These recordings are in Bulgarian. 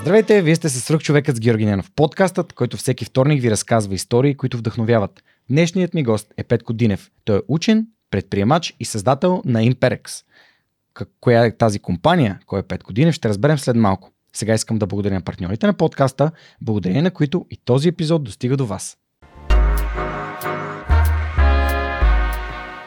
Здравейте, вие сте със Свръхчовекът с Георги Ненов. Подкастът, който всеки вторник ви разказва истории, които вдъхновяват. Днешният ми гост е Петко Динев. Той е учен, предприемач и създател на Imprex. Коя е тази компания, кой е Петко Динев, ще разберем след малко. Сега искам да благодаря на партньорите на подкаста, благодарение на които и този епизод достига до вас.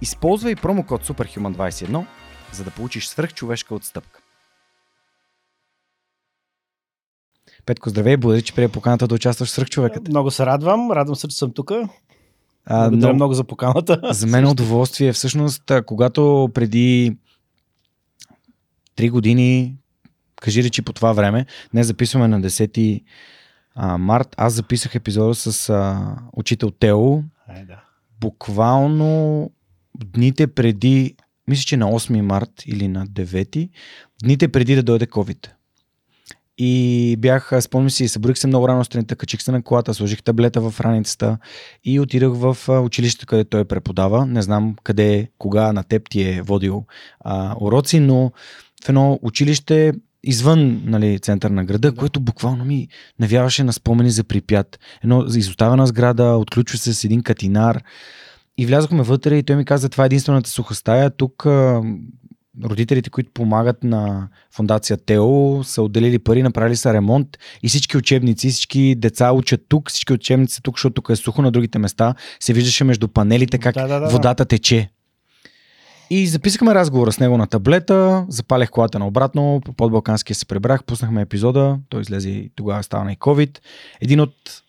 Използвай промокод SUPERHUMAN21, за да получиш свръхчовешка отстъпка. Петко, здравей, благодаря, че прие поканата да участваш в Свръхчовекът. Много се радвам, че съм тук. Благодаря много за поканата. За мен удоволствие. Всъщност, когато преди 3 години, кажи речи по това време, днес записваме на 10 март, аз записах епизода с учител Тео. Буквално дните преди, мисля, че на 8 март или на 9, дните преди да дойде COVID. И бях, спомням си, съборих се много рано сутринта, качих се на колата, сложих таблета в раницата и отидох в училището, къде той преподава. Не знам къде, кога на теб ти е водил уроци, но в едно училище извън, нали, център на града, което буквално ми навяваше на спомени за Припят. Едно изоставена сграда, отключва се с един катинар и влязохме вътре и той ми каза, това е единствената суха стая. Тук родителите, които помагат на фондация Тео, са отделили пари, направили са ремонт и всички учебници, всички деца учат тук, всички учебници са тук, защото тук е сухо, на другите места се виждаше между панелите как водата тече. И записахме разговора с него на таблета, запалях колата наобратно, по подбалканския се прибрах, пуснахме епизода, той излезе и тогава стана и COVID. Един от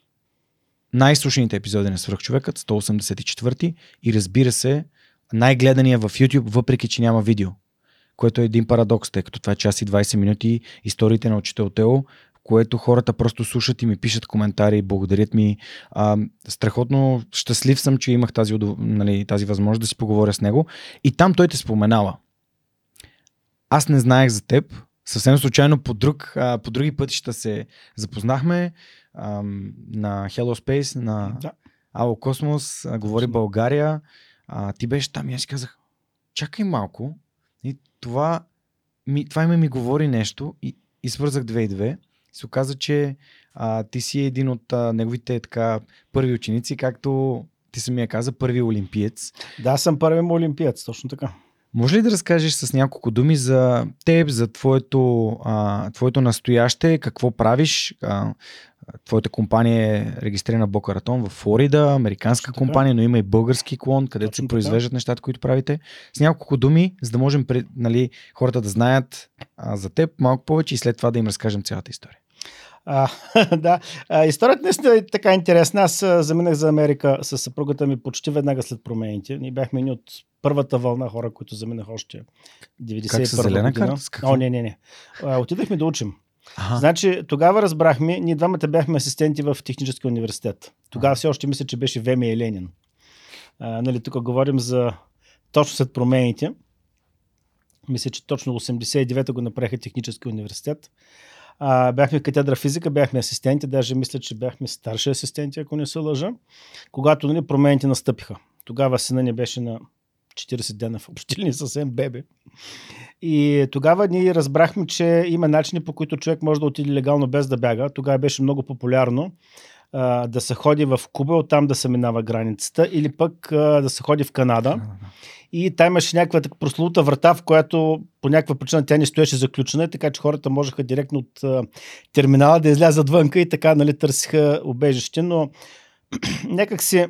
най-слушаните епизоди на Свръхчовекът, 184-ти, и разбира се, най-гледания в YouTube, въпреки че няма видео, което е един парадокс, тъй като това е час и 20 минути историите на учител Тео, което хората просто слушат и ми пишат коментари, благодарят ми. Страхотно щастлив съм, че имах тази, нали, тази възможност да си поговоря с него. И там той те споменава. Аз не знаех за теб. Съвсем случайно по други пътища се запознахме. На Hello Space, на Ало Космос, говори България. Ти беше там и аз си казах, чакай малко. И това име ми говори нещо и свързах 2 и 2. Се оказа, че ти си един от неговите така първи ученици, както ти самия каза, първи олимпиец. Да, съм първи олимпиец, точно така. Може ли да разкажеш с няколко думи за теб, за твоето настояще, какво правиш? Твоята компания е регистрирана в Бока Ратон, в Флорида, американска компания, но има и български клон, където се произвеждат нещата, които правите. С няколко думи, за да можем, нали, хората да знаят за теб малко повече и след това да им разкажем цялата история. Историята наистина е така интересна. Аз заминах за Америка със съпругата ми почти веднага след промените. Ние бяхме от първата вълна хора, които заминах още 91-та. Как са, зелена карта? Не. Отидахме да учим. Значи, тогава разбрахме, ние двамата бяхме асистенти в Техническия университет. Тогава все още мисля, че беше Веми и Ленин. Нали, тук говорим за точно след промените. Мисля, че точно 89-та го направиха Техническия университет. Бяхме в катедра физика, бяхме асистенти, даже мисля, че бяхме старши асистенти, ако не се лъжа, когато, нали, промените настъпиха. Тогава сина ни беше на 40 дена в общини, съвсем бебе. И тогава ние разбрахме, че има начини, по които човек може да отиде легално без да бяга. Тогава беше много популярно да се ходи в Куба, оттам да се минава границата, или пък да се ходи в Канада. И там имаше някаква прословута врата, в която по някаква причина тя не стоеше заключена, така че хората можеха директно от терминала да излязат вънка и така, нали, търсиха убежище, но някак си,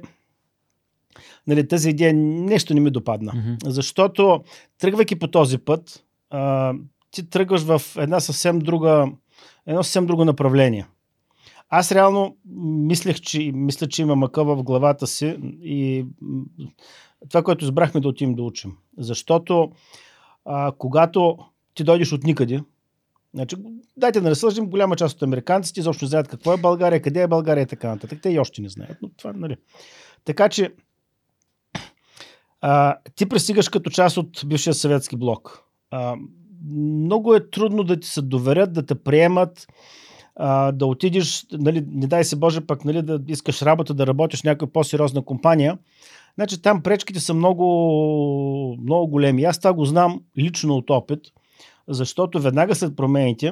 нали, тази идея нещо не ми допадна. Защото тръгвайки по този път, ти тръгваш в едно съвсем друго направление. Аз реално мисля, че има мъка в главата си и това, което избрахме да отидем да учим. Защото когато ти дойдеш от никъде, Значи, дайте да разсъждим, голяма част от американците изобщо знаят какво е България, къде е България и така нататък. Те и още не знаят, но това, нали. Така че ти пристигаш като част от бившия съветски блок. Много е трудно да ти се доверят, да те приемат, да отидеш, нали, не дай се Боже пък, нали, да искаш работа, да работиш в някаква по-сериозна компания. Значи там пречките са много, много големи. Аз това го знам лично от опит, защото веднага след промените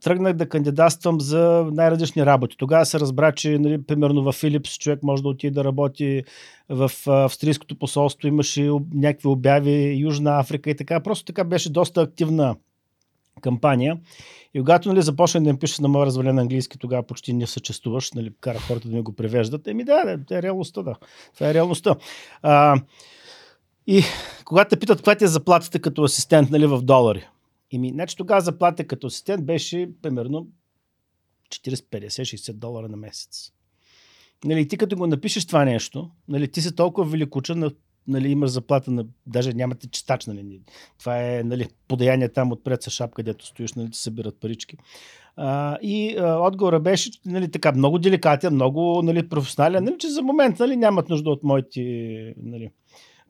тръгнах да кандидатствам за най-различни работи. Тогава се разбра, че, нали, примерно в Philips човек може да отиде да работи в австрийското посолство, имаше някакви обяви, Южна Африка и така. Просто така беше доста активна кампания. И когато, нали, започна да им пише на моя развален английски, тогава почти не съществуваш, нали, кара хората да ми го превеждат. Еми да, това е реалността, да. Това е реалността. И когато те питат, каква ти е заплатата като асистент, нали, в долари? Еми, значи тогава заплата като асистент беше примерно 40, 50, 60 долара на месец. Нали, ти като го напишеш това нещо, нали, ти си толкова великучен, нали, имаш заплата на... Даже нямате чистач, нали. Това е, нали, подаяние там отпред са шапка, където стоиш, нали, ти събират парички. Отговора беше, нали, така, много деликатен, много, нали, професионален, нали, че за момент, нали, нямат нужда от моите, нали,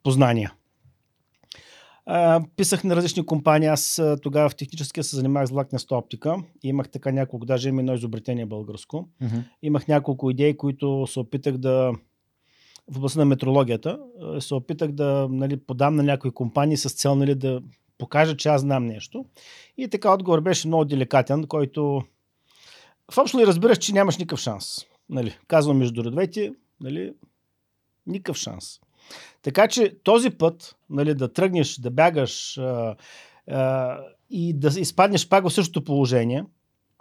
познания. Писах на различни компании. Аз тогава в техническия се занимавах с влакняста оптика. Имах така няколко, даже има едно изобретение българско. Mm-hmm. Имах няколко идеи, които се опитах да... в областта на метрологията, се опитах да, нали, подам на някои компании с цел, нали, да покажа, че аз знам нещо. И така отговор беше много деликатен, който... В общо ли разбираш, че нямаш никакъв шанс? Нали, казвам между редовете, нали, никакъв шанс. Така че този път, нали, да тръгнеш, да бягаш и да изпаднеш пак в същото положение,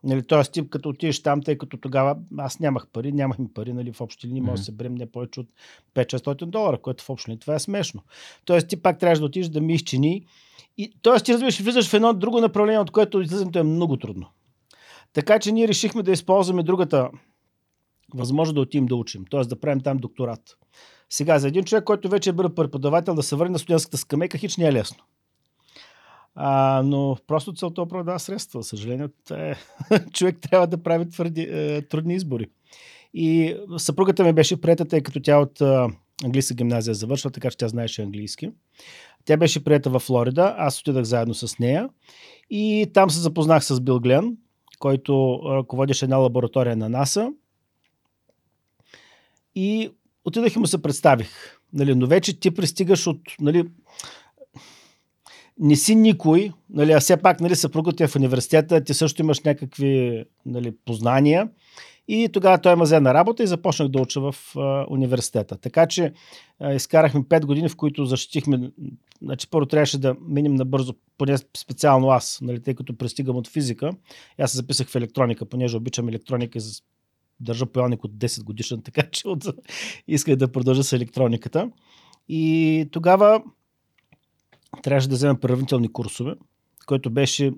нали, тоест тип като отидеш там, тъй като тогава аз нямах пари, нямахме пари, нали, в общи линии може да се берем не повече от 5-600 долара, което в общи линии това е смешно. Тоест ти пак трябваше да отидеш да ми изчини. И, тоест ти разбираш, влизаш в едно друго направление, от което излизането е много трудно. Така че ние решихме да използваме другата възможност да отидем да учим, т.е. да правим там докторат. Сега, за един човек, който вече е бил преподавател, да се върне на студентската скамейка, хич не е лесно. Но просто целта оправдава средства. Съжаление, човек трябва да прави трудни избори. И съпругата ми беше приета, тъй като тя от английска гимназия завършва, така че тя знаеше английски. Тя беше приета във Флорида, аз отидах заедно с нея и там се запознах с Бил Глен, който ръководеше една лаборатория на НАСА. И отидах и му се представих. Нали, но вече ти пристигаш от... Нали, не си никой, нали, а все пак, нали, съпругът е в университета, ти също имаш някакви, нали, познания. И тогава той ме взе на работа и започнах да уча в университета. Така че изкарахме 5 години, в които защитихме... Значи, първо трябваше да минем набързо, поне специално аз, нали, тъй като пристигам от физика. Аз се записах в електроника, понеже обичам електроника и държа поялник от 10 годишен, така че исках да продължа с електрониката. И тогава трябваше да взема приравнителни курсове, който беше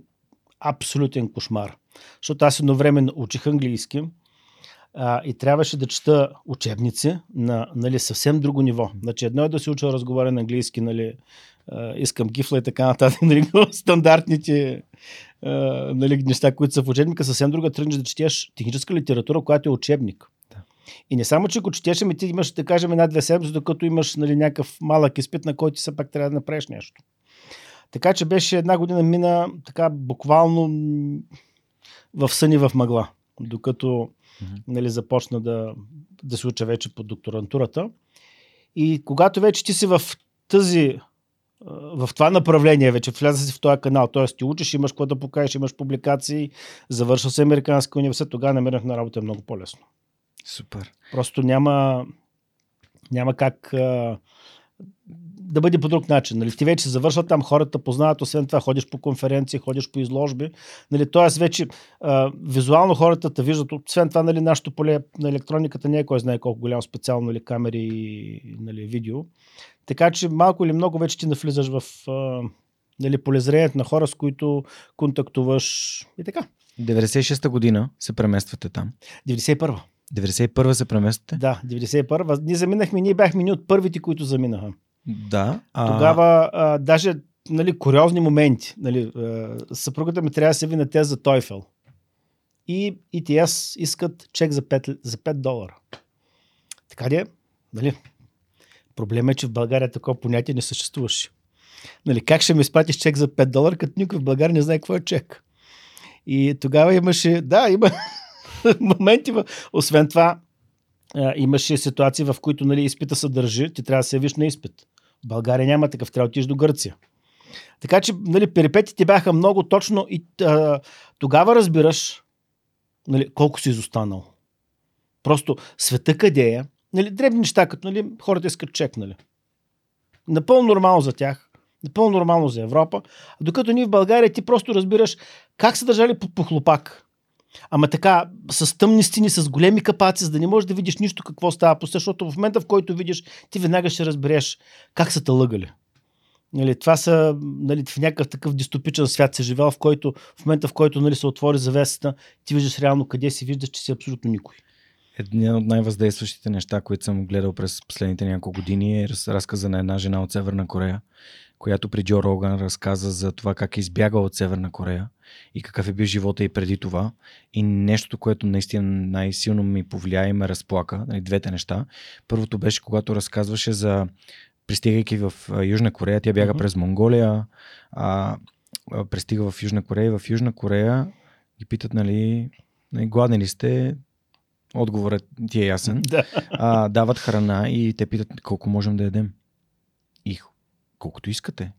абсолютен кошмар. Защото аз едновременно учих английски и трябваше да чета учебници на, нали, съвсем друго ниво. Значи едно е да си уча разговарен английски, нали, искам гифла и така нататък, нали, стандартните, нали, неща, които са в учебника, съвсем друга тръгнеш да четеш техническа литература, която е учебник. Да. И не само, че го четеш, ами ти имаш, да кажем, една-две седмици, докато имаш, нали, някакъв малък изпит, на който ти се пак трябва да направиш нещо. Така че беше една година мина така буквално в съни в мъгла, докато нали, започна да се уча вече по докторантурата. И когато вече ти си в това направление вече, вляза си в този канал, т.е. ти учиш, имаш какво да покажеш, имаш публикации, завършил се Американския университет, тогава намерих на работа много по-лесно. Супер. Просто няма как да бъде по друг начин. Нали? Ти вече завършва там, хората познават, освен това ходиш по конференции, ходиш по изложби. Нали? Тоест вече визуално хората те виждат. Освен това, нали, нашето поле на електрониката не е кой знае колко голямо специално, нали, камери и, нали, видео. Така че малко или много вече ти навлизаш в нали, полезрението на хора, с които контактуваш и така. 96-та година се премествате там. 91-а. 91-а се премествате? Да, 91-а. Ние заминахме, ние бяхме от първите, които заминаха. Да. Тогава даже нали, куриозни моменти. Нали, съпругата ми трябва да се ви на тест за Тойфел. И ETS искат чек за $5. Така де, нали? Проблемът е, че в България такова понятие не съществуваше. Нали, как ще ми изплатиш чек за $5, като никой в България не знае какво е чек? И тогава имаше, да, има моменти, освен това, имаше ситуации, в които, нали, изпита се държи, ти трябва да се явиш на изпит. В България няма такъв, трябва да отидеш до Гърция. Така че, нали, перипетите бяха много точно и тогава разбираш, нали, колко си изостанал. Просто света къде е, нали, дребни неща, като, нали, хората искат чек, нали. Напълно нормално за тях, напълно нормално за Европа, докато ние в България ти просто разбираш как са държали под похлопак. Ама така, с тъмни стени, с големи капаци, за да не можеш да видиш нищо какво става, защото в момента, в който видиш, ти веднага ще разбереш как са те лъгали. Нали, това са, нали, в някакъв такъв дистопичен свят се живял, в който в момента, в който, нали, се отвори завесата, ти виждаш реално къде си, виждаш, че си абсолютно никой. Една от най-въздействащите неща, които съм гледал през последните няколко години, е разказа на една жена от Северна Корея, която при Джо Роган разказа за това как е избягала от Северна Корея и какъв е бил живота и преди това. И нещо, което наистина най-силно ми повлия и ме разплака, двете неща. Първото беше, когато разказваше за пристигайки в Южна Корея, тя бяга през Монголия, пристига в Южна Корея и в Южна Корея ги питат, нали, гладни ли сте? Отговорът ти е ясен. Дават храна и те питат колко можем да ядем. И колкото искате.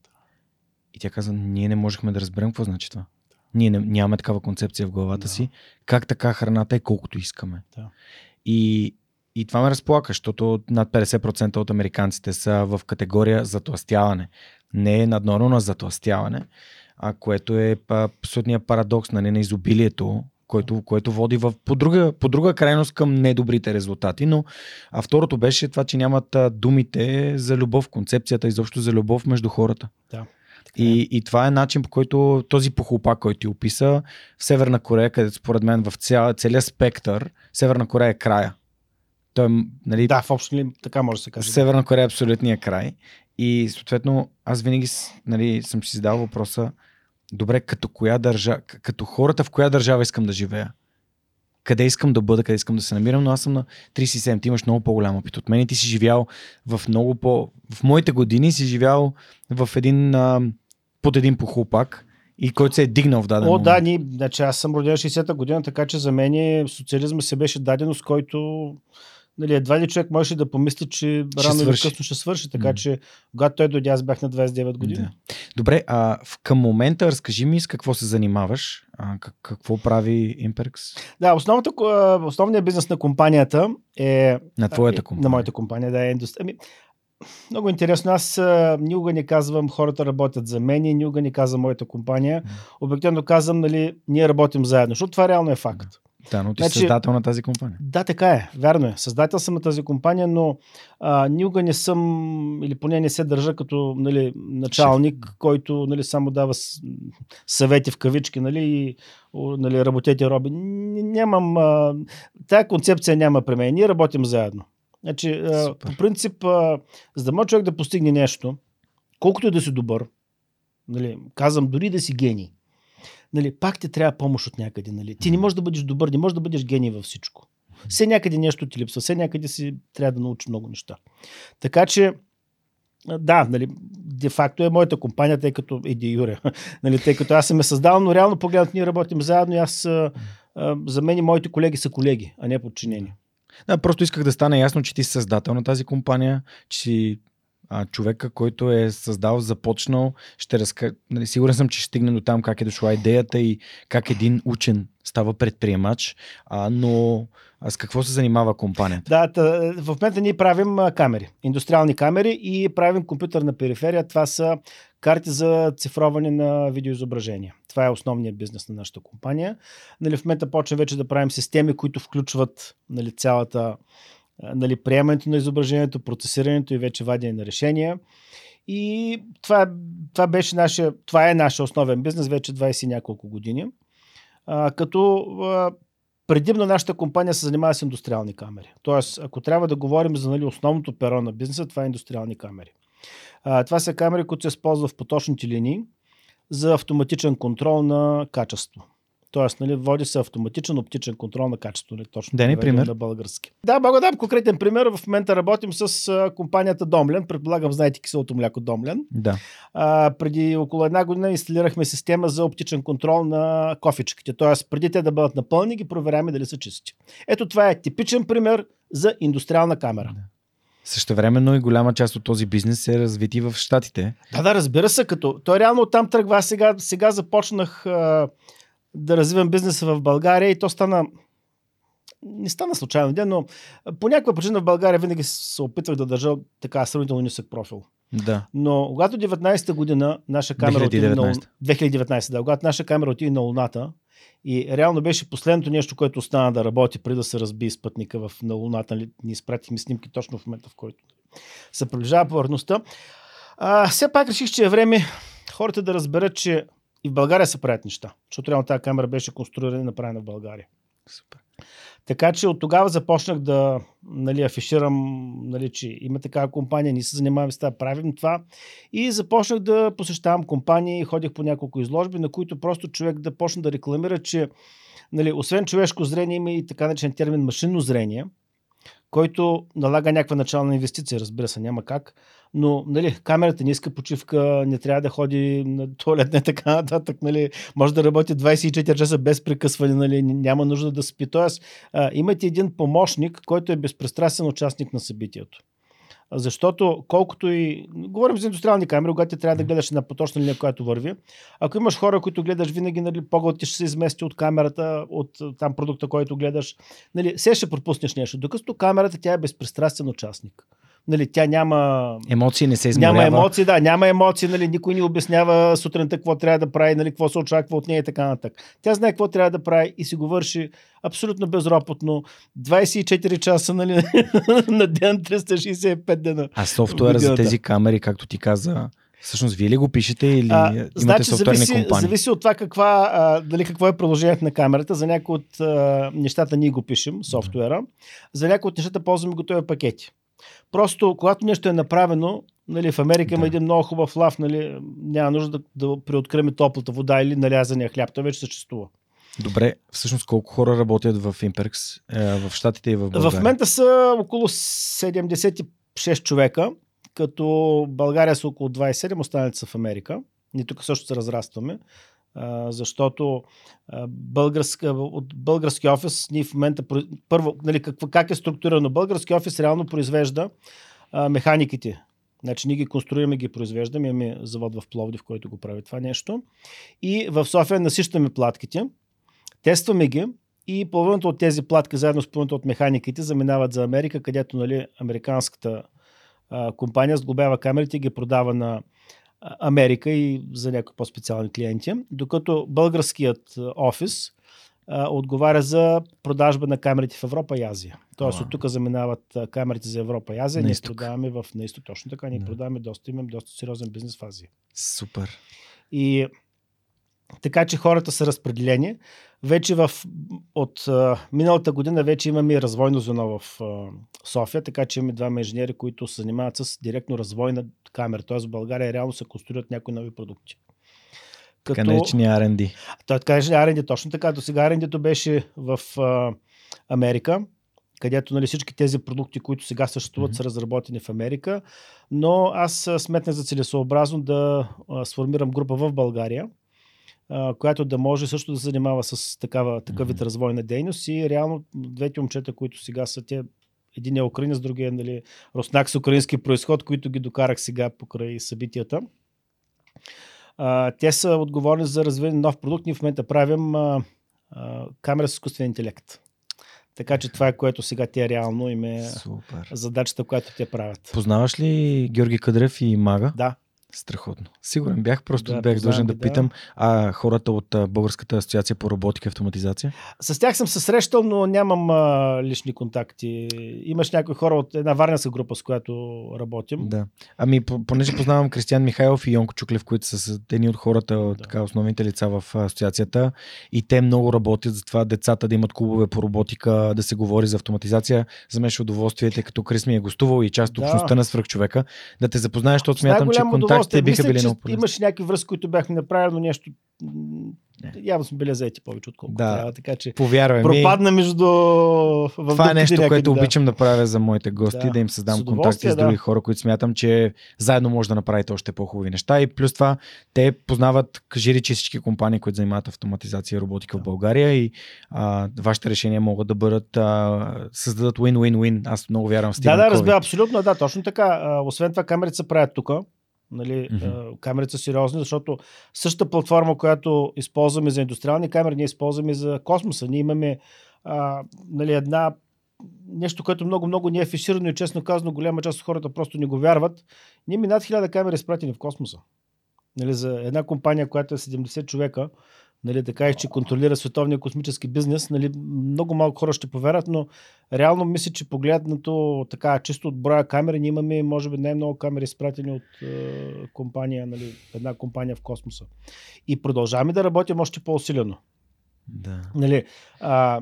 И тя каза, ние не можехме да разберем какво значи това. Ние нямаме такава концепция в главата си. Как така храната е колкото искаме. Да. И това ме разплака, защото над 50% от американците са в категория затлъстяване. Не е наднормално затлъстяване, а което е абсолютният парадокс, нали, на изобилието, което води по друга крайност към недобрите резултати. Но второто беше това, че нямат думите за любов, концепцията изобщо за любов между хората. Да. И това е начин, по който този похлопак, който ти описа в Северна Корея, където според мен в целия спектър, Северна Корея е края. Той е, нали, да, в общи ли така може да се каже. Северна Корея е абсолютния край. И съответно аз винаги, нали, съм си задал въпроса, добре, като хората в коя държава искам да живея? Къде искам да бъда, къде искам да се намирам, но аз съм на 37, ти имаш много по-голям опит от мен и ти си живял в моите години си живял в под един похлопак и който се е дигнал в даден момент. Да, значи аз съм роден 60-та година, така че за мен социализма се беше даденост, който, нали, едва ли човек можеше да помисли, че рано или късно ще свърши, така че когато той дойде, аз бях на 29 години. Да. Добре, към момента разкажи ми с какво се занимаваш, какво прави Imprex? Да, основният бизнес на компанията е... На твоята компания. На моята компания, да, е индустрия. Много интересно, аз никога не казвам хората работят за мен и никога не казвам моята компания. Обективно казвам, нали, ние работим заедно, защото това реално е факт. Да, но ти си създател на тази компания. Да, така е, вярно е. Създател съм на тази компания, но никога не съм, или поне не се държа като, нали, началник, който, нали, само дава съвети в кавички, нали, и, нали, работете, роби. Тая концепция няма при мен. Ние работим заедно. Значи, по принцип, за да може човек да постигне нещо, колкото и да си добър, нали, казвам, дори да си гений, нали, пак ти трябва помощ от някъде. Нали. Ти не можеш да бъдеш добър, не можеш да бъдеш гений във всичко. Все някъде нещо ти липсва, все някъде си трябва да научиш много неща. Така че, да, нали, де-факто е моята компания, тъй като е де-юре. Нали, тъй като аз съм я създал, но реално погледнато ние работим заедно и аз, за мен и моите колеги са колеги, а не подчинени. Да, просто исках да стане ясно, че ти си създател на тази компания, че си човека, който е създал, започнал, нали, сигурен съм, че ще стигнем до там как е дошла идеята и как един учен става предприемач, но с какво се занимава компанията? Да, в момента ние правим камери, индустриални камери и правим компютърна периферия, това са карти за цифроване на видеоизображения. Това е основният бизнес на нашата компания. Нали, в момента почнем вече да правим системи, които включват, нали, цялата, нали, приемането на изображението, процесирането и вече вадене на решения. И това е нашия основен бизнес вече 20 няколко години. Предимно нашата компания се занимава с индустриални камери. Тоест, ако трябва да говорим за, нали, основното перо на бизнеса, това е индустриални камери. Това са камери, които се използват в поточните линии за автоматичен контрол на качество. Тоест, нали, води се автоматичен оптичен контрол на качество. Нали, точно да, пример на български. Да, мога да дам конкретен пример. В момента работим с компанията Домлен. Предполагам, знаете киселото мляко Домлен. Да. Преди около една година инсталирахме система за оптичен контрол на кофичките. Тоест, преди те да бъдат напълни, ги проверяме дали са чисти. Ето това е типичен пример за индустриална камера. Да. Същевременно и голяма част от този бизнес е развити в Щатите. Да, да, разбира се, като той реално оттам тръгва. Аз сега започнах да развивам бизнеса в България и то стана... Не стана случайно ден, но по някаква причина в България винаги се опитвах да държа така сравнително нисък профил. Да. Но когато 19-та година наша камера отиде на... 2019, да, когато наша камера отиде на Луната и реално беше последното нещо, което остана да работи преди да се разби спътника на Луната. Ни изпратихме снимки точно в момента, в който се приближава повърхността. Все пак реших, че е време хората да разберат, че и в България се правят неща, защото реално тази камера беше конструирана и направена в България. Супер. Така че от тогава започнах да афиширам, че има такава компания, ние се занимаваме с това, правим това. И започнах да посещавам компании, ходих по няколко изложби, на които просто човек да почне да рекламира, че освен човешко зрение има и така наречен термин машинно зрение, който налага някаква начална инвестиция, разбира се, няма как. Но камерата не иска почивка, не трябва да ходи на туалет, не така нататък. Може да работи 24 часа без прекъсване, няма нужда да спи. Тоест, имате един помощник, който е безпристрастен участник на събитието. Защото колкото и... Говорим за индустриални камери, когато трябва да гледаш една поточна линия, която върви. Ако имаш хора, които гледаш винаги, поглед ти ще се измести от камерата, от там продукта, който гледаш. Се ще пропуснеш нещо. Докато камерата, тя е безпристрастен участник. Тя няма... Емоции не се измерява. Няма емоции, да. Няма емоции. Никой ни обяснява сутринта какво трябва да прави, какво се очаква от нея и така нататък. Тя знае какво трябва да прави и си го върши абсолютно безропотно. 24 часа на ден, 365 дена. А софтуер за тези камери, както ти каза, всъщност вие ли го пишете или имате софтуерни компании? Зависи от това какво е приложението на камерата. За някои от нещата ние го пишем, софтуера. За някои от нещата ползваме готови пакети. Просто, когато нещо е направено, в Америка има един много хубав лав, няма нужда да преоткриме топлата вода или налязания хляб. Това вече съществува. Добре, всъщност колко хора работят в Imprex, в Щатите и в България? В момента са около 76 човека, като България са около 27, останалите са в Америка. Ние тук също се разрастваме, защото от български офис ние в момента, първо, как е структурирано български офис, реално произвежда механиките. Значи ние ги конструираме, ги произвеждаме, имаме завод в Пловдив, който го прави това нещо. И в София насищаме платките, тестваме ги и половината от тези платки, заедно с половината от механиките, заминават за Америка, където американската компания сглобява камерите и ги продава на Америка и за някои по-специални клиенти, докато българският офис отговаря за продажба на камерите в Европа и Азия. Тоест от тук заминават камерите за Европа и Азия, ние продаваме на изток, точно така, ние продаваме имам доста сериозен бизнес в Азия. Супер! И така, че хората са разпределени. Вече от миналата година вече имаме и развойно звено в София, така че имаме двама инженери, които се занимават с директно развойна камера. Т.е. в България реално се конструират някои нови продукти. Така наречени R&D. Така наречени R&D, точно така. До сега R&D-то беше в Америка, където всички тези продукти, които сега съществуват, са разработени в Америка. Но аз сметнах за целесообразно да сформирам група в България, която да може също да се занимава с такъв вид развойна дейност. И реално двете момчета, които сега са те, един е украинец, другия е руснак с украински произход, които ги докарах сега покрай събитията. Те са отговорни за развиване на нов продукт. Ние в момента правим камера с изкуствен интелект. Така че това е, което сега те реално им е задачата, която те правят. Познаваш ли Георги Кадрев и Мага? Да. Страхотно. Сигурен бях, просто да, бях дължен да питам, а хората от Българската асоциация по роботика и автоматизация? С тях съм се срещал, но нямам лични контакти. Имаш някои хора от една варненска група, с която работим. Да. Ами, понеже познавам Кристиян Михайлов и Йонко Чуклев, които са едни от хората, така, основните лица в асоциацията, и те много работят за това децата да имат клубове по роботика, да се говори за автоматизация. За мен ще удоволствие, тъй като Крис ми е гостувал и част от общността на Свръхчовека, да те запознаеш, защото смятам, че контакт. Те биха били много полезни. Имаше някакви връзки, които бяхме направили, но нещо... Явно сме били заети повече, отколкото трябва. Така че пропадна между... Това е нещо, което обичам да правя за моите гости, да им създам контакти с други хора, които смятам, че заедно може да направите още по-хубави неща. И плюс това, те познават, кажи речи, всички компании, които занимават автоматизация и роботика в България, и вашите решения могат да бъдат, създадат win-win-win. Аз много вярвам в Стивен Кови. Да, разбира, абсолютно, да, точно така. Освен това, камерите се правят тук. Нали, камерите са сериозни, защото същата платформа, която използваме за индустриални камери, ние използваме за космоса. Ние имаме една нещо, което много-много не е афиширано и честно казано, голяма част от хората просто не го вярват. Ние ми над 1000 камери изпратени в космоса. Нали, за една компания, която е 70 човека, нали, така и че контролира световния космически бизнес, нали, много малко хора ще повярват, но реално мисля, че погледнато така, чисто от броя камери, ние имаме може би най-много камери изпратени от компания, нали, една компания в космоса. И продължаваме да работим още по-усилено. Да. Нали,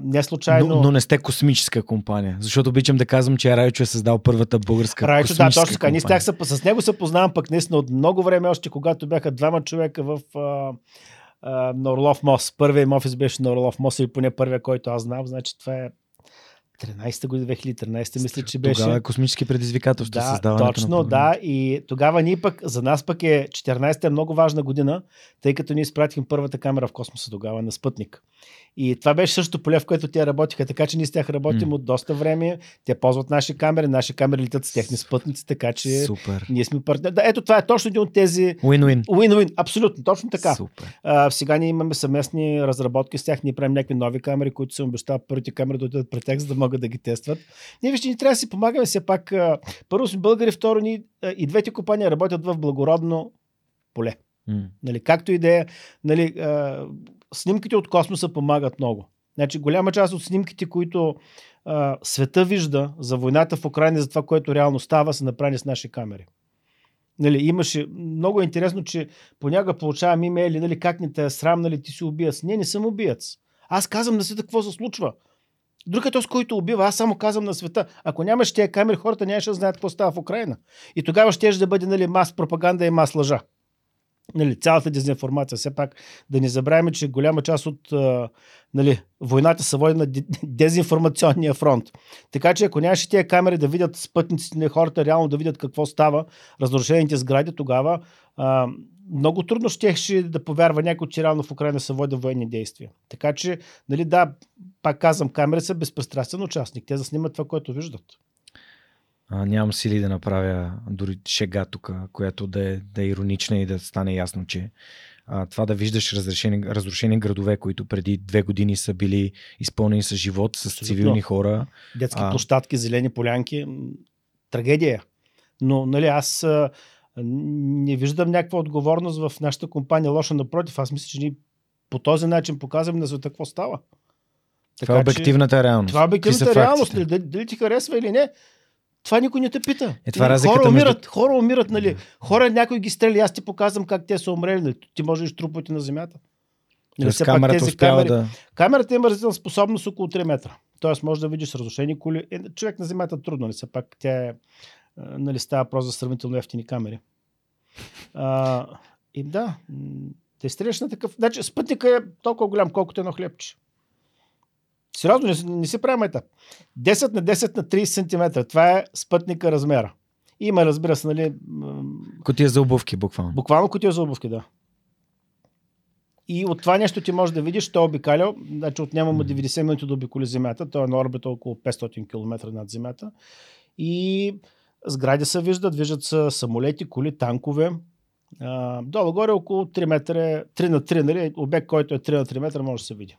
не случайно... но не сте космическа компания, защото обичам да казвам, че Райчо е създал първата българска космическа компания. Райчо, да, точно така. С него се познавам пък наистина от много време, още когато бяха двама човека в... на Орлов мост. Първият им офис беше на Орлов мост, или поне първия, който аз знам. Значи това е 13-та година, 2013-та, мисля, че беше. Тогава космически предизвикателства се създаването. Точно, да. И тогава ние пък, за нас пък е 14-та много важна година, тъй като ние изпратихме първата камера в космоса тогава на спътник. И това беше също поле, в което те работиха, така че ние с тях работим от доста време. Те ползват наши камери летят с техни спътници, така че супер. Ние сме партнери. Да, ето това е точно един от тези... Win-win. Win-win, абсолютно, точно така. Сега ние имаме съместни разработки с тях, ние правим някакви нови камери, които се обещава първите камери да отидат при тях, за да могат да ги тестват. Ние вижте, ние трябва да си помагаме все пак. Първо сме българи, второ ни и двете компании работят в благородно поле. Нали, както и да е, нали, снимките от космоса помагат много. Значи, голяма част от снимките, които света вижда за войната в Украйна, за това, което реално става, са направени с наши камери. Нали, имаше много интересно, че понякога получавам имейли, нали, как ни те е срам, нали, ти си убиец. Не съм убиец. Аз казвам на света какво се случва. Другият този, който убива, аз само казвам на света. Ако нямаш тия камери, хората нямаше да знаят какво става в Украйна. И тогава щеше да бъде, нали, мас пропаганда и мас лъжа. Нали, цялата дезинформация. Все пак да не забравяме, че голяма част от нали, войната се води на дезинформационния фронт. Така че ако нямаше тия камери да видят спътниците на хората, реално да видят какво става, разрушените сгради, тогава много трудно ще да повярва някой, че реално в Украйна се води военни действия. Така че, нали, да, пак казвам, камери са безпристрастен участник. Те заснимат това, което виждат. Нямам сили да направя дори шега тук, която да е иронична и да стане ясно, че това да виждаш разрушени градове, които преди 2 години са били изпълнени с живот, с цивилни хора. Детски площадки, зелени полянки. Трагедия. Но, нали, аз не виждам някаква отговорност в нашата компания лоша, напротив. Аз мисля, че ние по този начин показваме на света какво става. Така, това е обективната реалност. Това е обективната реалност. Дали ти харесва или не? Това никой не те пита. Хора умират, нали? Хора, някой ги стрели, аз ти показвам как те са умрели. Нали? Ти можеш да труповете на земята. Нали? Все пак тези камери... Да... Камерата има различна способност около 3 метра. Тоест може да видиш разрушени коли. Човек на земята трудно, нали? Все пак тя е, нали, става просто за сравнително ефтини камери. И да, те стреляш на такъв... Значи спътника е толкова голям, колкото едно хлебче. Сериозно, не си правим етап. 10 на 10 на 30 см. Това е спътника размера. Има, разбира се, нали... Кутия за обувки, буквално. Буквално кутия за обувки, да. И от това нещо ти можеш да видиш, той е обикалял, значи отнема му 90 минути да обиколи земята. Той е на орбита около 500 км над земята. И сгради се виждат, виждат се самолети, коли, танкове. Долу-горе около 3 метра, 3 на 3, нали? Обект, който е 3 на 3 метра, може да се види.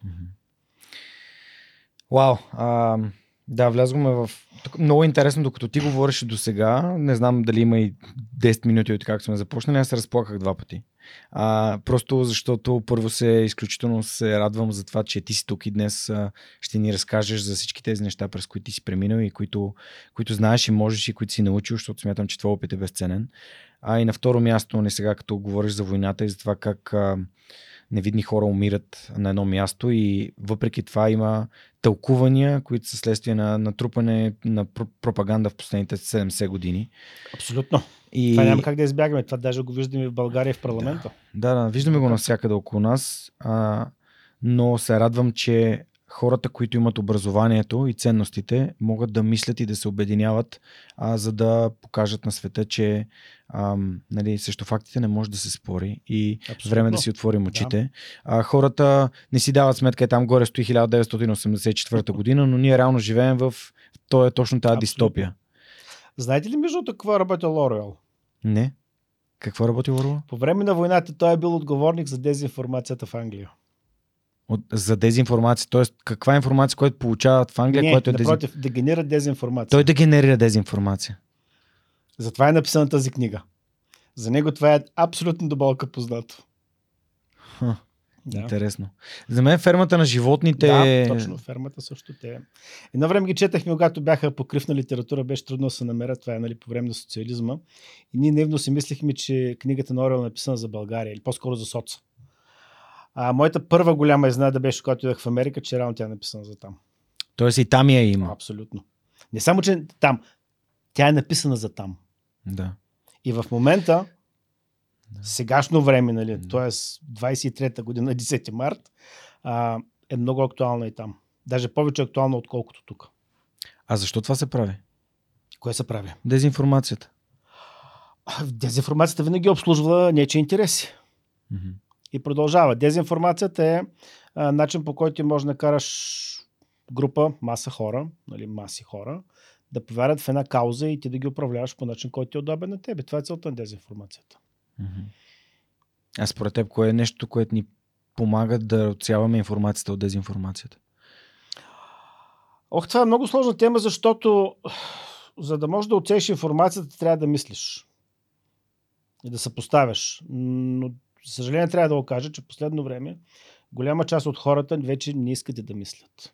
Вау, Да, влязгаме в... Много интересно, докато ти говориш до сега, не знам дали има и 10 минути от как сме започнали, аз се разплаках два пъти. Просто защото първо се изключително се радвам за това, че ти си тук и днес ще ни разкажеш за всички тези неща, през които ти си преминал и които знаеш и можеш и които си научил, защото смятам, че това опит е безценен. И на второ място, не сега като говориш за войната и за това как... невидни хора умират на едно място и въпреки това има тълкувания, които са следствие на натрупане на пропаганда в последните 70 години. Абсолютно. И... това няма как да избягаме. Това даже го виждаме в България в парламента. Да, виждаме го навсякъде около нас, но се радвам, че хората, които имат образованието и ценностите, могат да мислят и да се обединяват, за да покажат на света, че срещу фактите не може да се спори и абсолютно. Време да си отворим очите. Да. Хората не си дават сметка, е там горе стои 1984 година, но ние реално живеем в точно тази дистопия. Знаете ли между какво работи Лорел? Не. Какво работи Лорел? По време на войната той е бил отговорник за дезинформацията в Англия. За дезинформация, т.е. каква е информация, която получават в Англия, която е напротив, да генерира дезинформация. Той да генерира дезинформация. Затова е написана тази книга. За него това е абсолютно до болка познато. Да. Интересно. За мен фермата на животните... Да, точно, фермата също те. Едно време ги четахме, когато бяха покривна литература, беше трудно да се намеря, това е по време на социализма. И ние наивно си мислихме, че книгата на Орел е написана за България, или по-скоро за соца. Моята първа голяма изненада беше, когато идвах в Америка, че реално тя е написана за там. Тоест и там я има. Абсолютно. Не само, че там. Тя е написана за там. Да. И в момента, сегашно време, т.е. 23-та година, 10 март, е много актуална и там. Даже повече актуална, отколкото тук. А защо това се прави? Кое се прави? Дезинформацията. Дезинформацията винаги обслужва нечии интереси. Мхм. И продължава. Дезинформацията е начин, по който може да накараш група, маса хора, маси хора, да повярят в една кауза и ти да ги управляваш по начин, който е удобен на тебе. Това е целта на дезинформацията. А според теб, кое е нещо, което ни помага да отсяваме информацията от дезинформацията? Това е много сложна тема, защото за да можеш да отсееш информацията, трябва да мислиш. И да съпоставяш. Но за съжаление трябва да го кажа, че в последно време голяма част от хората вече не искат да мислят.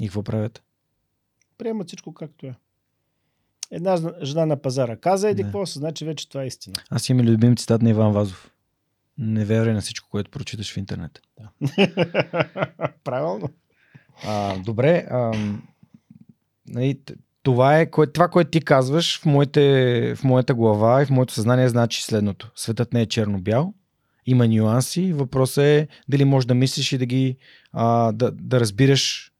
И какво правят? Приемат всичко както е. Една жена на пазара каза еди какво, значи вече това е истина. Аз имам любим цитат на Иван Вазов. Не вярвай на всичко, което прочиташ в интернет. Да. Правилно. Добре. Това е това, което ти казваш в моята глава и в моето съзнание, значи следното. Светът не е черно-бял, има нюанси. Въпросът е дали можеш да мислиш и да ги да разбираш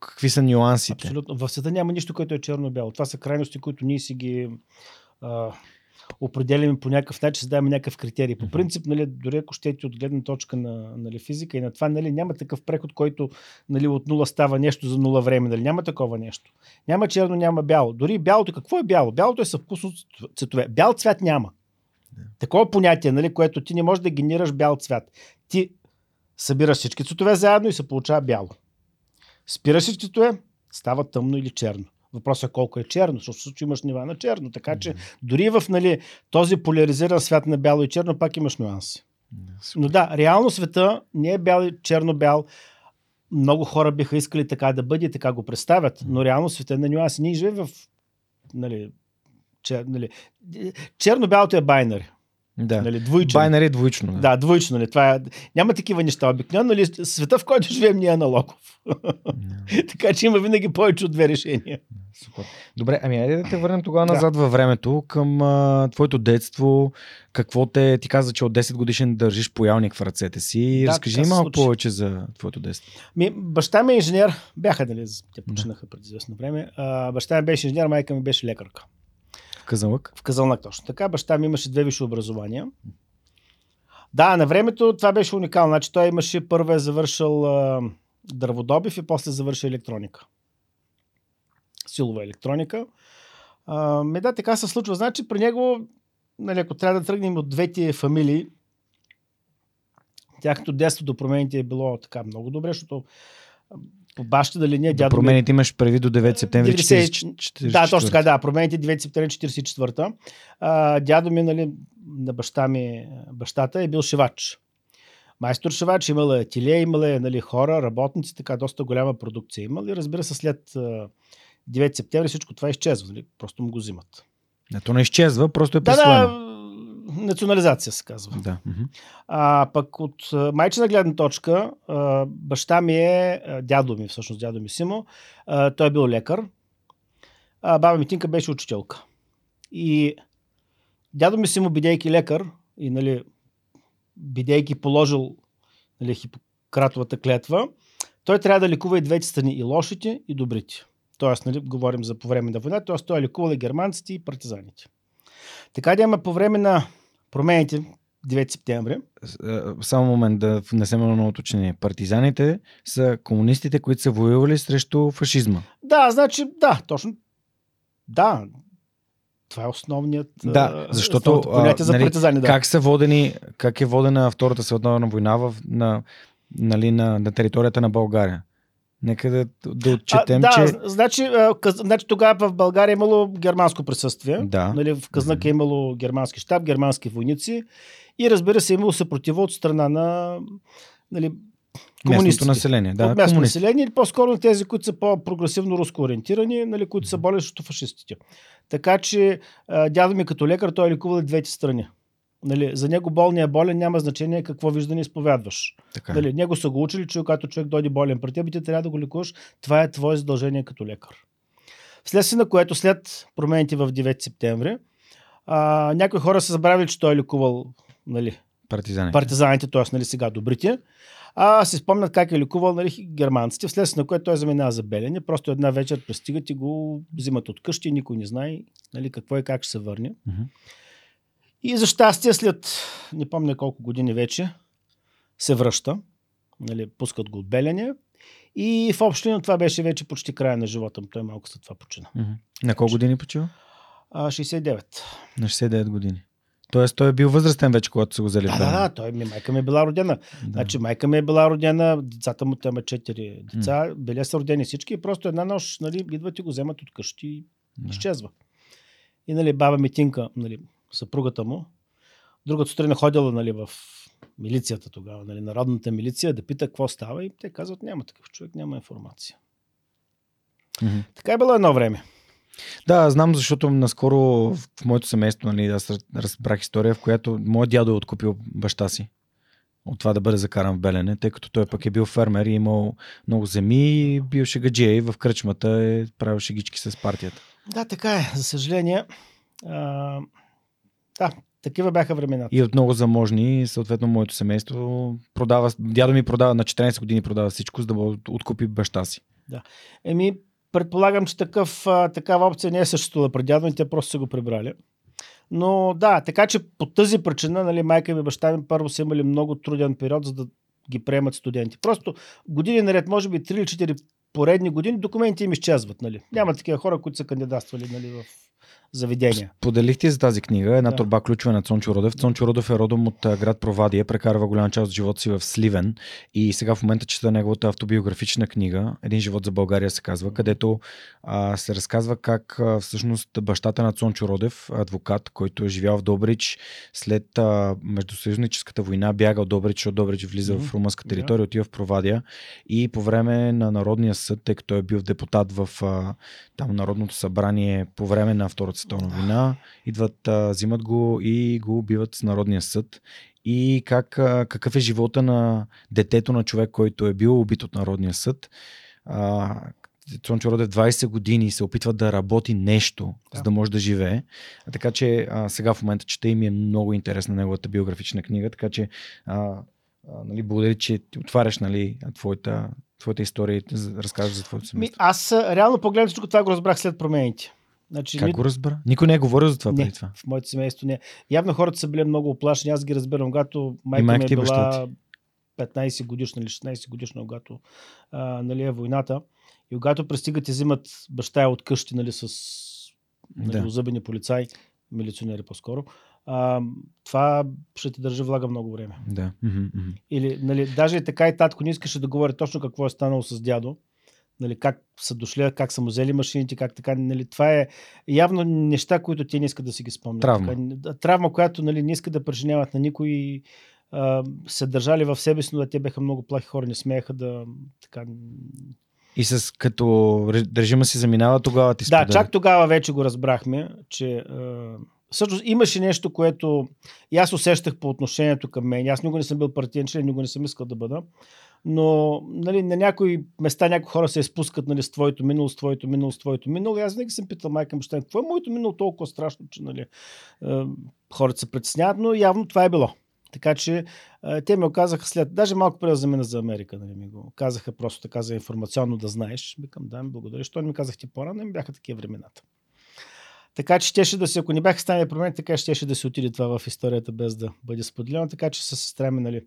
какви са нюансите. Абсолютно. В света няма нищо, което е черно-бяло. Това са крайности, които ние си ги определяме по някакъв начин, създаваме някакъв критерий. По принцип, дори ако щете от гледна точка на физика и на това, няма такъв преход, който от нула става нещо за нула време. Няма такова нещо. Няма черно, няма бяло. Дори бялото, какво е бяло? Бялото е съвкусно цветове. Бял цвят няма. Такова понятие, което ти не можеш да генерираш бял цвят. Ти събираш всички цветове заедно и се получава бяло. Спираш си цветове, става тъмно или черно. Въпросът е колко е черно, защото имаш нива на черно. Така че дори в този поляризиран свят на бяло и черно, пак имаш нюанси. Но реално света не е бял и черно-бял. Много хора биха искали така да бъде, така го представят, но реално света е на нюанси. Ние живеем в черно-бялото е байнари. Да. Двоично. Байнари двоично. Да, двоично. Няма такива неща. Обикновено света, в който живеем, ние е аналогов. Така че има винаги повече от две решения. Супер. Добре, айде да те върнем тогава назад във времето, към твоето детство. Какво ти каза, че от 10 годишен държиш поялник в ръцете си. Разкажи малко повече за твоето детство. Баща ми е инженер. Те починаха преди известно време. Баща ми беше инженер, майка ми беше лекарка. Казанлък? В Казанлък, точно така. Баща ми имаше две висши образования. Да, на времето това беше уникално. Значи той имаше, първо е завършил дърводобив и после завърши електроника. Силова електроника. Така се случва. Значи при него, ако трябва да тръгнем от двете фамилии, тяхното детство до промените е било така много добре, защото по бащата линия дядо. Да, промените имаш преди до 9 септември 1944. Да, точно така, да. Промените 9 септември 1944. Дядо ми, нали, на баща ми, бащата е бил шивач. Майстор шивач, имал е ателие, имал е, нали, хора, работници, така доста голяма продукция имал и разбира се след 9 септември всичко това изчезва, нали? Просто му го взимат. Не, то не изчезва, просто е присвоено. Национализация се казва. Да. Пък от майчина гледна точка, баща ми е, дядо ми, всъщност дядо ми Симо, той е бил лекар, а баба ми Тинка беше учителка. И дядо ми Симо, бидейки лекар и, нали, бидейки положил, нали, Хипократовата клетва, той трябва да лекува и двете страни, и лошите, и добрите. Тоест, нали, говорим за по време на война, т.е. той е лекувал и германците, и партизаните. Така да има по време на промените 9 септември. Само момент, да внесем едно уточнение. Партизаните са комунистите, които са воювали срещу фашизма. Да, значи, да, точно. Да, това е основният... Да, защото за, нали, партизани, да. Как са водени, как е водена Втората световна война в, на, нали, на територията на България? Нека да отчетем, да, че... Значи тогава в България имало германско присъствие. Да. Нали, в Казнак е имало германски щаб, германски войници и разбира се имало съпротива от страна на, нали, комунистите. Местното население. Да, от местното население или по-скоро тези, които са по-прогресивно руско ориентирани, нали, които са болели срещу фашистите. Така че дядо ми като лекар, той е лекувал двете страни. Нали, за него болният болен, няма значение какво виждане изповядваш. Нали, него са го учили, че когато човек дойде болен при теб, ти трябва да го лекуваш. Това е твое задължение като лекар. Вследствие на което след промените в 9 септември, някои хора са забравили, че той е лекувал, нали, партизаните, т.е. нали, сега добрите, а си спомнят как е лекувал, нали, германците, вследствие на което той заминава за Белене. Просто една вечер пристигат и го взимат от къщи, никой не знае, нали, какво и как ще се върне. И за щастие след, не помня колко години вече, се връща. Нали, пускат го от Белене. И в община това беше вече почти края на живота му. Той малко след това почина. На колко години почива? 69. На 69 години. Тоест той е бил възрастен вече, когато са го взели. Да, той ми, майка ми е била родена. Да. Значи майка ми е била родена, децата му там 4 деца, били са родени всички и просто една нощ, нали, идват и го вземат от къщи и изчезва. И, нали, баба ми Тинка, нали, съпругата му. Другата сутрин ходила, нали, в милицията тогава, нали, народната милиция, да пита какво става и те казват, няма такъв човек, няма информация. Така е било едно време. Да, знам, защото наскоро в моето семейство, нали, аз разбрах история, в която моят дядо е откупил баща си от това да бъде закаран в Белене, тъй като той пък е бил фермер и имал много земи, бил шегаджия и в кръчмата е правил шегички с партията. Да, така е. За съжаление... Да, такива бяха времената. И от много заможни, съответно моето семейство продава, дядо ми продава на 14 години продава всичко, за да откупи баща си. Да. Еми, предполагам, че такава опция не е съществувала при дядо ми, те просто са го прибрали. Но да, така че по тази причина, нали, майка ми и баща ми първо са имали много труден период, за да ги приемат студенти. Просто години наред, може би 3 или 4 поредни години, документите им изчезват. Нали. Няма такива хора, които са кандидатствали, нали, в заведения. Поделихте за тази книга една турба ключове на Цончо Родев. Цончо Родев е родом от град Провадия, прекарва голяма част от живота си в Сливен и сега в момента чета неговата автобиографична книга "Един живот за България" се казва, където се разказва как всъщност бащата на Цончо Родев, адвокат, който е живял в Добрич, след междусъюзническата война бяга от Добрич, защото Добрич влиза в румънска територия, отива в Провадия и по време на Народния съд, тъй като е бил депутат в там Народното събрание по време на Втората световна война, идват, взимат го и го убиват с Народния съд. И какъв е живота на детето на човек, който е бил убит от Народния съд. Цончо Родев 20 години се опитва да работи нещо, за да може да живее. Така че сега в момента чета и ми е много интересна неговата биографична книга, така че нали, благодаря, че отваряш, нали, твоята история и разказваш за твоето семейство. Аз реално погледам всичко това го разбрах след промените. Значи, как го разбра? Никой не е говорил за това преди това. В моето семейство не. Явно хората са били много оплашени. Аз ги разбирам, когато майка ми е била 15 годишна или 16 годишна, когато нали, е войната. И когато пристигат и взимат баща от къщи, нали, с озъбени полицаи, милиционери по-скоро, това ще те държи влага много време. Да. Или, нали, даже така и татко не искаше да говори точно какво е станало с дядо. Нали, как са дошли, как са му взели машините, как така. Нали, това е явно неща, които те не искат да си ги спомнят. Травма, която нали, не искат да преживяват на никой, се държали в себе си, но да те бяха много плахи хора, не смееха да така... И с като режима си заминава, тогава ти споделя. Да, чак тогава вече го разбрахме, че всъщност имаше нещо, което и аз усещах по отношението към мен. Аз никога не съм бил партиен член, никога не съм искал да бъда. Но нали, на някои места някои хора се изпускат нали, с твоето минало, с твоето минало, с твоето минало. И аз винаги съм питал майка му, какво е моето минало толкова страшно, че нали, хората се притесняват, но явно това е било. Така че те ми оказаха след... Даже малко преди за мен за Америка, нали ми го казаха просто така за информационно да знаеш. Викам, да, ми благодаря. Що не ми казахте по-рано, ми бяха такива времената. Така че щеше да се, ако не бяха станали промени, така щеше да се отиде това в историята без да бъде споделено. Така че със сестра ми, нали,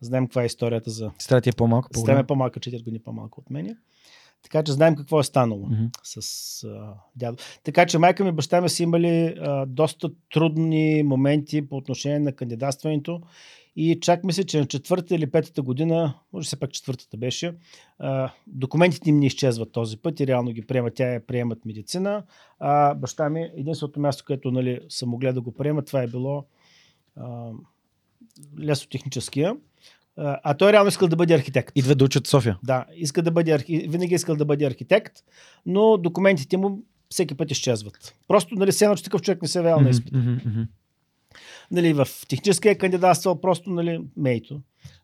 знаем каква е историята за... Сестра ти е по-малка? Сестра ми е по-малка, 4 години по-малка от мен. Така че знаем какво е станало с дядо. Така че майка ми и баща ми са имали доста трудни моменти по отношение на кандидатстването и чак мисля, че на 4-та или 5-та година, може все пак 4-та беше, документите им не изчезват този път и реално ги приемат. Тя я приемат медицина, а баща ми единственото място, което нали, са могли да го приемат, това е било лесотехническия. А той реално искал да бъде архитект. Идва да учат в София. Да, иска да бъде, винаги искал да бъде архитект, но документите му всеки път изчезват. Просто, нали, сено, че такъв човек не се е вял на изпит. Нали, в техническия кандидатствал, просто, нали, мейто.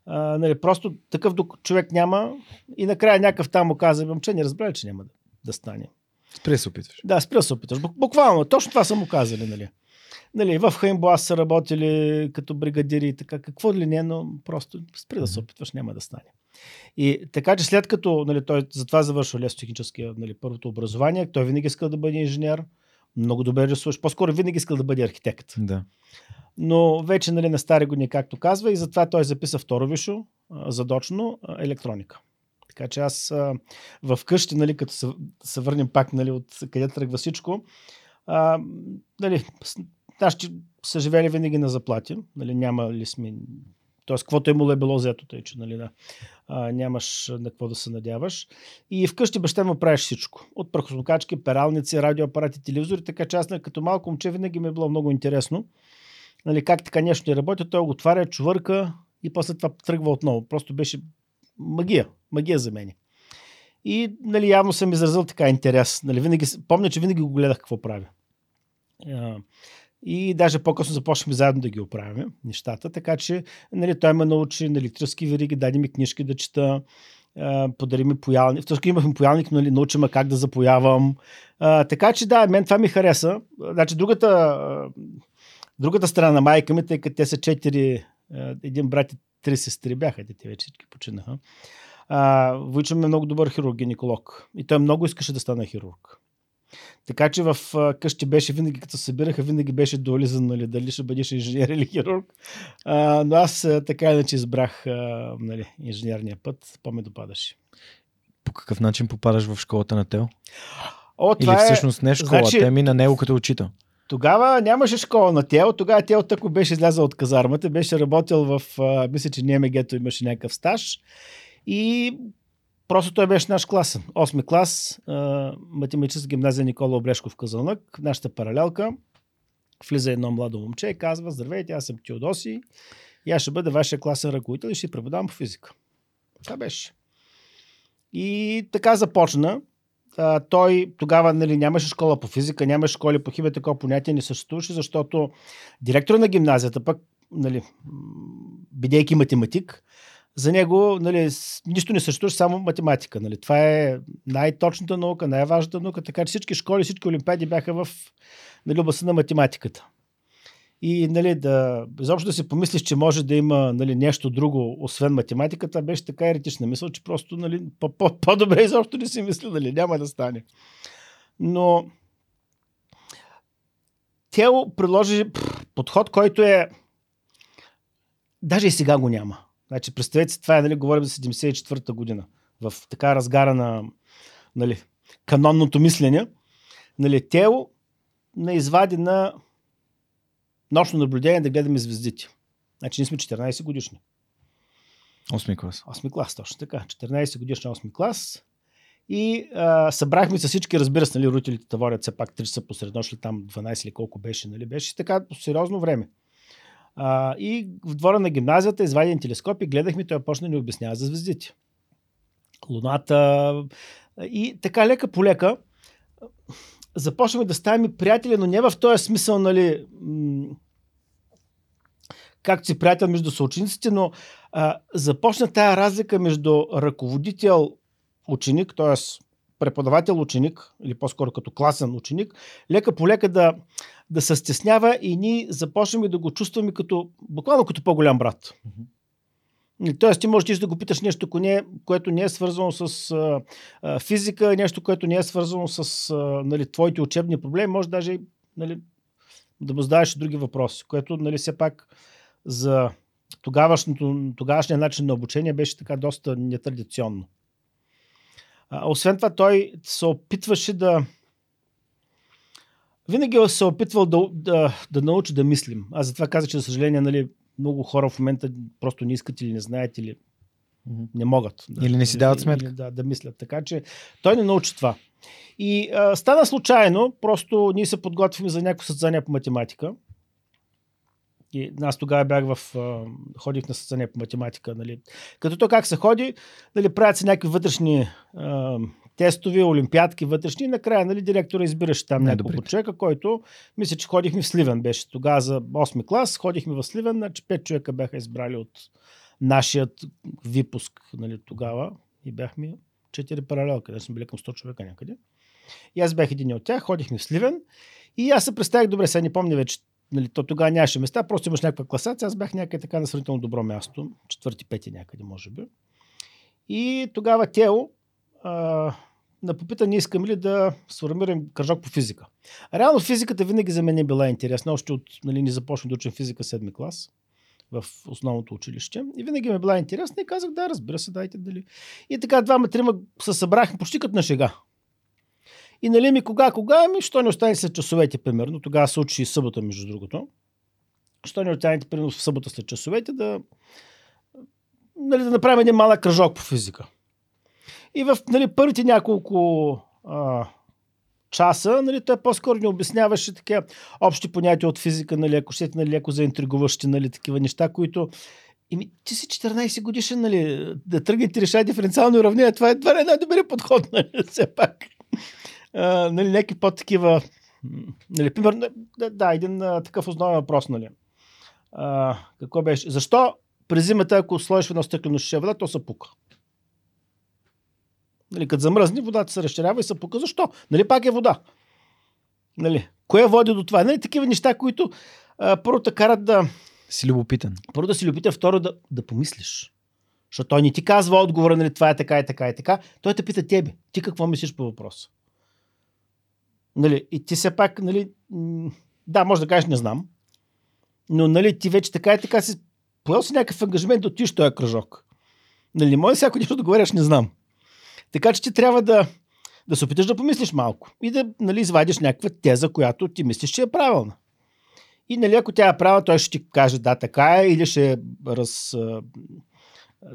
Нали, просто такъв човек няма и накрая някакъв там му каза, че не разбрали, че няма да стане. Спри се опитваш. Да, спри се опитваш. Буквално, точно това са му казали, нали. Нали, в Хаимбоаз са работили като бригадири и така, какво ли не, но просто спри да се опитваш, няма да стане. И така, че след като нали, той затова завършил лесотехническия нали, първото образование, той винаги искал да бъде инженер, много добре рисуваш, по-скоро винаги искал да бъде архитект. Да. Но вече нали, на стари години, както казва, и затова той записа второ висше, задочно, електроника. Така че аз вкъщи, нали, като се върнем пак нали, от къде тръгва всичко, нали, нашите са живели винаги на заплати. Нали, няма ли сме... Тоест, каквото имало е било взето, тъй, че нали, да, нямаш на какво да се надяваш. И вкъщи баща му правиш всичко. От прахосмокачки, пералници, радиоапарати, телевизори. Така че аз като малко момче винаги ми е било много интересно. Нали, как така нещо не работи, той го отваря, чувърка и после това тръгва отново. Просто беше магия. Магия за мен. И нали, явно съм изразил така интерес. Нали, винаги... Помня, че винаги го гледах какво прави. И даже по-късно започнахме заедно да ги оправяме нещата, така че нали, той ме научи на електрически вериги, даде ми книжки да чета, подари ми поялник. Втъжко имахме поялник, нали, научи ме как да запоявам. Така че да, мен това ми хареса. Значи, другата страна на майка ми, тъй като те са 4, един брат и 3 сестри бяха, те вече всички починаха. Войчо е много добър хирург, гинеколог. И той много искаше да стане хирург. Така че в къщи беше винаги, като събираха, винаги беше дуализъм, нали, дали ще бъдеш инженер или хирург. Но аз така иначе избрах нали, инженерния път, по-ме допадаше. По какъв начин попадаш в школата на Тео? Или всъщност не школа, значи, те мина него като учител. Тогава нямаше школа на Тео, тогава Тео тако беше излязъл от казармата, беше работил в, мисля, че НМГ-то имаше някакъв стаж и... Просто той беше наш класен. 8-ми клас, математическа гимназия Никола Облешков Казанлък, нашата паралелка. Влиза едно младо момче и казва: "Здравейте, аз съм Теодоси и аз ще бъда вашия класен ръководител и ще преподавам по физика." Това беше. И така започна. Той тогава нали, нямаше школа по физика, нямаше школи по химия, такова понятие не съществуваше, защото директор на гимназията пък, нали, бидейки математик, за него нали, нищо не съществува, само математика. Нали. Това е най-точната наука, най-важната наука, така че всички школи, всички олимпиади бяха в нали, областта на математиката. И нали, изобщо да си помислиш, че може да има нали, нещо друго, освен математиката, беше така еретична мисъл, че просто нали, по-добре изобщо не си мисля, нали, няма да стане. Но Тео предложи подход, който е... Даже и сега го няма. Значи, представете си, това е, нали, говорим за 1974 година, в така разгара на нали, канонното мислене. Нали, Тео не извади на нощно наблюдение да гледаме звездите. Значи, ние сме 14 годишни. 8 клас. 8 клас, точно така. 14 годишни 8 клас. И събрахме се всички, разбира се, нали, родителите таварят все пак 3 са посред нощ, там 12 или колко беше, нали, беше така сериозно време. И в двора на гимназията изваден телескоп и гледахме, той почна да ни обяснява за звездите. Луната и така лека по лека започваме да ставаме приятели, но не в този смисъл, нали, както си приятел между съучениците, но започна тая разлика между ръководител ученик, т.е. преподавател ученик, или по-скоро като класен ученик, лека по лека да се стеснява и ние започваме да го чувстваме като, буквално като по-голям брат. Тоест, ти можеш да го питаш нещо, което не е свързано с физика, нещо, което не е свързано с нали, твоите учебни проблеми, може даже нали, да му задаваш и други въпроси, което нали, все пак за тогавашния начин на обучение беше така доста нетрадиционно. Освен това, той се опитваше да... Винаги се опитвал да научи да мислим. Аз затова казах, че за съжаление, нали, много хора в момента просто не искат или не знаят, или не могат. Или да, не си дават сметка. Да мислят. Така че той не научи това. И стана случайно, просто ние се подготвим за някакво състезание по математика. И аз тогава ходих на състезание по математика. Нали. Като то как се ходи, нали, правят се някакви вътрешни тестове, олимпиадки вътрешни. Накрая нали, директора избираше там няколко човека, който мисля, че ходихме в Сливен. Беше тогава за 8-ми клас, ходихме в Сливен, значи 5 човека бяха избрали от нашият випуск нали, тогава. И бяхме 4 паралелка, да сме били към 100 човека някъде. И аз бях един от тях, ходихме в Сливен и аз се представих, добре, сега не помня вече. Нали, то тогава нямаше места, просто имаш някаква класация. Аз бях някъде така на сравнително добро място. 4-5 някъде, може би. И тогава Тео на попита, ние искаме ли да сформираме кръжок по физика. Реално физиката винаги за мен е била интересна. Още от нали, не започна да учим физика 7-ми клас в основното училище. И винаги ми била интересна и казах, да, разбира се, дайте дали. И така 2-3 се събрахме почти като на шега. И нали ми кога, що не остане след часовете, примерно. Тогава се учи и събота, между другото. Що не останете, примерно, в събота след часовете, да направим един малък кръжок по физика. И в нали, първите няколко часа, нали, той по-скоро ни обясняваше такива общи понятия от физика, нали, ако щете, нали, ако заинтригуващи, нали, такива неща, които... И ти си 14 годишен, нали, да тръгнете решава диференциално уравнение, това е най-добрият подход, нали, все пак. Нали, някакви по-такива нали, примерно, да, един такъв основен въпрос, нали. Какво беше? Защо през зимата, ако сложиш в едно стъклено шише вода, то се пука? Нали, като замръзни, водата се разширява и се пука. Защо? Нали, пак е вода. Нали, кое води до това? Нали, такива неща, които първо те карат да... Си любопитен. Първо да си любопитен, второ да помислиш. Защото той не ти казва отговора, нали, това е така и така и така. Той те пита тебе. Ти какво мислиш по въпроса? Нали, и ти все пак, нали, да, може да кажеш, не знам, но нали, ти вече така и така си поел си някакъв ангажимент да отиш този кръжок. Нали, може всяко нещо да говориш, не знам. Така че ти трябва да се опиташ да помислиш малко и да нали, извадиш някаква теза, която ти мислиш, че е правилна. И нали, ако тя е правилна, той ще ти каже да, така е, или ще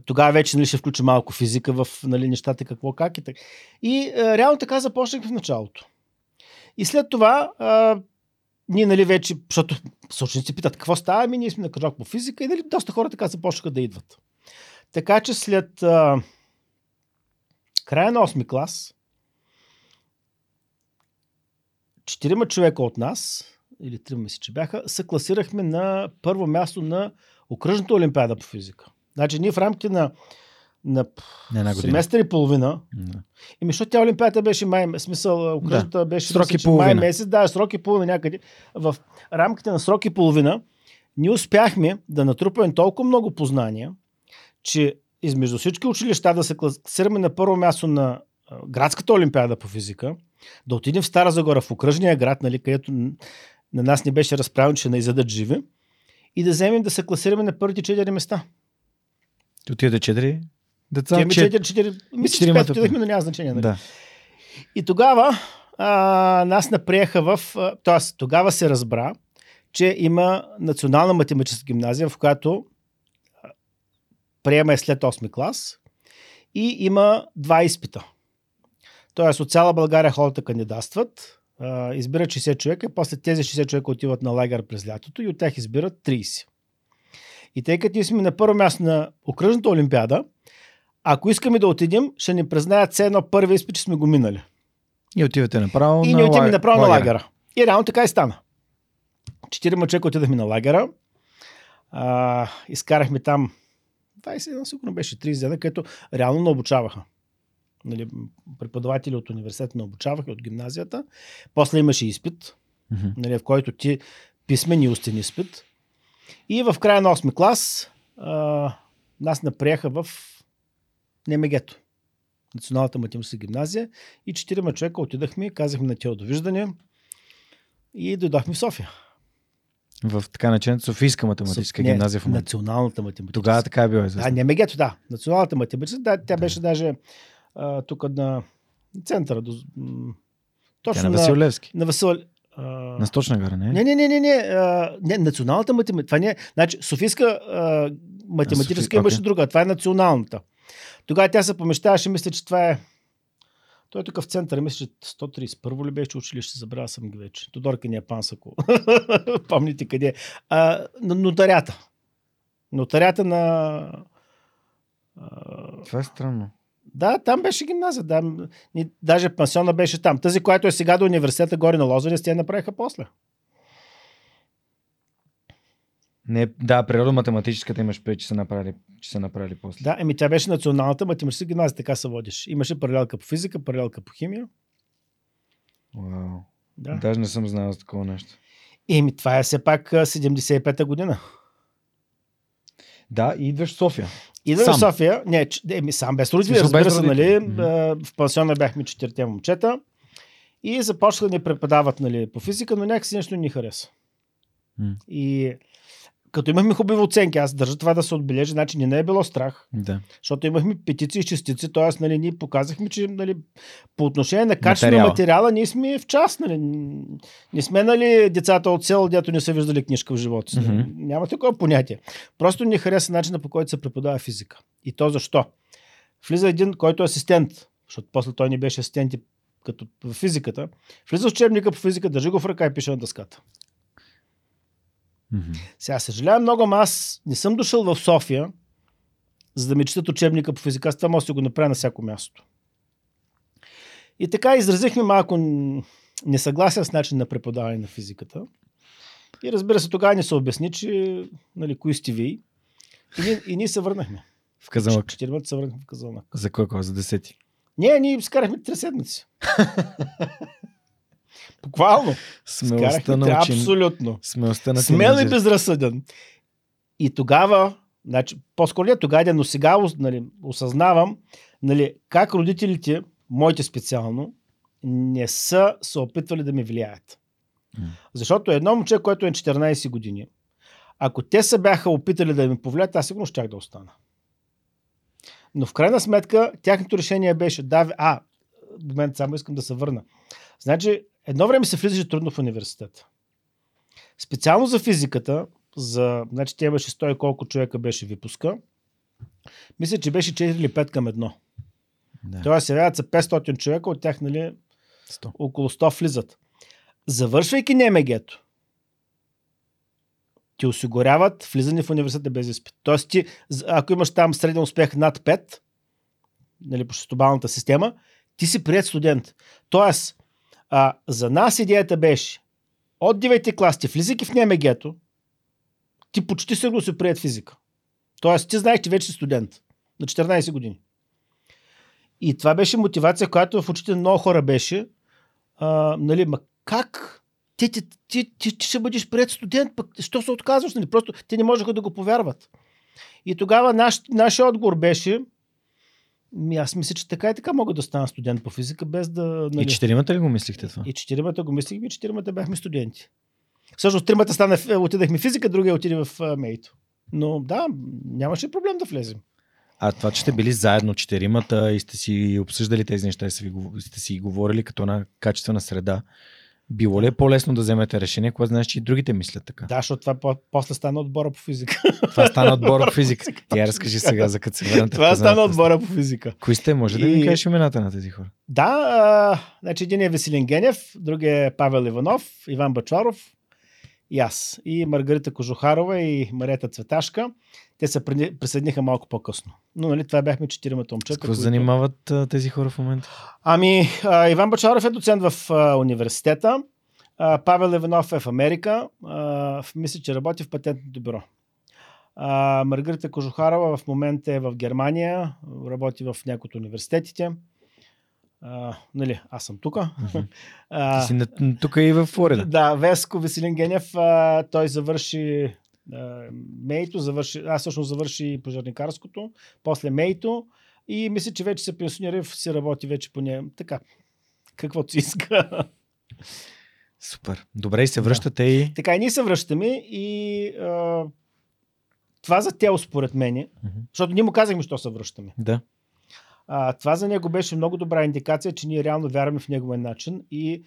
Тогава вече нали, ще включи малко физика в нали, нещата, какво, как и така. И реално така започнах в началото. И след това, ние нали вече, защото съученици питат какво става, ние сме на кръжок по физика и нали, доста хора така започнаха да идват. Така че след края на 8-ми клас, 4 човека от нас, или 3 мисля, че бяха, се класирахме на първо място на окръжната олимпиада по физика. Значи ние в рамките на семестър и половина. И защото тя олимпиадата беше май, смисъл, окръжната беше май месец, да, срок и половина някъде. В рамките на срок и половина ние успяхме да натрупаме толкова много познания, че измежду всички училища да се класираме на първо място на градската олимпиада по физика, да отидем в Стара Загора, в окръжния град, нали, където на нас не беше разправено, че не изядат живи, и да вземем да се класираме на първите 4 места. Отиде 4? Деца, ми 4, мисля, че 5 отидахме, но няма значение. Нали? Да. И тогава нас наприеха Тоест, тогава се разбра, че има национална математическа гимназия, в която приема е след 8-ми клас и има 2 изпита. Тоест от цяла България хората кандидатстват, избират 60 човека, после тези 60 човека отиват на лагер през лятото и от тях избират 30. И тъй като ние сме на първо място на окръжната олимпиада, ако искаме да отидем, ще ни признаят все едно първи изпит, че сме го минали. И отивате направо и на лагера. И реално така и стана. 4 човека отидахме на лагера. Изкарахме там 21, сигурно беше 30 дена, където реално не обучаваха. Нали, преподаватели от университета не обучаваха, от гимназията. После имаше изпит, нали, в който ти писмен и устен изпит. И в края на 8 клас нас наприеха в Немегето, Националната математическа гимназия, и 4 човека отидахме, казахме на тяло довиждане и дойдохме в София. В така начината Софийска математическа гимназия в момента. Националната математическа. Тогава така е било известно. Да, Немегето, да. Националната математическа, да, тя беше даже тук на центъра. Точно на Василевски. На Василевски. На Сточна гара, не? Не, националната математика. Не е. Значи, Софийска математическа имаше друга. Това е националната. Тогава тя се помещаваше, мисля, че това е. Той е тук в центъра, мисля, че 131 ли беше училище, забравя съм ги вече. Тодорка ни е пансако. Помните къде е. Нотарята. Нотарята на... Това е странно. Да, там беше гимназия. Да. Даже пансиона беше там. Тази, която е сега до университета горе на Лозенец, те я направиха после. Не, да, природо-математическата имаш преди, че са направили после. Да, еми тя беше националната математическа гимназия, така се водиш. Имаше паралелка по физика, паралелка по химия. Вау. Да. Даже не съм знал за такова нещо. Еми това е все пак 75-та година. Да, и идваш в София. Идвам в София. Не, сам без родители, разбира се, нали. В пансиона бяхме 4 момчета и започнаха да ни преподават, нали, по физика, но някакси нещо ни хареса. И като имахме хубави оценки, аз държа това да се отбележи, значи ни не е било страх, да. Защото имахме петици и частици, т.е. нали, ние показахме, че нали, по отношение на качество на материала ние сме в час. Нали. Не сме нали, децата от село, дето не са виждали книжка в живота си. Mm-hmm. Няма такова понятие. Просто ни хареса начина, по който се преподава физика. И то защо? Влиза един, който е асистент, защото после той не беше асистент като в физиката. Влиза учебника по физика, държи го в ръка и пише на дъската. Mm-hmm. Сега съжалявам много, но аз не съм дошъл в София, за да ми четат учебника по физика. Аз това може да го направя на всяко място. И така изразихме малко несъгласие с начин на преподаване на физиката. И разбира се, тогава ни се обясни, че нали, кои сте ви. И ние се върнахме. В Казанлък. 4 се върнахме в Казанлък. За колко? За 10? Не, ние изкарахме 3 седмици. Буквално. Смелостта на ученик. Абсолютно. Смел и безразсъден. И тогава, значи, по-скоро не тогава, но сега нали, осъзнавам нали, как родителите, моите специално, не са се опитвали да ми влияят. Защото едно момче, което е 14 години, ако те се бяха опитали да ми повлияят, аз сигурно щях да остана. Но в крайна сметка, тяхното решение беше в момента само искам да се върна. Значи, едно време се влизаше трудно в университета. Специално за физиката, значи тя имаше 100 и колко човека беше випуска. Мисля, че беше 4 или 5 към 1. Да. Тоест се явяват са 500 човека, от тях нали, 100. Около 100 влизат. Завършвайки НМГ-то, ти осигуряват влизане в университета без изпит. Тоест ти, ако имаш там среден успех над 5, нали, по шестобалната система, ти си приет студент. Тоест, за нас идеята беше от 9-ти клас, ти влизайки в НМГ-то, ти почти сигурно си приет физика. Тоест, ти знаеш, че вече си студент на 14 години. И това беше мотивация, която в очите на много хора беше. Нали, ма как? Ти ще бъдеш приет студент, пък що се отказваш? Нали? Просто те не можеха да го повярват. И тогава нашия отговор беше: аз мисля, че така и така мога да стана студент по физика, без да... Нали... И 4-мата ли го мислихте това? И 4-мата го мислихме, и 4-мата бяхме студенти. Всъщност 3-мата отидахме физика, другия отиде в МЕИТО. Но да, нямаше проблем да влезем. А това, че сте били заедно 4-мата и сте си обсъждали тези неща и сте си говорили като една качествена среда, Било ли е по-лесно да вземете решение, когато знаеш, че и другите мислят така? Да, защото това после стана отбора по физика. Това стана отбора по физика. Я разкажи сега за като се върната. Това стана отбора по физика. Кои сте? Може да ми кажеш имената на тези хора? Да, значи един е Веселин Генев, другия е Павел Иванов, Иван Бачваров и аз. И Маргарита Кожухарова и Марията Цветашка. Те се присъединиха малко по-късно. Но нали, това бяхме четиримата момчета. Какво занимават тези хора в момента? Ами, Иван Бачаров е доцент в университета. Павел Иванов е в Америка. Мисля, че работи в патентното бюро. Маргарита Кожухарова в момента е в Германия. Работи в някои от университетите. Нали, аз съм тук. Тук и в Флорида. Да, Веско Веселин Генев. Той завърши... Мейто, завърши пожарникарското, после Мейто и мисля, че вече се пенсионира и си работи вече по нея. Така, каквото си иска. Супер. Добре, и се връщате и... Така, и ние се връщаме и това за тяло според мен, защото ние му казахме, що се връщаме. Да. Това за него беше много добра индикация, че ние реално вярваме в неговия начин и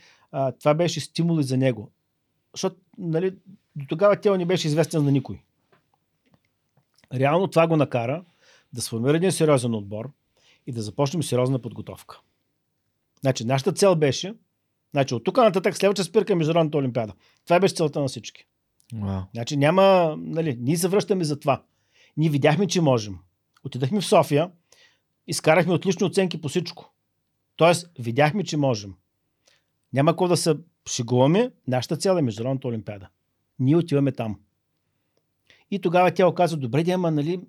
това беше стимул и за него. Защото, нали, до тогава тяло не беше известен на никой. Реално това го накара да сформира един сериозен отбор и да започнем сериозна подготовка. Значи, нашата цел беше, значи, от тук нататък следваща спирка Международната олимпиада. Това беше целта на всички. Wow. Значи, няма, нали, ние се връщаме за това. Ние видяхме, че можем. Отидахме в София, изкарахме отлични оценки по всичко. Тоест, видяхме, че можем. Няма какво да се шегуваме. Нашата цел е Международната олимпиада. Ние отиваме там. И тогава тя оказва, добре, дема, нали...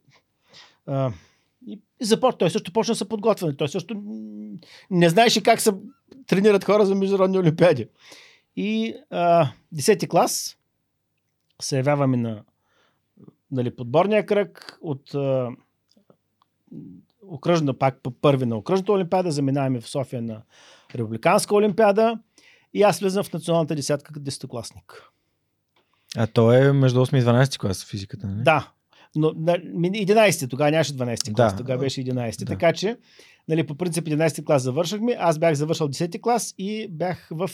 Той също почна да се подготвя. Той също не знаеше как се тренират хора за международни олимпиади. И 10-ти клас се явяваме на, нали, подборния кръг от окръжна, пак първи на окръжната олимпиада, заминаваме в София на републиканска олимпиада и аз влизам в националната десятка като 10-класник. А то е между 8 и 12 клас в физиката, нали? Да, но 11-ти, тогава нямаше 12-ти клас, да, тогава беше 11-ти, да. Така че, нали, по принцип 11-ти клас завършахме, аз бях завършал 10-ти клас и бях в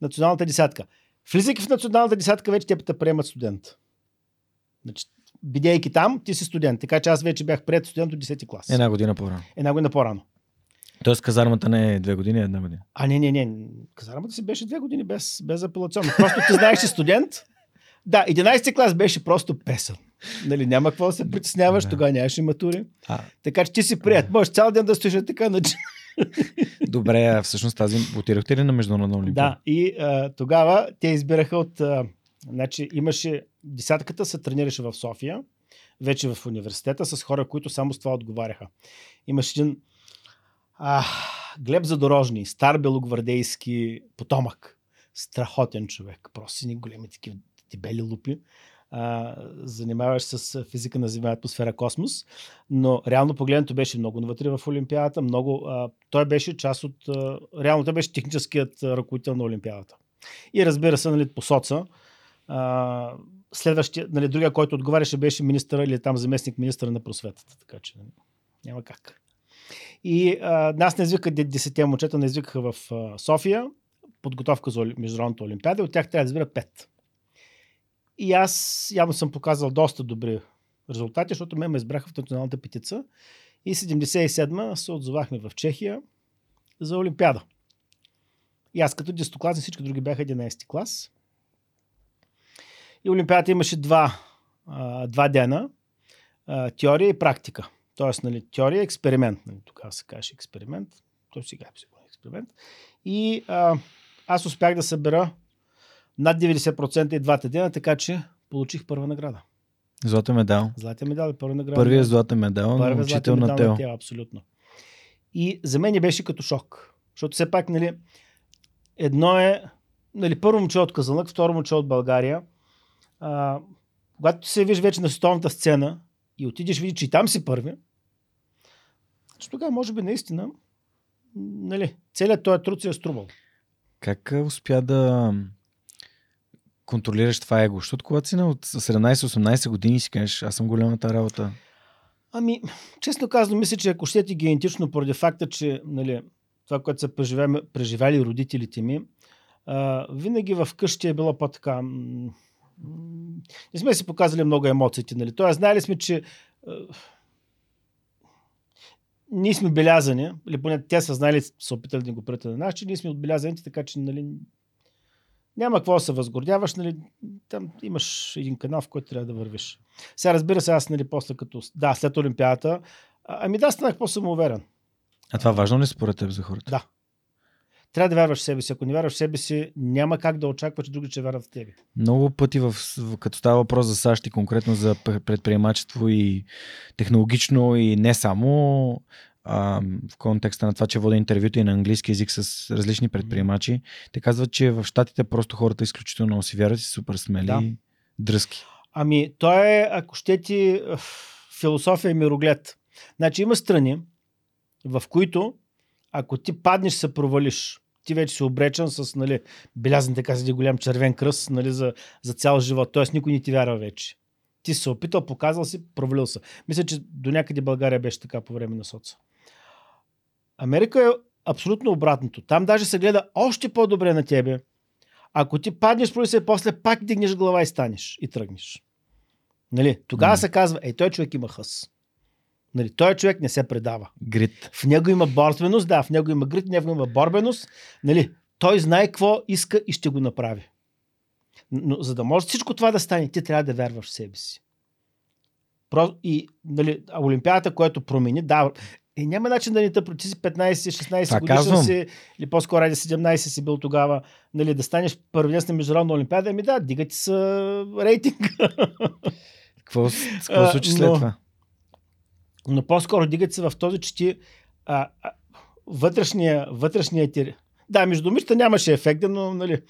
националната десятка. Влизайки в националната десятка, вече те приемат студент. Значи, бидейки там, ти си студент, така че аз вече бях приет студент от 10-ти клас. Една година по-рано. Тоест казармата не е 2 години, а 1 година. А, не. Казармата си беше 2 години без апелационно. Просто ти знаеш, че студент. Да, 11-ти клас беше просто песен. Нали, няма какво да се притесняваш, тогава нямаше матури. Така че ти си прият. Можеш цял ден да стоиш така. Добре, а всъщност тази отирахте ли на Международна олимпиада? Да, и тогава те избираха от... Значи имаше... Десятката се тренираше в София, вече в университета, с хора, които само с това отговаряха. Имаше един Глеб Задорожни, стар белогвардейски потомък. Страхотен човек. Просто големи такива дебели лупи. Занимаваш с физика на Земя, атмосфера, космос, но реално погледнато беше много навътре в Олимпиадата. Той беше част от... Реално той беше техническият ръководител на Олимпиадата. И разбира се, нали, по соца, следващия, нали, другия, който отговаряше, беше министър или там заместник министър на просветата. Така че няма как. И нас не извикаха 10 момчета, не извикаха в София, подготовка за Международната олимпиада, от тях трябва да избира 5. И аз явно съм показал доста добри резултати, защото ме избраха в националната петица. И 77-ма се отзовахме в Чехия за олимпиада. И аз като 10-ти клас, всички други бяха 11-ти клас. И олимпиадата имаше два дена, теория и практика. Тоест, нали, теория е експеримент. Нали, тогава се каже експеримент. Той сега е експеримент. И аз успях да събера над 90% и двата дена, така че получих първа награда. Златен медал. Златен медал и първа награда. Първият златен медал на учител на тело. Абсолютно. И за мен беше като шок. Защото все пак, нали, едно е, нали, първо момче от Казанлък, второ момче от България. Когато се виж вече на световната сцена и отидеш, видиш, че и там си първи, тогава може би наистина, нали, целият този труд се е струвал. Как успя да контролираш това его? Защото когато си на 17-18 години си кажеш, аз съм голямата работа. Ами, честно казано, мисля, че ако ще ти генетично, поради факта, че, нали, това, което са преживяли родителите ми, винаги в къщи е била по-така... Не сме си показали много емоциите, нали? Тоест, знали сме, че ние сме белязани, или поне те са знали, са опитали да го притат на нас, че ние сме отбелязаните, така че, нали, няма какво да се възгордяваш, нали, там имаш един канал, в който трябва да вървиш. Сега, разбира се, аз, нали, после като, да, след Олимпиадата, ами да, станах по-самоуверен. А това важно ли според теб за хората? Да. Трябва да вярваш в себе си. Ако не вярваш в себе си, няма как да очакваш други, че вярват в тебе. Много пъти, като става въпрос за САЩ и конкретно за предприемачество и технологично и не само, в контекста на това, че водя интервюта и на английски език с различни предприемачи, те казват, че в щатите просто хората изключително много си вярват и супер смели, да, дръзки. Ами, то е, ако ще ти философия и мироглед. Значи има страни, в които ако ти паднеш, се провалиш. Ти вече си обречен с, нали, белязан така с един голям червен кръст, нали, за цял живот. Тоест никой не ти вярва вече. Ти се опитал, показал си, провалил се. Мисля, че до някъде България беше така по време на соца. Америка е абсолютно обратното. Там даже се гледа още по-добре на тебе. Ако ти паднеш, провали се, после пак дигнеш глава и станеш и тръгнеш. Нали? Тогава се казва, ей, той човек има хъс. Нали, той човек не се предава. Грит. В него има борбеност, да, в него има грит, в него има борбеност. Нали, той знае какво иска и ще го направи. Но за да може всичко това да стане, ти трябва да вярваш в себе си. И, нали, Олимпиадата, която промени, да, и няма начин да ни те протиси 15-16 годишен си, или по-скоро 17 си бил тогава, нали, да станеш първенец на международна Олимпиада, ами да, дига ти са рейтинг. Какво случи след това? Но по-скоро дигат се в този, че ти вътрешния ти... Да, между момичета нямаше ефект, но, нали,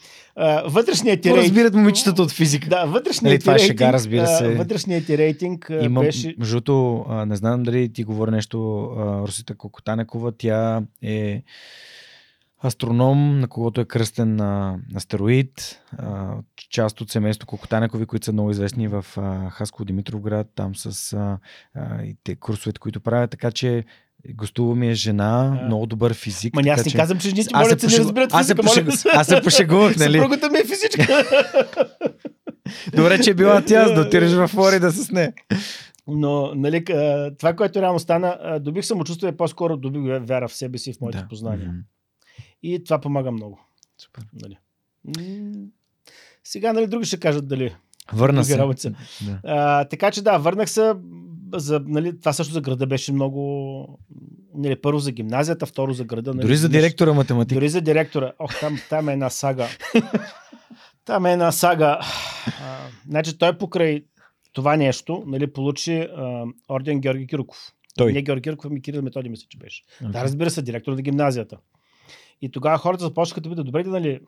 вътрешният ти рейтинг... Разбират момичетата от физика. Да, вътрешният, нали, ти рейтинг, разбира се. Вътрешният ти рейтинг има, беше... Жуто, не знам дали ти говори нещо, Русита Кокотанекова, тя е астроном, на когото е кръстен астероид, част от семейство Кокотанекови, които са много известни в Хасково, Димитровград, там с и те курсовете, които правят, така че гостува ми е жена, много добър физик. Ма аз не казвам, че жените моля да се не разбират физика. Аз се пошегувах, нали? Съпругата ми е физичка. Добре, че е била тя, да отираш във Флорида с нея. Но, нали, това, което реално стана, добих самочувствие, по-скоро добих вяра в себе си и в моите познания. И това помага много. Супер. Нали. Сега, нали, други ще кажат дали. Върна се. Да. Така че да, върнах се. Нали, това също за града беше много... Нали, първо за гимназията, второ за града. Нали, дори за директора математика. Дори за директора. Ох, там е една сага. Значи той покрай това нещо, нали, получи орден Георги Кирков. Той. Не Георги Кирков, ами Кирил Методи, мисля, че беше. Okay. Да, разбира се, директор на гимназията. И тогава хората започнаха да бъдат, добре, нали,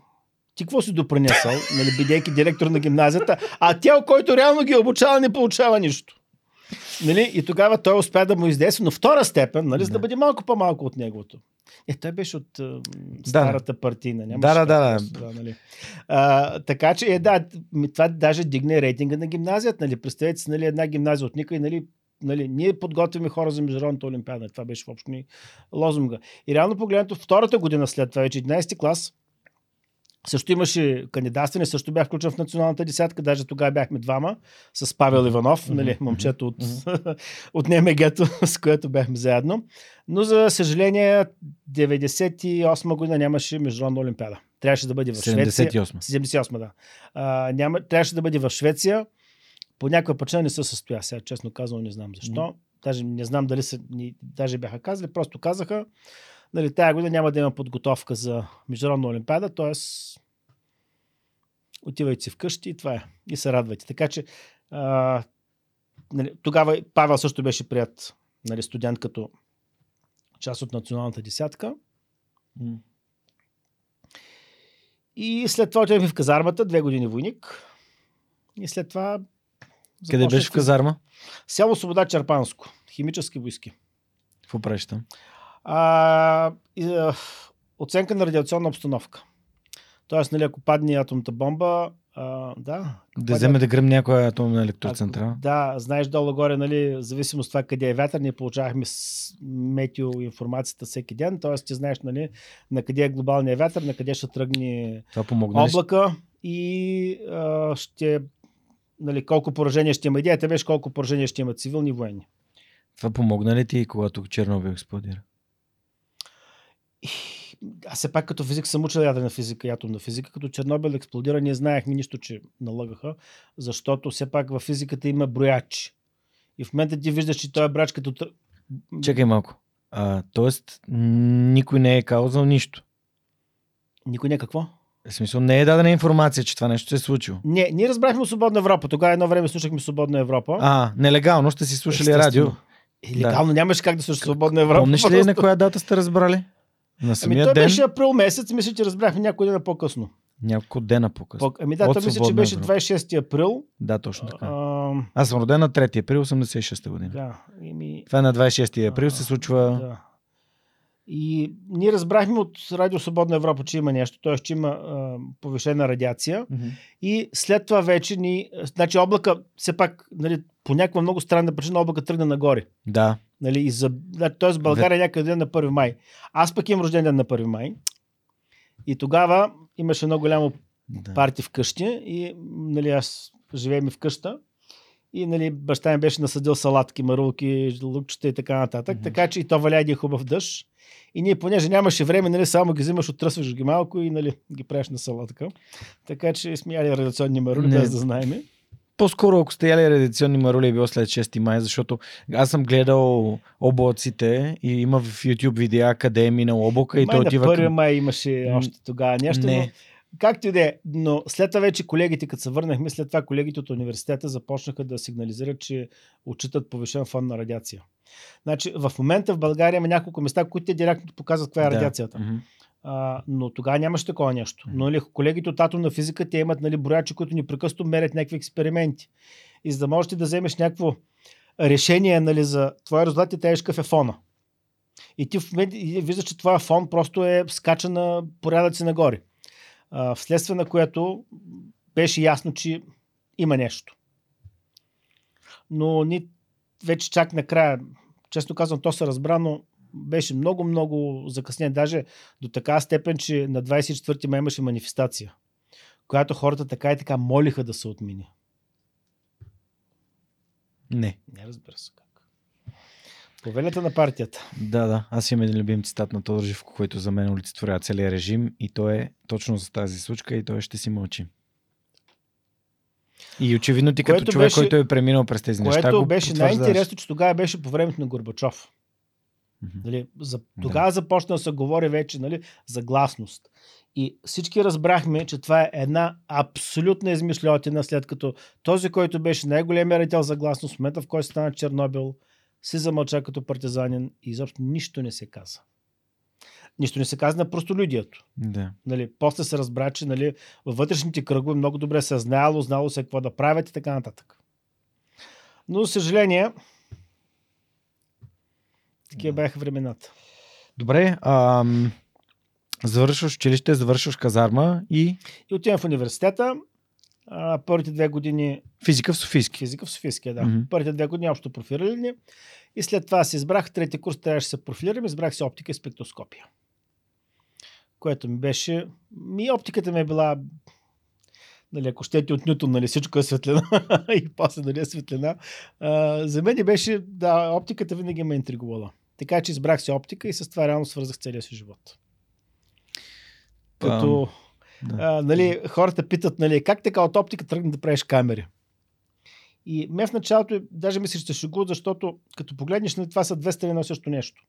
ти какво си допринесъл, нали, бидейки директор на гимназията, а тя, който реално ги обучава, не получава нищо. Нали, и тогава той успя да му издейства, но втора степен, нали, за да бъде малко по-малко от неговото. Той беше от старата партийна. Нали. Така че, това даже дигне рейтинга на гимназията. Нали. Представете си, нали, една гимназия от никой, нали, ние подготвяме хора за международната олимпиада. Това беше въобще ни лозунга. И реално погледнато, втората година след това, вече 11-ти клас, също имаше кандидатстване, също бях включен в националната десятка, даже тогава бяхме двама с Павел Иванов, нали, момчето от НМГ-то, с което бяхме заедно. Но за съжаление 98-ма година нямаше международна олимпиада. Трябваше да бъде в Швеция. 78-ма, да. Трябваше да бъде в Швеция. По някаква причина не се състоя. Сега, честно казвам, не знам защо. Даже не знам дали даже бяха казали, просто казаха, нали, тая година няма да има подготовка за международна олимпиада, т.е. отивайте си вкъщи и това е. И се радвайте. Така че нали, тогава Павел също беше прият, нали, студент като част от националната десятка. И след това отиваме в казармата, 2 години войник. И след това... Къде беше в казарма? Село Свобода, Черпанско. Химически войски. Какво правиш там? Оценка на радиационна обстановка. Тоест, нали, ако падне атомната бомба, да вземе да гръмне някоя атомна електроцентрала. Да, знаеш долу-горе, нали, зависимост от това къде е вятър, ние получавахме метеоинформацията всеки ден, т.е. ти знаеш, нали, на къде е глобалният вятър, на къде ще тръгне облака и ще, нали, колко поражения ще има. Идеята беше колко поражения ще имат цивилни военни. Това помогна ли ти, когато Чернобил експлодира? Аз все пак като физик съм учил ядрена физика и атомна физика. Като Чернобил експлодира, ние знаехме нищо, че налагаха, защото все пак във физиката има брояч. И в момента ти виждаш, че той е брояч като... Чакай малко. Тоест, никой не е каузал нищо? Никой не е какво? В смисъл, не е дадена информация, че това нещо се е случило. Не, ние разбрахме Свободна Европа. Тогава едно време слушахме Свободна Европа. Нелегално сте си слушали радио. Легално нямаш как да слушаш Свободна Европа. Помниш ли на коя дата сте разбрали? Той беше април месец, мисля, че разбрахме няколко дена по-късно. Няколко дена по-късно. Той мисля, че беше 26 април. Да, точно така. Аз съм роден на 3 април 86-та година. Да, това на 26 април се случва... Да. И ние разбрахме от Радио Свободна Европа, че има нещо, т.е. че има повишена радиация. Mm-hmm. И след това вече ни... Значи облака, все пак, нали, по някаква много странна причина облака тръгна нагоре. Да. Нали, т.е. България някъде на 1 май. Аз пък имам рожден ден на 1 май. И тогава имаше много голямо парти вкъщи. И, нали, аз живеем в къща. И, нали, баща ми беше насъдил салатки, марулки, лукчета и така нататък. Mm-hmm. Така че и то валя един хубав дъжд. И ние, понеже нямаше време, нали, само ги взимаш, отръсваш ги малко и, нали, ги правиш на салатка. Така че сме яли радиационни марули, без да знаем. По-скоро, ако сте яли радиационни марули, е било след 6 май, защото аз съм гледал облаците и има в YouTube видеа къде е минал облака и той отива към... 1 май имаше още тогава нещо, но... Както и да е, но след това вече колегите, като се върнахме, след това колегите от университета започнаха да сигнализират, че отчитат повишен фон на радиация. Значи, в момента в България има няколко места, които те директно показват каква е радиацията. Mm-hmm. Но тогава нямаше такова нещо. Но, нали, колегите от атомна физика, те имат, нали, броячи, които непрекъснато мерят някакви експерименти. И за да можеш да вземеш някакво решение, нали, за твоя резултат, ти трябваш какъв е фона. И ти в момента виждаш, че твоя фон просто е скача на порядъци нагоре. Вследствие на което беше ясно, че има нещо. Но ни вече чак накрая, честно казвам, то се разбра, но беше много-много закъснен. Даже до така степен, че на 24 май имаше манифестация, която хората така и така молиха да се отмини. Не разбира се как. Повелята на партията. Да. Аз имам един любим цитат на Тодор Живков, който за мен олицетворява целия режим и той е точно за тази случка и той ще си мълчи. И очевидно ти като човек, който е преминал през тези неща, го беше най-интересно, че тогава беше по времето на Горбачов. Mm-hmm. Нали, тогава започна да се говори вече, нали, за гласност. И всички разбрахме, че това е една абсолютна измишлятина, след като този, който беше най-големият радител за гласност, в момента в който стана Чернобил, се замълча като партизанин и изобщо нищо не се каза. Нищо не се каза на простолюдието. Да. Нали, после се разбра, че, нали, във вътрешните кръгове много добре се знаело, знало се какво да правят и така нататък. Но, за съжаление, такива бяха времената. Добре, завършваш училище, завършваш казарма и отивам в университета. Първите 2 години... Физика в Софийски. Физика в Софийски, да. Mm-hmm. Първите 2 години общо профилиране. И след това се избрах, трети курс трябваше да се профилирам, избрах се оптика и спектроскопия. Което ми беше... Оптиката ми е била... Нали, ако щете от Нютон, нали, всичко е светлина и после, нали, е светлина. За мен беше... Да, оптиката винаги ме интригувала. Така че избрах се оптика и с това реално свързах целия си живот. Като... нали, хората питат, нали, как така от оптика тръгна да правиш камери. И ме в началото, даже мислиш, ще шегуват, защото като погледнеш, нали, това са две страни на също нещо.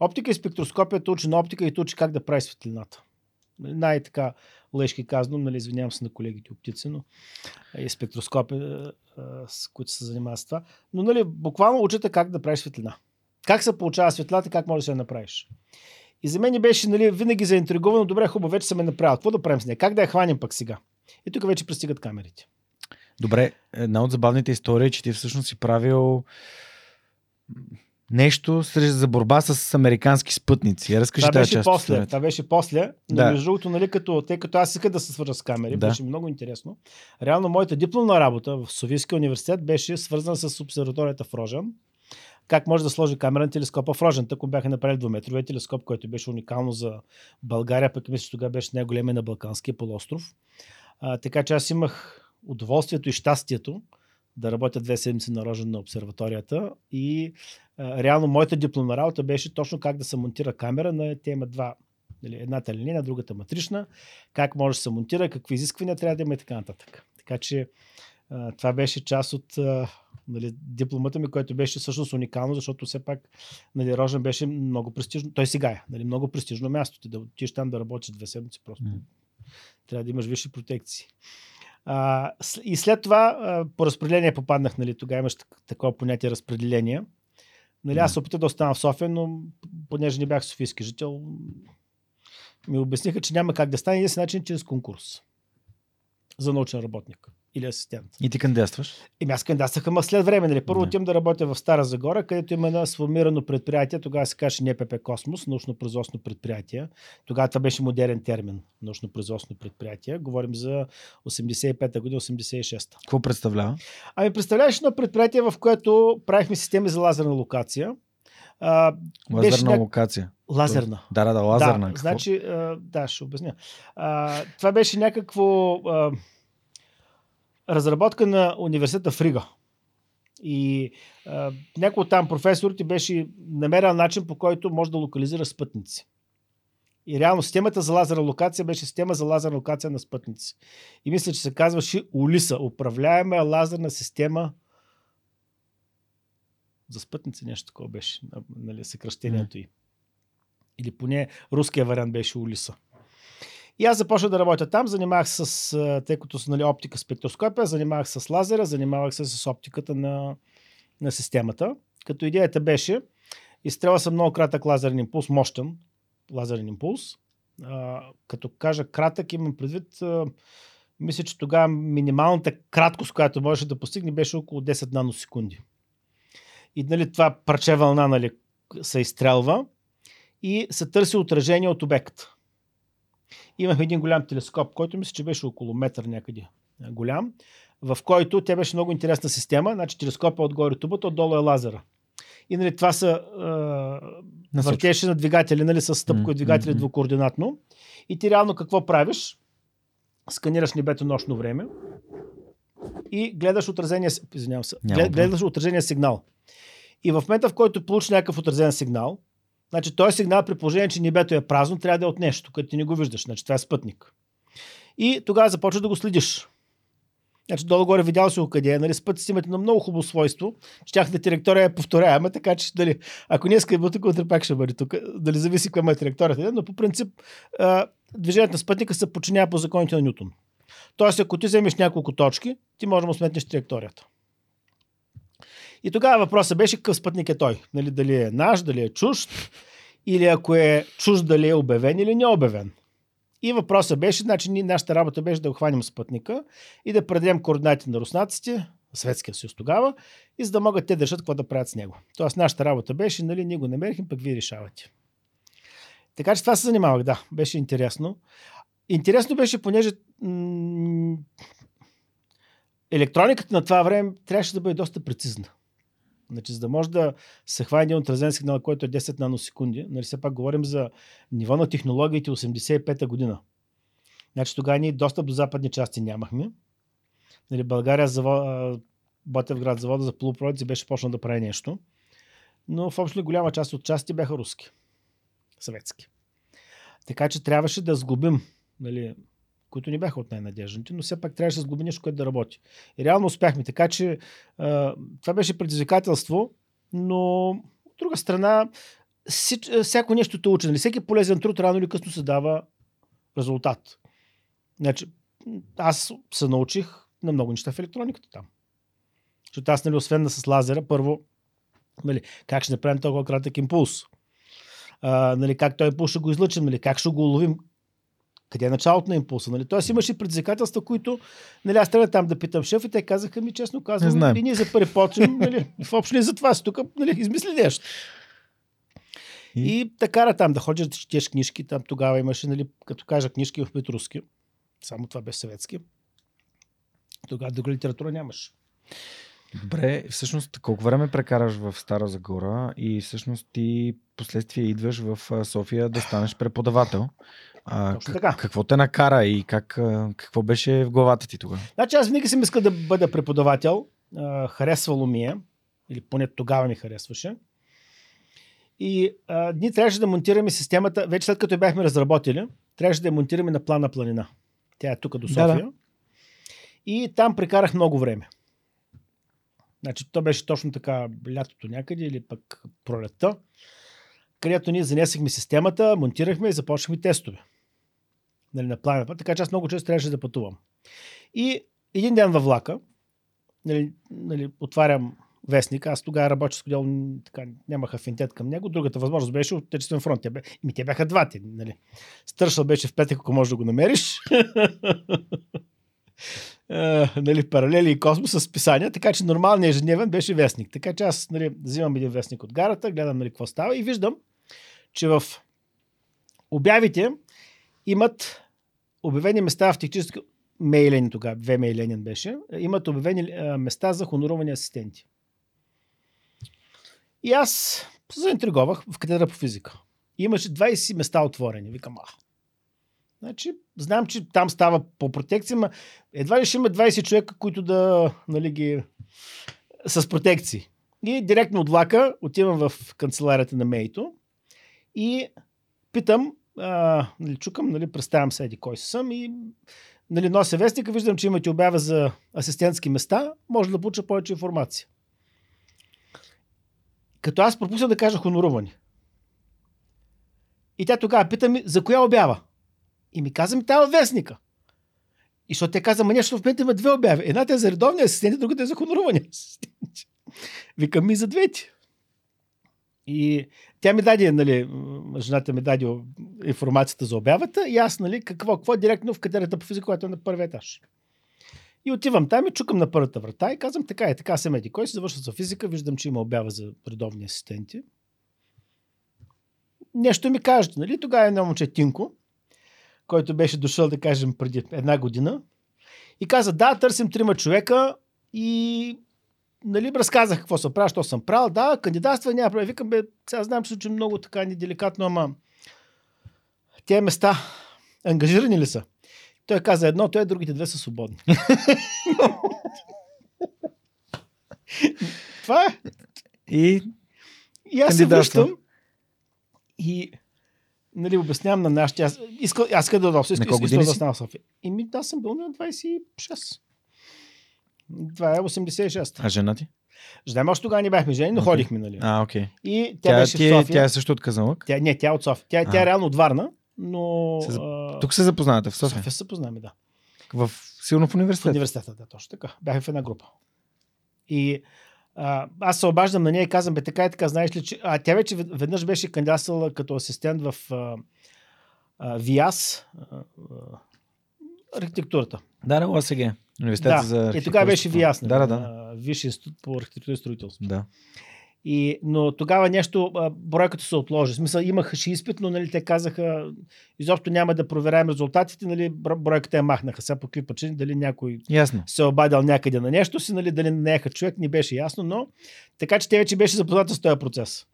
Оптика и спектроскопията учи на оптика и те учи как да прави светлината. Най-така лъжки казано, нали, извинявам се на колегите оптици, но и спектроскопия, с които се занимават с това. Но, нали, буквално учите как да правиш светлина. Как се получава светлината, как можеш да я направиш. И за мен беше, нали, винаги заинтриговано, добре, хубаво, вече съм я направил. Какво да правим с нея? Как да я хванем пък сега? И тук вече пристигат камерите. Добре, една от забавните истории е, че ти всъщност си правил нещо за борба с американски спътници. Разкажи тази част. После, това беше после. Да. Но между другото, нали, тъй като аз исках да се свържа с камери, да. Беше много интересно. Реално моята дипломна работа в Софийския университет беше свързана с обсерваторията в Рожен. Как може да сложи камера на телескопа в Рожен. Тъкмо бяха направили 2-метровия телескоп, който беше уникално за България, пък мисля, че тогава беше най-големия на Балканския полуостров. Така че аз имах удоволствието и щастието да работя 2 седмици на Рожен на обсерваторията и реално моята дипломна работа беше точно как да се монтира камера на тема 2. Едната линейна, другата матрична. Как може да се монтира, какви изисквания трябва да има и така нататък. Така че това беше част от дипломата ми, което беше всъщност уникално, защото все пак Рожен беше много престижно. Той сега е много престижно място. Ти да отидеш там да работиш 2 седмици просто. Трябва да имаш висши протекции. И след това по разпределение попаднах. Тогава имаш такова понятие разпределение. Аз се опитах да остана в София, но понеже не бях софийски жител, ми обясниха, че няма как да стане единствен начин чрез конкурс за научен работник или асистент. И ти кандидатстваш? Аз кандидатствах, ама след време. Първо отивам да работя в Стара Загора, където има едно сформирано предприятие. Тогава се каже НПП Космос, научно-производствено предприятие. Тогава това беше модерен термин, научно-производствено предприятие. Говорим за 85-та година, 86-та. Какво представлява? Представляваше едно предприятие, в което правихме системи за лазерна локация. Лазерна локация. Лазерна. Да, лазерна. Да, значи, ще обясня. Това беше някакво разработка на университета в Рига. И някой от там професорите беше намерил начин, по който може да локализира спътници. И реално системата за лазерна локация беше система за лазерна локация на спътници. И мисля, че се казваше УЛИСА, управляема лазерна система за спътници, нещо такова беше, съкръщението ѝ. Или поне руския вариант беше УЛИСА. И аз започнах да работя там, занимавах се с, тъй като с оптика спектроскопия, занимавах се с лазера, занимавах се с оптиката на системата. Като идеята беше, изстрела съм много кратък лазерен импулс, мощен лазерен импулс. Като кажа кратък, имам предвид, мисля, че тогава минималната краткост, която можеше да постигне, беше около 10 наносекунди. И това парче вълна се изстрелва и се търси отражение от обекта. Имахме един голям телескоп, който мисля, че беше около метър някъде голям, в който тя беше много интересна система. Значи телескопа отгоре тубата, отдолу е лазера. И това са въртеше на двигатели, с стъпкови двигатели двукоординатно. И ти реално какво правиш? Сканираш небето нощно време и гледаш отразения, сигнал. И в момента, в който получиш някакъв отразен сигнал, значи този сигнал, при положение, че небето е празно, трябва да е от нещо, като ти не го виждаш. Значи това е спътник. И тогава започваш да го следиш. Значи долу-горе видял си го къде е. Спътниците имат на много хубаво свойство, че тяхната траектория е повторяема, така че ако не иска да бъде тук, утре пак ще бъде тук. Зависи каква е траекторията. Но по принцип движението на спътника се подчинява по законите на Нютон. Тоест, ако ти вземеш няколко точки, ти можеш да му сметнеш траекторията. И тогава въпросът беше какъв спътник е той. Дали е наш, дали е чужд, или ако е чужд, дали е обявен или не обявен. И въпросът беше, нашата работа беше да охваним спътника и да предадем координати на руснаците, Светския съюз тогава, и за да могат те да решат какво да правят с него. Тоест нашата работа беше, ние го намерихме, пък вие решавате. Така че това се занимавах, беше интересно. Интересно беше, понеже електрониката на това време трябваше да бъде доста прецизна. За да може да се хване един отразен сигнал, който е 10 наносекунди, все пак говорим за ниво на технологиите 85-та година. Тогава ние достъп до западни части нямахме. България, Ботевград завода за полупроводници беше почнал да прави нещо, но в общо голяма част от части бяха руски, съветски. Така че трябваше да сгубим, които не бяха от най-надежните, но все пак трябваше да сглоби нещо, което да работи. И реално успяхме, така че това беше предизвикателство, но от друга страна всяко нещо те учи. Всеки полезен труд рано или късно се дава резултат. Аз се научих на много неща в електрониката там. Защото аз, освен с лазера, първо как ще направим толкова кратък импулс? Как този импулс ще го излъчим? Как ще го уловим? Къде е началото на импулса? Тоест имаше предизвикателства, които аз трябва там да питам шеф и те казаха ми честно, ние за първи почнем, в общност за това си тук, измисли нещо. И те кара там да ходиш да четеш книжки. Там тогава имаше, нали, като кажа книжки в петруски. Само това беше съветски. Тогава друга литература нямаш. Добре, всъщност колко време прекараш в Стара Загора и всъщност ти последствие идваш в София да станеш преподавател. Какво те накара и какво беше в главата ти тогава? Значи аз винаги съм искал да бъда преподавател. Харесвало ми е, или поне тогава ми харесваше. И ние трябваше да монтираме системата, вече след като я бяхме разработили, трябваше да я монтираме на Плана планина. Тя е тук до София. Да, да. И там прекарах много време. Значи то беше точно така лятото някъде или пък пролетта, където ние занесехме системата, монтирахме и започнахме тестове. Нали, на Плана. Така че аз много често трябваше да пътувам. И един ден във влака, нали, отварям вестник, аз тогава работническо дело, така, нямах афинитет към него. Другата възможност беше Отечествен фронт. Те бяха двата. Нали. Стършъл беше в петък, ако можеш да го намериш. Нали, паралели и космоса с писания, така че нормалният ежедневен беше вестник. Така че аз, нали, взимам един вестник от гарата, гледам, нали, какво става и виждам, че в обявите имат обявени места в технически мейленин тогава, мейленин беше, имат обявени места за хонорувани асистенти. И аз се заинтриговах в катедра по физика. И имаше 20 места отворени. Викам, Значи, знам, че там става по протекция, но едва ли ще има 20 човека, които да, нали, ги... с протекции. И директно от влака отивам в канцеларията на МЕИ-то и питам, нали, чукам, нали, представям седи кой съм и, нали, нося вестника, виждам, че имате обява за асистентски места, може да получа повече информация. Като аз пропусна да кажа хонорувани. И тя тогава пита ми, за коя обява? И ми каза ми, тая вестника. И защото те каза, ма нещо в момента има две обяви. Едната е за редовни асистенти, другата е за хонорувани асистенти. Викам, ми за двете. И тя ми даде, нали, жената ми даде информацията за обявата и аз, нали, какво директно в катедрата по физика, която е на първия етаж. И отивам там и чукам на първата врата и казвам, така е, така се меди. Кой се завършва за физика, виждам, че има обява за редовни асистенти. Нещо ми кажете, нали, тогава едно момче Тинко, който беше дошъл, да кажем, преди една година и каза, да, търсим трима човека и, нали, разказах какво съм правил, що съм правил, да, кандидатства няма правил. Викам, бе, сега знам, че случи много така неделикатно, ама тези места ангажирани ли са? Той каза едно, той другите две са свободни. Това е. И аз се връщам и... Нали, обяснявам на нашите. Аз искам да дойда. На колко години си? Ими, да, съм бил на 26. Това е 86. А жена ти? Жена ми още тогава не бяхме жени, но ходихме, нали. Окей. И тя беше в София. Тя е също от Казанлък? Не, тя е от София. Тя е реално от Варна, но... Тук се запознавате в София? В София се запознаваме, да. Сигурно в университета? В университета, да, точно така. Бяхме в една група. И... аз се обаждам на нея и казвам, бе, така и така, знаеш ли, че... тя вече веднъж беше кандидатствала като асистент в ВИАС, архитектурата. Да, на ОСГ. Университет за архитектурата. И тогава беше ВИАС. Да. Висши институт по архитектура и строителство. Да. Но тогава нещо, бройката се отложи. В смисъл, имаха изпит, но, нали, те казаха, изобщо няма да проверяем резултатите, нали, бройката я махнаха. Сега по какви причини, дали някой се обадил някъде на нещо си, нали, дали наеха човек, не беше ясно, но така че те вече беше запозната с този процес.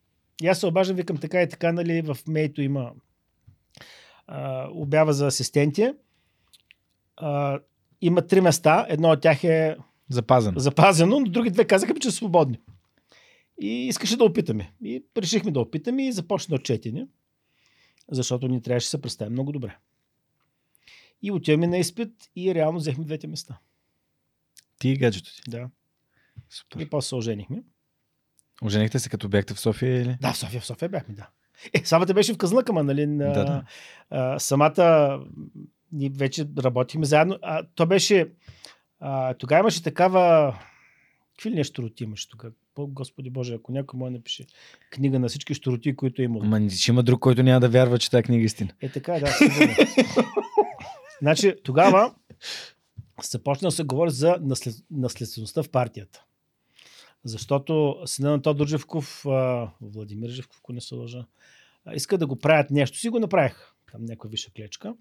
И аз се обаждам, викам, така и така, нали, в МЕИ-то има обява за асистенти. Има три места, едно от тях е запазено, но други две казаха, че са свободни. И искаше да опитаме. И решихме да опитаме и започна отчетене, защото ни трябваше да се представим много добре. И отиваме на изпит и реално взехме двете места. Ти и гаджето ти? Да. Супер. И после се оженихме. Оженихте се като бяхте в София или? Да, в София бяхме, да. Самата беше в Казанлък, нали? Да. Самата ние вече работихме заедно. То беше... тогава имаше такава... Какви ли нещо роти имаш тогава? Господи Боже, ако някой му напише книга на всички щуроти, които е имало. Ама ще има друг, който няма да вярва, че тая книга е истина. Така, да. Значи, тогава се почна да се говори за наследствеността в партията. Защото сина на Тодор Живков, Владимир Живков, ако не се лъжа, иска да го правят нещо. Си го направих там някоя висша клечка.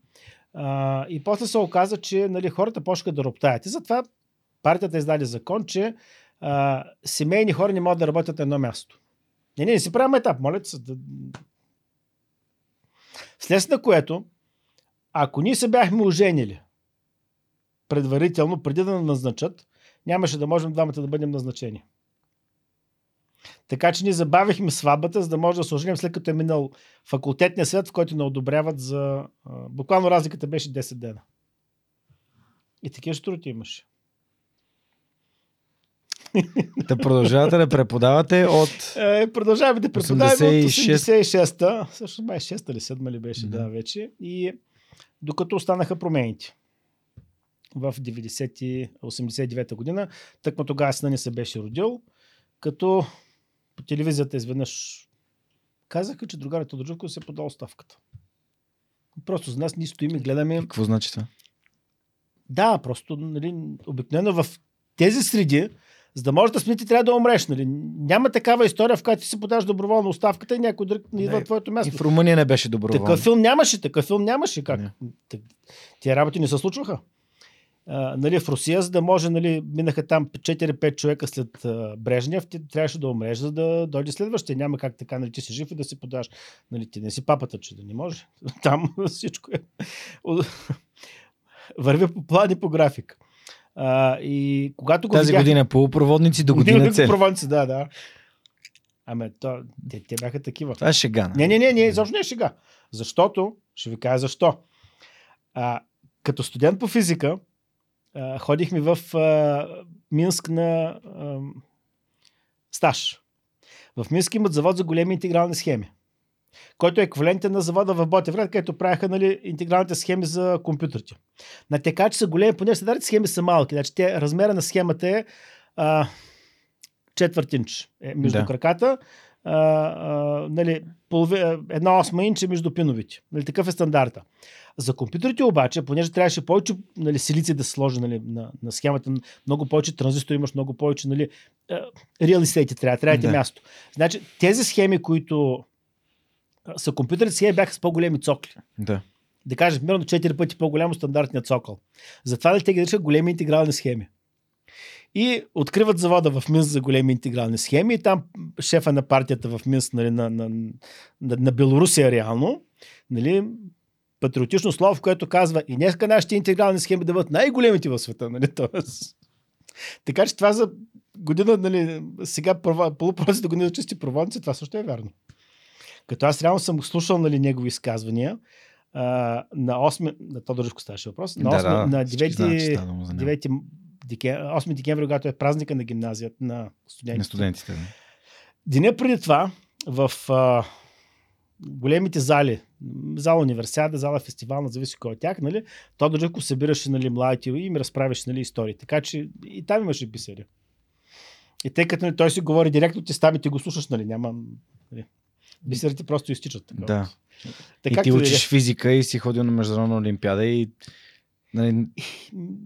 И после се оказа, че нали, хората почнаха да роптаят. И затова партията издаде закон, че семейни хора не могат да работят на едно място. Не си правим етап, моля се. Да... Вследствие на което, ако ние се бяхме оженили предварително, преди да назначат, нямаше да можем двамата да бъдем назначени. Така че ние забавихме сватбата, за да може да се оженим, след като е минал факултетния свят, в който не одобряват за... Буквално разликата беше 10 дена. И такива щурти имаше. Да продължавате да преподавате от... Продължаваме да преподаваме от 86-та. Също май 6-та или 7-та ли беше, да, вече. И докато останаха промените в 89-та година, тъкмо тогава сина ни се беше родил, като по телевизията изведнъж казаха, че другарят Тодоржуков се подал оставката. Просто за нас ние стоим и гледаме... Какво значи това? Да, просто нали, обикновено в тези среди, за да можеш да смениш, трябва да умреш. Нали? Няма такава история, в която ти се подаш доброволно оставката и някой друг не идва в твоето място. И в Румъния не беше доброволно. Такъв филм нямаше. Как? Не. Тия работи не се случваха. Нали, в Русия, за да може, нали, минаха там 4-5 човека след Брежнев, ти трябваше да умреш, за да дойде следващия. Няма как така, нали, ти си жив и да си подаш. Нали, ти не си папата, че да не може. Там всичко е... Върви по план и по график. И когато го тази видях... година полупроводници, до година цели. Полупроводници, да. Ами, те бяха такива. Това е шега. Не, изобщо не е шега. Защото, ще ви кажа защо. Като студент по физика, ходихме в Минск на стаж. В Минск имат завод за големи интегрални схеми, който е еквивалентен на завода в Ботевград, където правяха, нали, интегралните схеми за компютрите. На така, че са големи, понеже стандартните схеми са малки. Значи, те, размера на схемата е четвъртинч между краката. Нали, една осма инче между пиновите. Нали, такъв е стандарта. За компютрите обаче, понеже трябваше повече, нали, силици да се сложи, нали, на схемата, много повече транзистори имаш, много повече, нали, реалистети трябва ти място. Значи, тези схеми, които са компютърите схеми, бяха с по-големи цокли. Да кажем, примерно 4 пъти по-голямо стандартният цокъл. Затова те ги наричат големи интегрални схеми. И откриват завода в Минск за големи интегрални схеми. И там шефа на партията в Минск, нали, на Белорусия реално, нали, патриотично слово, в което казва и днеска нашите интегрални схеми да бъдат най-големите в света. Нали, така че това за година, нали, сега полупроцента година чести проводници, това също е вярно. Като аз реално съм слушал, нали, негови изказвания, на 8... На Тодоржко ставаше въпрос. На 8 декември, когато е празника на гимназията на студентите. Деня преди това в големите зали, зала универсиада, зала фестивал, зависи кой от тях, нали, Тодоржко събираше, нали, младите и им разправяше, нали, истории. Така че и там имаше писари. И тъй като, нали, той си говори директно, ти стави, ти го слушаш, нали, няма... Нали. Бисерите просто изтичат. Такова. Да. Така, и ти учиш физика и си ходил на международна олимпиада и, нали,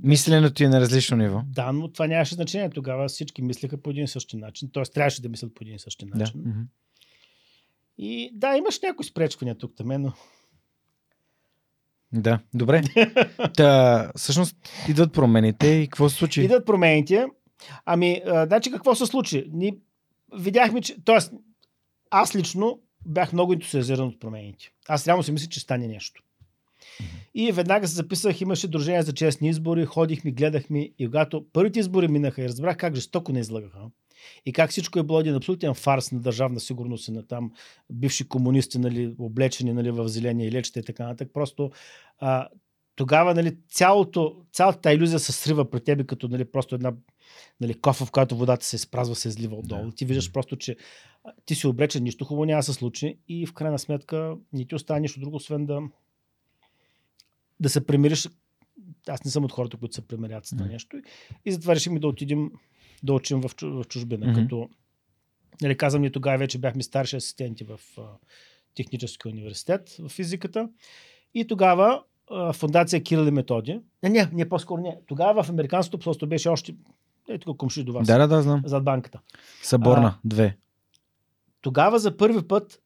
мисленето е на различно ниво. Да, но това нямаше значение. Тогава всички мислеха по един и същи начин. Тоест трябваше да мислят по един и същи начин. Да. И да, имаш някои спречвания тук таме, но... Да, добре. Та, всъщност идват промените и какво се случи? Идват промените. Ами, значи какво се случи? Ние видяхме, че... Тоест, аз лично бях много ентусиазиран от промените. Аз реално си мисля, че стане нещо. И веднага се записах, имаше Дружение за честни избори, ходихме, гледахме и когато първите избори минаха и разбрах как жестоко не излагаха и как всичко е било един абсолютен фарс на държавна сигурност и на там бивши комунисти, нали, облечени, нали, в зелени елечета и така нататък. Просто тогава, нали, цялата иллюзия се срива при тебе, като, нали, просто една, нали, кофа, в която водата се изпразва, се излива отдолу. Ти виждаш просто, че ти си обречен, нищо хубаво няма да се случи и в крайна сметка не ти остане нищо друго, освен да се примириш. Аз не съм от хората, които се примирят с нещо. И затова решихме да отидем да учим в чужбина. Като, нали, казвам, ние тогава вече бяхме старши асистенти в Техническия университет в физиката. И тогава Фондация Кирил и Методи. Не, по-скоро не. Тогава в Американското посолство беше още... Ето комши до вас. Да, знам. Зад банката. Съборна, 2. Тогава за първи път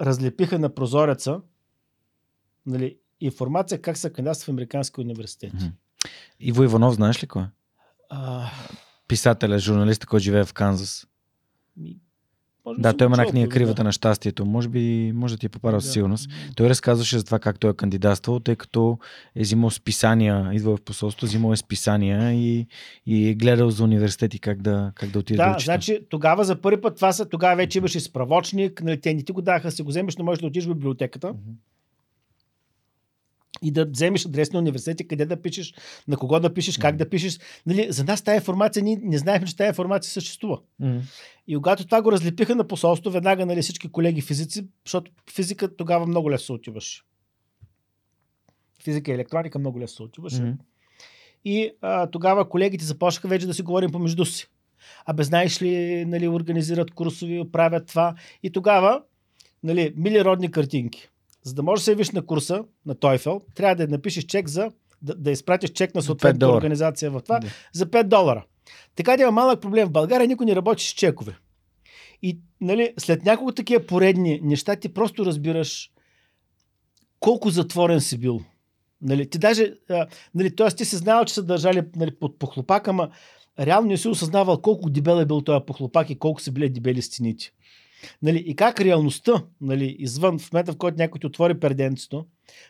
разлепиха на прозореца, нали, информация как се кандидатства в американски университети. Иво Иванов, знаеш ли кой? Писателя, журналист, който живее в Канзас. Да, той има една книга "Кривата на щастието". Може би, може да ти е попарал със сигурност. Той разказваше за това как той е кандидатствал, тъй като е взимал списания, идва в посолство, взимал е списания и е гледал за университети как да отиде да учи. Да, значи тогава за първи път това са, тогава вече имаше справочник, нали, те не ти го даха, се го вземеш, но можеш да отидеш в библиотеката и да вземеш адрес на университети, къде да пишеш, на кого да пишеш, как да пишеш. Нали, за нас тая информация, ние не знаехме, че тая информация съществува. И когато това го разлепиха на посолство, веднага, нали, всички колеги физици, защото физика тогава много лесно се отиваше. Физика и електроника много лесно се отиваше. И тогава колегите започнаха вече да си говорим помежду си. Абе, знаеш ли, нали, организират курсови, правят това. И тогава, нали, мили родни картинки. За да можеш да се явиш на курса на TOEFL, трябва да напишеш чек за... да изпратиш чек на съответната организация в това за $5. Така да има малък проблем. В България никой не работи с чекове. И, нали, след няколко такива поредни неща ти просто разбираш колко затворен си бил. Нали, ти даже... нали, т.е. ти си знаел, че са държали, нали, под похлопака, ама реално не си осъзнавал колко дебел е бил този похлопак и колко са били дебели стените. Нали, и как реалността, нали, извън, в момента в който някой ти отвори перденцето,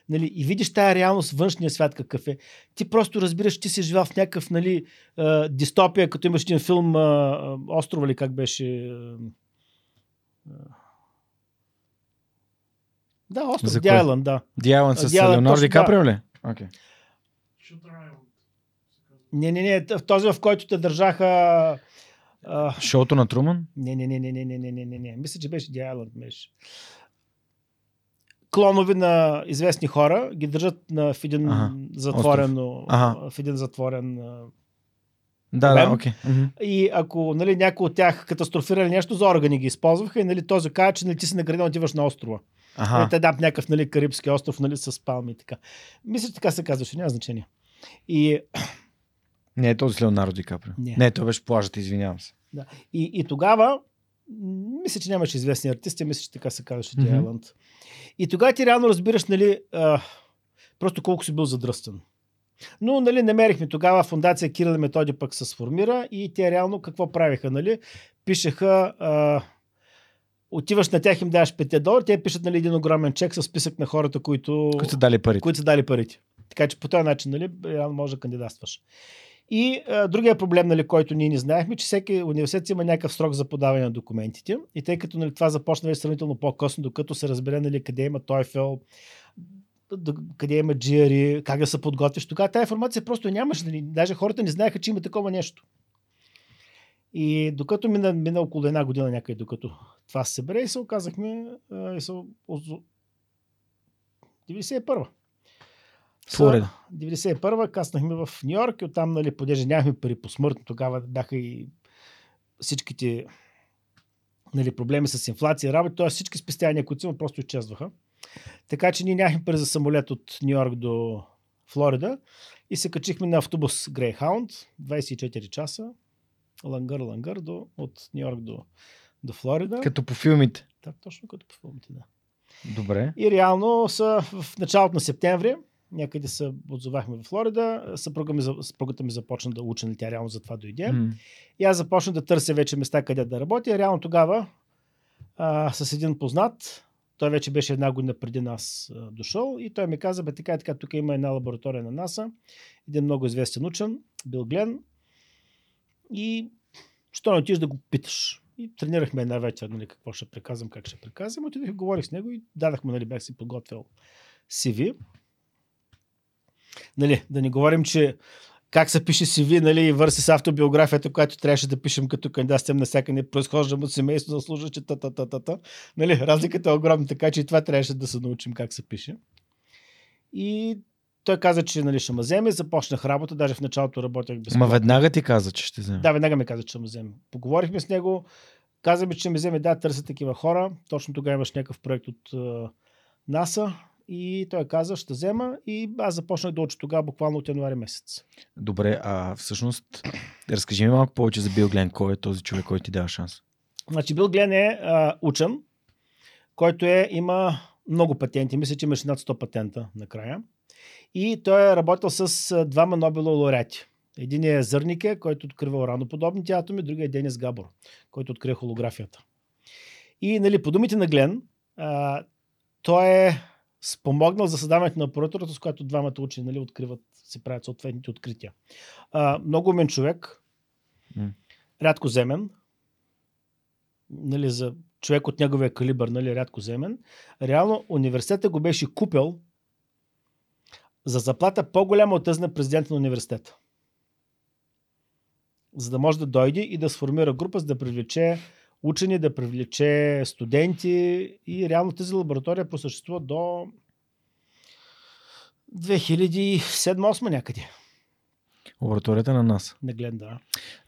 нали, и видиш тая реалност, външния свят какъв е, ти просто разбираш, ти си живял в някакъв, нали, дистопия, като имаш един филм "Острова" ли, как беше? Да, "Остров", The Island, да. The Island с Леонардо Ди Каприо ли? Окей. Не, този, в който те държаха... Шоуто на Труман? Не. Мисля, че беше The Island. Беше. Клонови на известни хора ги държат в един затворен... В един затворен... окей. И ако, нали, някой от тях катастрофирали нещо, за органи ги използваха и, нали, този каза, че, нали, ти си награден, отиваш на острова. Нали, те дадат някакъв, нали, карибски остров, нали, с палми и така. Мисля, че така се казваше. Няма значение. И... Не е този Леонардо Ди Каприо. Не, той беше плажата, извинявам се. Да. И тогава, мисля, че нямаше известни артисти, мисля, че така се казваше The Island. И тогава ти реално разбираш, нали, просто колко си бил задръстен. Но, нали, намерихме тогава фондация Кирил и Методи пък се сформира и те реално какво правиха, нали? Пишеха, отиваш на тях, им даваш $5, те пишат, нали, един огромен чек с списък на хората, които са дали парите. Така че по този начин, нали, реално можеш да кандидатстваш. И другия проблем, нали, който ние не знаехме, че всеки университет има някакъв срок за подаване на документите. И тъй като, нали, това започна вече сравнително по-късно, докато се разбере, нали, къде има TOEFL, къде има GRE, как да се подготвиш, тогава тази информация просто нямаше. Нали, даже хората не знаеха, че има такова нещо. И докато мина около една година някъде, докато това се събере, и се оказахме... 91-а. 91-а каснахме в Нью-Йорк и оттам, нали, понеже нямахме пари посмъртно, тогава бяха и всичките, нали, проблеми с инфлация, работи, т.е. всички спестявания, които има, просто изчезваха. Така че ние нямахме пари за самолет от Нью-Йорк до Флорида и се качихме на автобус Greyhound, 24 часа, лангър от Нью-Йорк до Флорида. Като по филмите. Так, точно като по филмите, да. Добре. И реално са в началото на септември, някъде се отзовахме в Флорида, съпругата ми започна да учи, нали, тя реално за това дойде. И аз започна да търся вече места къде да работя. Реално тогава с един познат, той вече беше една година преди нас дошъл и той ми каза, бе, така и така, тук има една лаборатория на НАСА, един много известен учен, Бил Глен, и що не отиш да го питаш? И тренирахме една вечер, нали, какво ще приказвам, как ще приказвам. Отидох и говорих с него и дадахме, нали, бях си подготвил CV. Нали, да не говорим, че как се пише CV, нали, върси с автобиографията, която трябваше да пишем като кандидатствам на всяка, не произхождам от семейство, заслужа, че та-та-та-та-та. Нали, разликата е огромна, така че и това трябваше да се научим как се пише. И той каза, че, нали, ще ме вземе, започнах работа, даже в началото работях безплатно. Ма веднага ти каза, че ще вземе? Да, веднага ми каза, че ще ме вземе. Поговорихме с него, каза ми, че ме вземе, да, търся такива хора. Точно тогава имаш някакъв проект от НАСА. И той каза, ще взема, и аз започнах да уча тогава, буквално от януари месец. Добре, а всъщност разкажи ми малко повече за Бил Глен. Кой е този човек, който ти дава шанс? Значи Бил Глен е учен. който има много патенти. Мисля, че имаше над 100 патента накрая. И той е работил с двама Нобело лауреати. Единият е Зърнике, който открива ураноподобните атоми, другият е Денис Габор, който открие холографията. И нали, по думите на Глен, той е спомогнал за създаването на апаратурата, с която двамата учени нали, откриват, се правят съответните открития. Много умен човек, рядко земен, нали, за човек от неговия калибър, нали, рядко земен. Реално университетът го беше купил за заплата по-голяма от тази на президента на университета. За да може да дойде и да сформира група, за да привлече учени, да привлече студенти. И реално тази лаборатория просъществува до 2007-2008 някъде. Лабораторията на НАСА. Не гледам,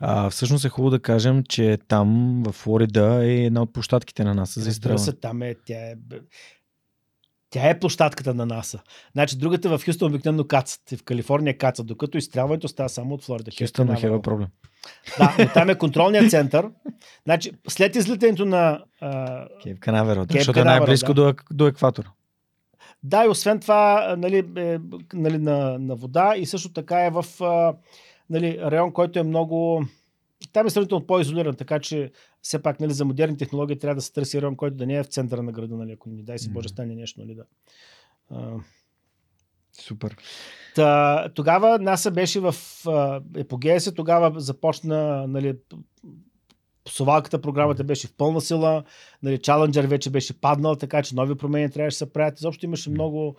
да. Всъщност е хубаво да кажем, че там в Флорида е една от площадките на НАСА за изстрелване. Разбира се, там е, тя е площадката на НАСА. Значи другата в Хюстън обикновено кацат. И в Калифорния кацат, докато изстрелването става само от Флорида. Хюстън е хева проблем. Да, но там е контролният център. Значи след излетенето на Кейп Канаверал, защото е най-близко до екватора. Да, и освен това нали, на вода и също така е в нали, район, който е много... Там е сравнително по-изолиран, така че все пак нали, за модерни технологии трябва да се търси район, който да не е в центъра на града, нали, ако не дай си Боже стане нещо. Нали, да. Супер. Тогава НАСА беше в епогея си, тогава започна... Нали, совалката програмата беше в пълна сила, нали, Challenger вече беше паднал, така че нови промени трябваше да се правят. Изобщо имаше много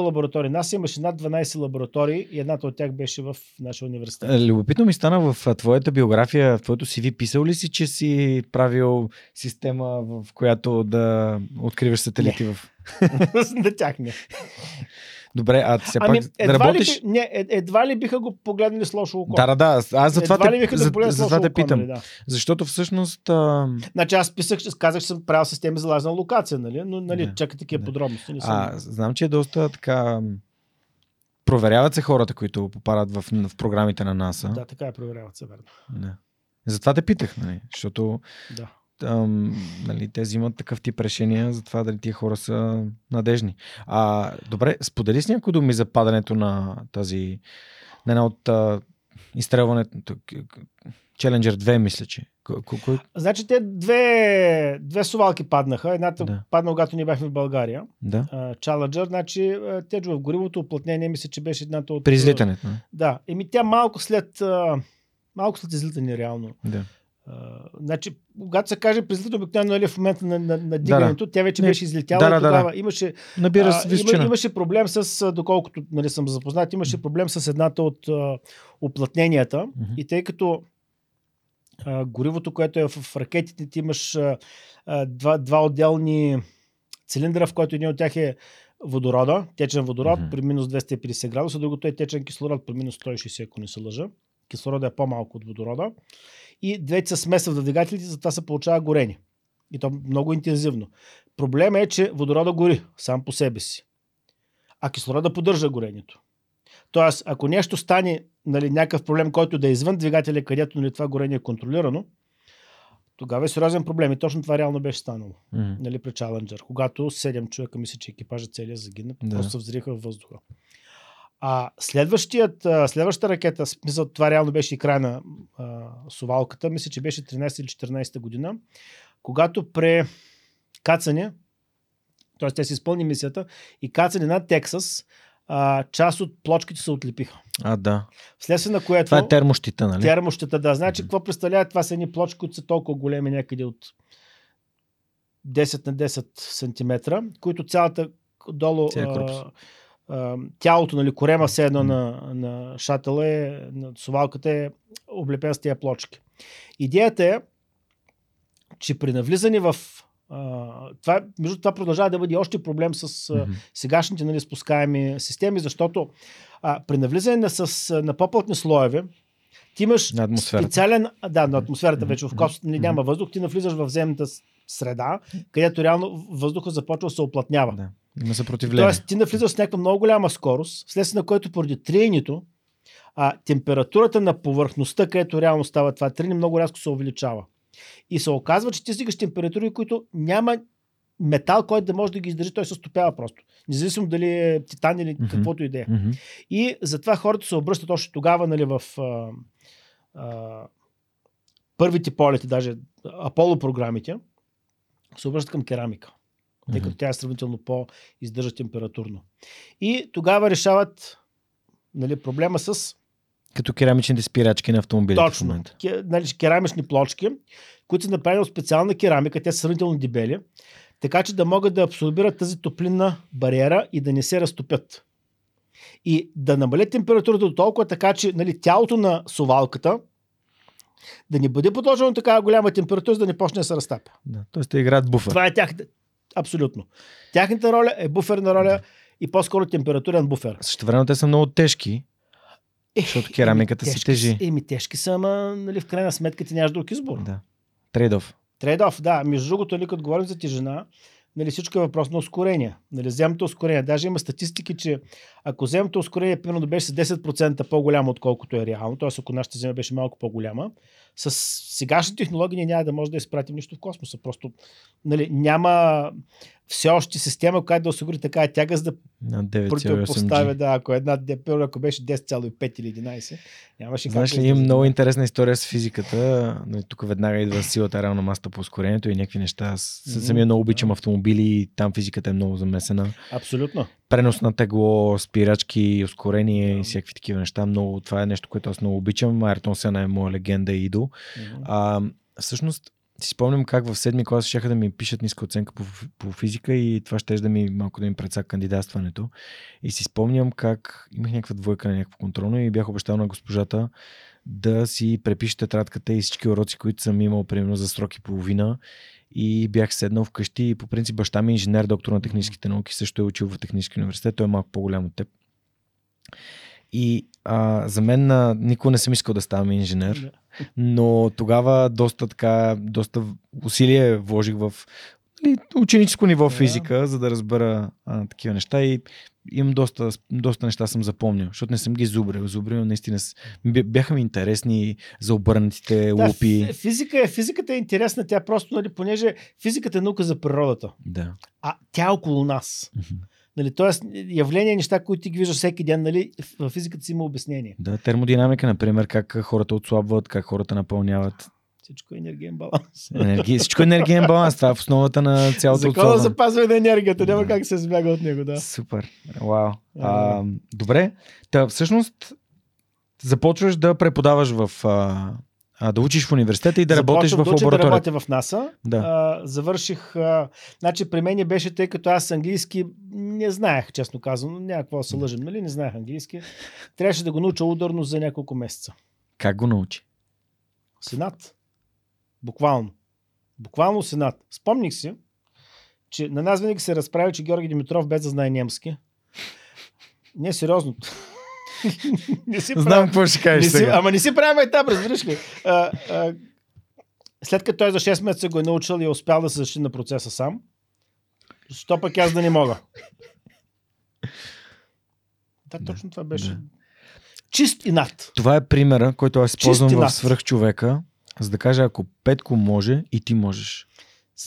лаборатории. Нас имаше над 12 лаборатории и едната от тях беше в нашия университет. Любопитно ми стана в твоята биография, в твоето CV, писал ли си, че си правил система, в която да откриваш сателити? Не. На тях не. Добре, а все пак да работиш... Едва ли биха го погледнали с лошо око? Да. Аз затова те питам. Нали, да. Защото всъщност... Значи аз казах, че съм правил системи за лазна локация, нали? Но нали, не, чака такива подробности. Знам, че е доста така... Проверяват се хората, които попадат в програмите на НАСА. Да, така е, проверяват се, верно. Не. Затова те питах, нали? Защото... Да. Нали, те взимат такъв тип решения за това дали тия хора са надежни. Добре, сподели с някои думи за падането на тази на една от изстрелването Challenger 2, мисля, че. Значи те две совалки паднаха. Едната падна, когато ние бяхме в България. Да. Challenger, значи тежва в горивото, оплътнение, мисля, че беше едната от... При излитането. Да. Тя малко след излитане, реално. Да. Значи, когато се каже призлитно обикновено или в момента на дигането, тя вече беше излетяла и тогава имаше. Имаше проблем с, доколкото нали, съм запознат, имаше проблем с едната от оплътненията. И тъй като горивото, което е в ракетите, ти имаш два отделни цилиндра, в който един от тях е водорода, течен водород при минус 250 градуса, другото е течен кислород при минус 160, ако не се лъжа. Кислорода е по-малко от водорода. И двете се смесват в двигателите, затова се получава горение. И то много интензивно. Проблемът е, че водорода гори сам по себе си. А кислорода поддържа горението. Тоест, ако нещо стане, нали, някакъв проблем, който да е извън двигателя, където нали, това горение е контролирано, тогава е сериозен проблем. И точно това реално беше станало. Нали, при Challenger. Когато 7 човека, мисля, че екипажа целия загина, просто взриха във въздуха. Следващата ракета, смисъл, това реално беше и край на совалката, мисля, че беше 13 или 14 година, когато при кацане, т.е. те си изпълни мисията, и кацане над Тексас, част от плочките се отлепиха. Да. Вследствие на което... Това е термощита, нали? Термощита, да. Значи, какво представлява? Това са едни плочки, които са толкова големи, някъде от 10 на 10 сантиметра, които цялата долу... тялото, нали, корема все едно на шатъла е, на совалката е облепен с тия плочки. Идеята е, че при навлизане в... между това продължава да бъде още проблем с сегашните, нали, спускаеми системи, защото при навлизане на по-плътни слоеве ти имаш специален... на атмосферата вече в космоса няма въздух, ти навлизаш в земната среда, където реално въздуха започва да се оплътнява. Да. Има съпротивление. Тоест, ти навлизаш с някаква много голяма скорост, вследствие на което поради триенето, температурата на повърхността, където реално става това триене, много рязко се увеличава. И се оказва, че ти стигаш температури, които няма метал, който да може да ги издържи, той се стопява просто. Независимо дали е титан или каквото идея. И затова хората се обръщат още тогава, нали, в първите полети, даже Аполо програмите, се обръщат към керамика. Тъй като тя е сравнително по-издържа температурно. И тогава решават, нали, проблема с... Като керамичните спирачки на автомобилите. Точно. В момента. Нали, керамични плочки, които са направени от специална керамика, те са сравнително дебели, така че да могат да абсорбират тази топлинна бариера и да не се разтопят. И да намалят температурата до толкова, така че, нали, тялото на совалката да не бъде подложено такава голяма температура, за да не почне да се разтапя. Да, тоест те играят буфер. Това е тяхната... Абсолютно. Тяхната роля е буферна роля и по-скоро температурен буфер. Същевременно те са много тежки. Защото керамиката си тежи. Еми тежки са, ама, нали, в крайна сметка ти нямаш друг избор. Да. Трейдов. Трейдов, да. Между другото, нали, като говорим за тежина, нали, всичко е въпрос на ускорение. Нали, земното ускорение. Даже има статистики, че ако земното ускорение примерно беше с 10% по-голямо, отколкото е реално, т.е. ако нашата земя беше малко по-голяма, с сегашни технологии няма да може да изпратим нищо в космоса. Просто, нали, няма все още система, която да осигури така тяга, за да противопоставя. Да, ако една депела, ако беше 10,5 или 11, нямаше как. Знаеш ли, има много интересна история с физиката. Тук веднага идва силата, реална масата по ускорението и някакви неща. Самия много обичам автомобили и там физиката е много замесена. Абсолютно. Пренос на тегло, спирачки, ускорение и всякакви такива неща. Много, това е нещо, което аз много обичам. Айртон Сена е моя легенда и идол. Всъщност, си спомням как в 7-ми клас щяха да ми пишат ниска оценка по физика и това ще да ми малко да ми предсак кандидатстването. И си спомням как имах някаква двойка на някакво контролно и бях обещал на госпожата да си препиша тетрадката и всички уроци, които съм имал примерно за срок и половина. И бях седнал вкъщи и по принцип баща ми е инженер, доктор на техническите науки, също е учил в технически университет, той е малко по-голям от теб. И за мен никога не съм искал да ставам инженер, но тогава доста усилие вложих в ученическо ниво физика, за да разбера такива неща и имам доста неща съм запомнил, защото не съм ги зубрил. Зубрил наистина бяха ми интересни за обърнатите лупи. Да, физиката е интересна, тя просто, нали, понеже физиката е наука за природата, да. А тя е около нас. Нали, тоест, явления, неща, които ти ги виждаш всеки ден, нали, в физиката си има обяснение. Да, термодинамика, например, как хората отслабват, как хората напълняват. Всичко е енергиен баланс. Всичко е енергиен баланс, това е в основата на цялото отслабване. Закона запазва на енергията, няма как се избяга от него. Да. Супер, вау. Добре, всъщност започваш да преподаваш да учиш в университета и да работиш в лабораторията. Започвам да работя в НАСА. Да. Завърших... Значи при мен беше, тъй като аз английски не знаех, честно казано. Няма какво да се лъжим, нали? Не знаех английски. Трябваше да го науча ударно за няколко месеца. Как го научи? Сенат. Буквално сенат. Спомних си, че на нас винаги се разправи, че Георги Димитров без да знае немски. Не, сериозно. Знам какво ще кажеш сега. Ама не си правим етап, разбираш ли. След като той за 6 месеца го е научил и е успял да се защити на процеса сам, защо пък аз да не мога? Да, точно това беше. Чист и над. Това е примера, който аз използвам в Свръхчовека, за да кажа, ако Петко може и ти можеш.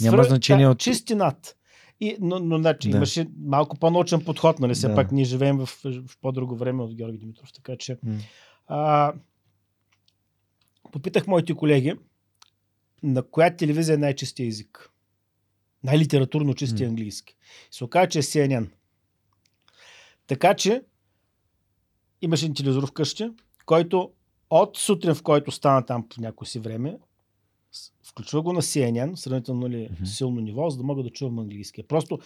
Няма значение от... Чист и над. Но значи, имаше малко по-научен подход, нали? Все пак ние живеем в по-друго време от Георги Димитров, така че попитах моите колеги на коя телевизия е най-чистия език, най-литературно чистия английски. И се оказа, че е CNN. Така че имаше телевизор вкъщи, който от сутрин, в който стана там по някое си време, включва го на CNN, сравнително силно ниво, за да мога да чувам английски. Просто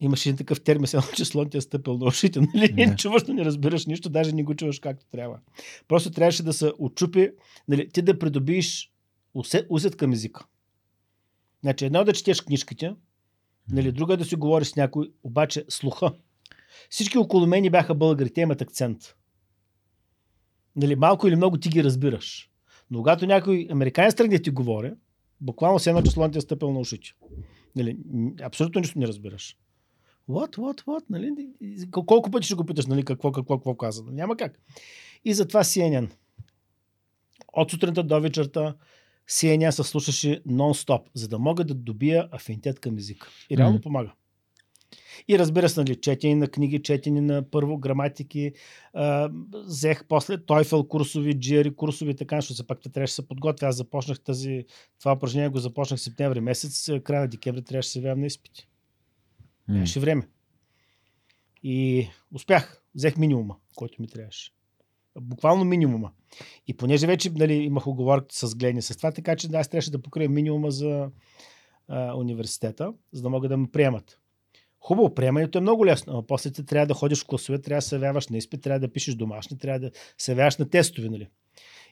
имаш един такъв термин, едно число ти е стъпил на ушите, нали? Не чуваш, но не разбираш нищо, даже не го чуваш както трябва. Просто трябваше да се отчупи, нали, ти да придобиеш усет към езика. Значи едно е да четеш книжките, нали, друго е да си говориш с някой, обаче слуха. Всички около мен бяха българи, те имат акцент. Нали, малко или много ти ги разбираш. Но когато някой американец тръгне ти говори, буквално с едно число ти е стъпил на ушите. Нали, абсолютно нищо не разбираш. What? Нали? Колко пъти ще го питаш, нали, какво каза? Няма как. И затова CNN. От сутринта до вечерта CNN се слушаше нон-стоп, за да мога да добия афинитет към езика. И реално помага. И разбира се, нали, четени на книги, четени на първо граматики, взех после TOEFL курсови, GRE курсови, така, защото все пак трябваше да се подготвя. Аз започнах това упражнение, го започнах в септември месец, края на декември трябваше да се явявам на изпити. Нямаше време. И успях. Взех минимума, който ми трябваше. Буквално минимума. И понеже вече, нали, имах оговорка с гледане с това, така че да, аз трябваше да покрия минимума за университета, за да могат да ме приемат. Хубаво, приемането е много лесно, но после ти трябва да ходиш в класове, трябва да се явяваш на изпит, трябва да пишеш домашни, трябва да се явяваш на тестове, нали?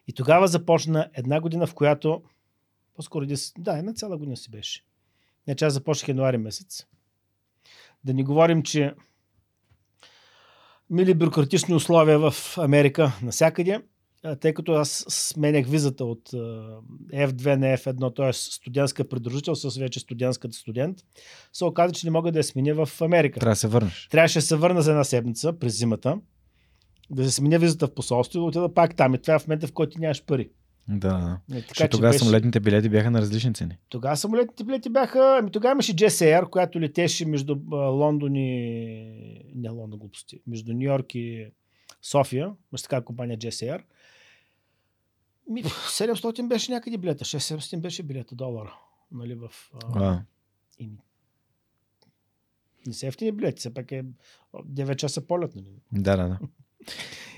И тогава започна една година, в която по-скоро една цяла година си беше. Значи аз започнах януари месец. Да не говорим, че мили бюрократични условия в Америка навсякъде, тъй като аз сменях визата от F2 на F1, т.е. студентска придружителство, с вече студентската студент, се оказа, че не мога да я сменя в Америка. Трябва да се върнеш. Трябваше да се върна за една седмица през зимата, да се сменя визата в посолство и да отида пак там. И това е в момента, в който ти нямаш пари. Да, така, тогава самолетните билети бяха на различни цени. Тогава самолетните билети бяха... Тогава имаше JSAR, която летеше между Лондон и... Не, Лондон глупости. Между Нью-Йорк и София. Мъж така компания JSAR. 700 беше някъде билета. 600 беше билета долара. Нали, в... Не са ефтини билети. Все пак е 9 часа полет. Нали? Да.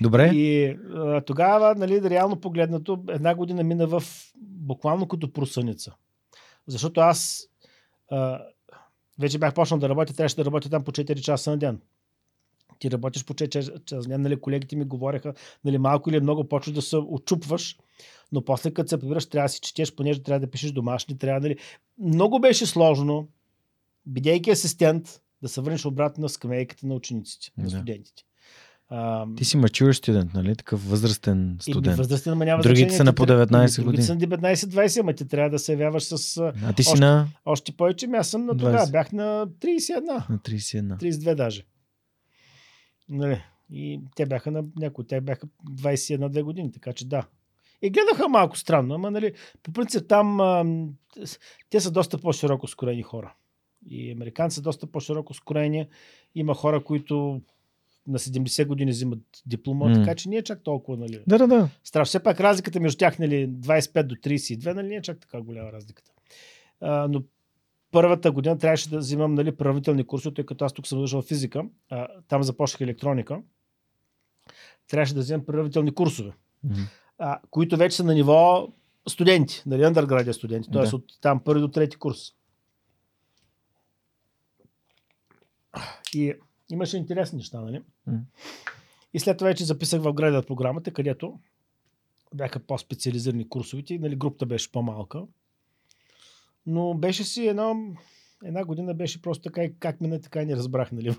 Добре. И тогава, нали, реално погледнато, една година мина в буквално като просъница. Защото аз вече бях почнал да работя, трябваше да работя там по 4 часа на ден. Ти работиш по 4 часа на ден, нали, колегите ми говореха, нали, малко или много почваш да се очупваш, но после като се прибираш, трябва да си четеш, понеже трябва да пишеш домашни, трябва, нали. Много беше сложно, бидейки асистент, да се върнеш обратно на скамейката на учениците, на студентите. Ти си mature студент, нали? Такъв възрастен студент. Възрастен, няма другите са на по 19 години. Другите са на 19-20, ама ти трябва да се явяваш с... А ти си на... Още повече, аз съм на тогава. Бях на 31. На 31. 32 даже. Нали? И те бяха на... Някои от тях бяха 21-2 години, така че да. И гледаха малко странно, ама, нали, по принцип там те са доста по-широко скорени хора. И американци са доста по-широко скорени. Има хора, които на 70 години взимат диплома, така че не е чак толкова, нали. Да. Страшно. Все пак разликата между тях, нали, 25 до 32, нали, не е чак така голяма разликата. Но първата година трябваше да взимам, нали, правителни курси, тъй като аз тук съм държал физика, там започнах електроника. Трябваше да взимам правителни курсове, които вече са на ниво студенти, нали, undergraduate студенти, т.е. от там първи до трети курс. И имаше интересни неща, нали? И след това вече записах в градът програмата, където бяха по-специализирани курсовите, нали, групата беше по-малка. Но беше си една година беше просто така и как мина, така и не разбрах, нали?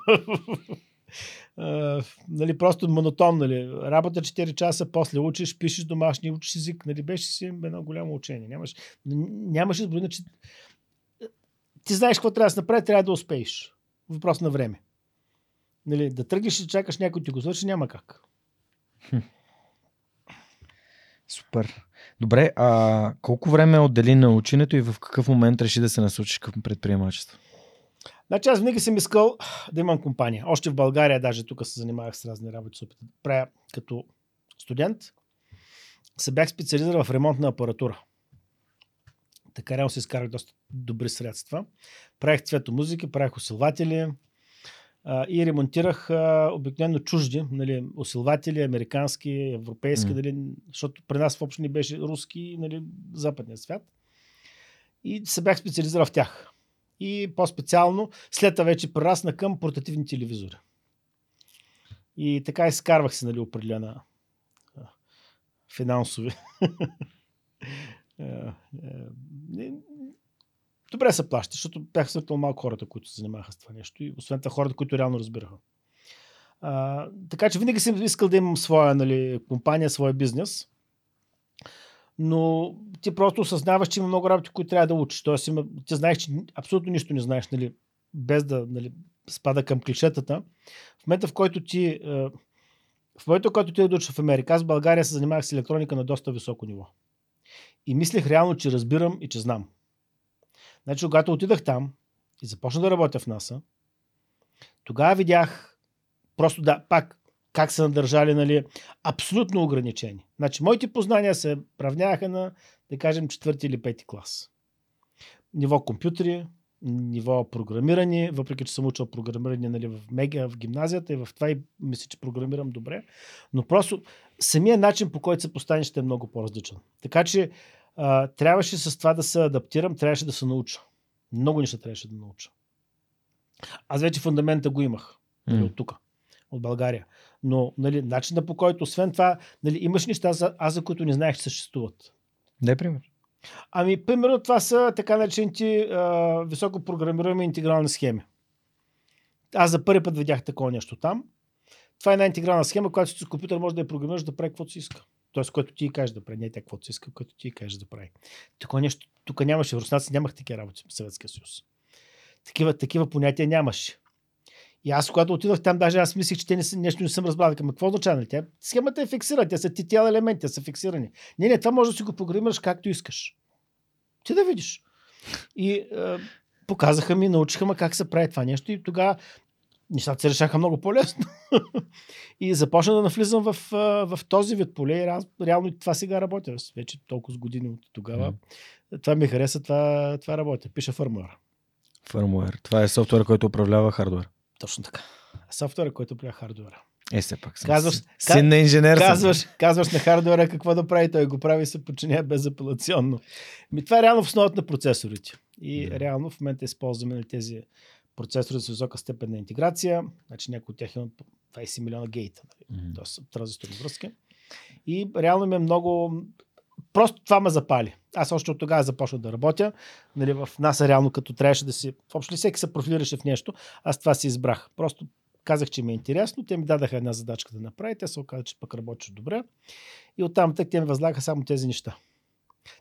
Нали, просто монотон, нали? Работа 4 часа, после учиш, пишеш домашни, учиш език, нали? Беше си едно голямо учение. Нямаше избор, че ти знаеш какво трябва да се направи, трябва да успееш. Въпрос на време. Нали, да тръгнеш и чакаш някой ти го свърши, няма как. Супер. Добре, а колко време отдели на ученето и в какъв момент реши да се насочиш към предприемачество? Значи аз винаги съм искал да имам компания. Още в България, даже тук се занимавах с разни работи. Правя като студент. Се бях специализирал в ремонт на апаратура. Така реално се изкарах доста добри средства. Правих цветомузики, правих усилватели, и ремонтирах обикновено чужди, нали, усилватели, американски, европейски, нали, защото при нас въобще не беше руски, нали, западния свят. И се бях специализирал в тях. И по-специално, след това вече прерасна към портативни телевизори. И така изкарвах се, нали, определена финансови. Добре се плаща, защото бях свъртал малко хората, които се занимаваха с това нещо и освен това хората, които реално разбираха. Така че винаги съм искал да имам своя, нали, компания, своя бизнес, но ти просто осъзнаваш, че има много работи, които трябва да учиш. Тоест, ти знаеш, че абсолютно нищо не знаеш, нали, без да, нали, спада към клишетата. В момента, в който ти в момента, в който ти дойдеш в Америка, аз в България се занимавах с електроника на доста високо ниво. и мислех реално, че разбирам и че знам. Значи, когато отидах там и започна да работя в НАСА, тогава видях просто да, пак как са надържали, нали, абсолютно ограничени. Значи, моите познания се равняха на, да кажем, 4-ти или 5-ти клас. Ниво компютри, ниво програмиране, въпреки че съм учил програмиране, нали, в мега, в гимназията и в това и мисля, че програмирам добре, но просто самия начин, по който се постанеш, ще е много по-различен. Така че трябваше с това да се адаптирам, трябваше да се науча. Много неща трябваше да науча. Аз вече фундамента го имах от тук, от България. Но, нали, начинът, по който, освен това, нали, имаш неща, за които не знаех, че съществуват. Например? Ами, примерно, това са така наречените високо програмируеми интегрални схеми. Аз за първи път видях такова нещо там. Това е една интегрална схема, която с компютър може да я програмираш да прави каквото си иска. Тоест, което ти кажеш да прави. Не тя каквото си иска, което ти кажеш да прави. Такова нещо тук нямаше. В руснаци нямах такива работи в Съветския съюз. Такива понятия нямаше. И аз, когато отидох там, даже аз мислих, че те нещо не съм разбрал. Към какво означава? Тя схемата е фиксирана, тя са TTL елементи, тя са фиксирани. Не, това може да си го програмираш както искаш. Ти да видиш. И показаха ми, научиха ме как се прави това нещо и тогава нещата се решаха много по-лесно. И започна да навлизам в този вид поле. И реално и това сега работя. Вече толкова с години от тогава. Това ми хареса, това работя. Пиша фърмуер. Фърмуер. Това е софтуер, който управлява хардуер. Точно така. Софтуера, който прави хардуера. Е, все пак съм. Син на инженер. Казваш на хардуера какво да прави, той го прави и се подчинява безапелационно. Това е реално в основата на процесорите. И реално в момента използваме на тези процесори с висока степен на интеграция. Значи някои от тях имат 20 милиона гейта. Тоест транзисторни връзки. И реално ми е много... Просто това ме запали. Аз още от тогава започнах да работя. Нали, в НАСА реално като трябваше да си... Въобще ли всеки се профилираше в нещо, аз това си избрах. Просто казах, че ми е интересно. Те ми дадаха една задачка да направя. Те се оказа, че пък работиш добре. И оттам тък те ми възлагаха само тези неща.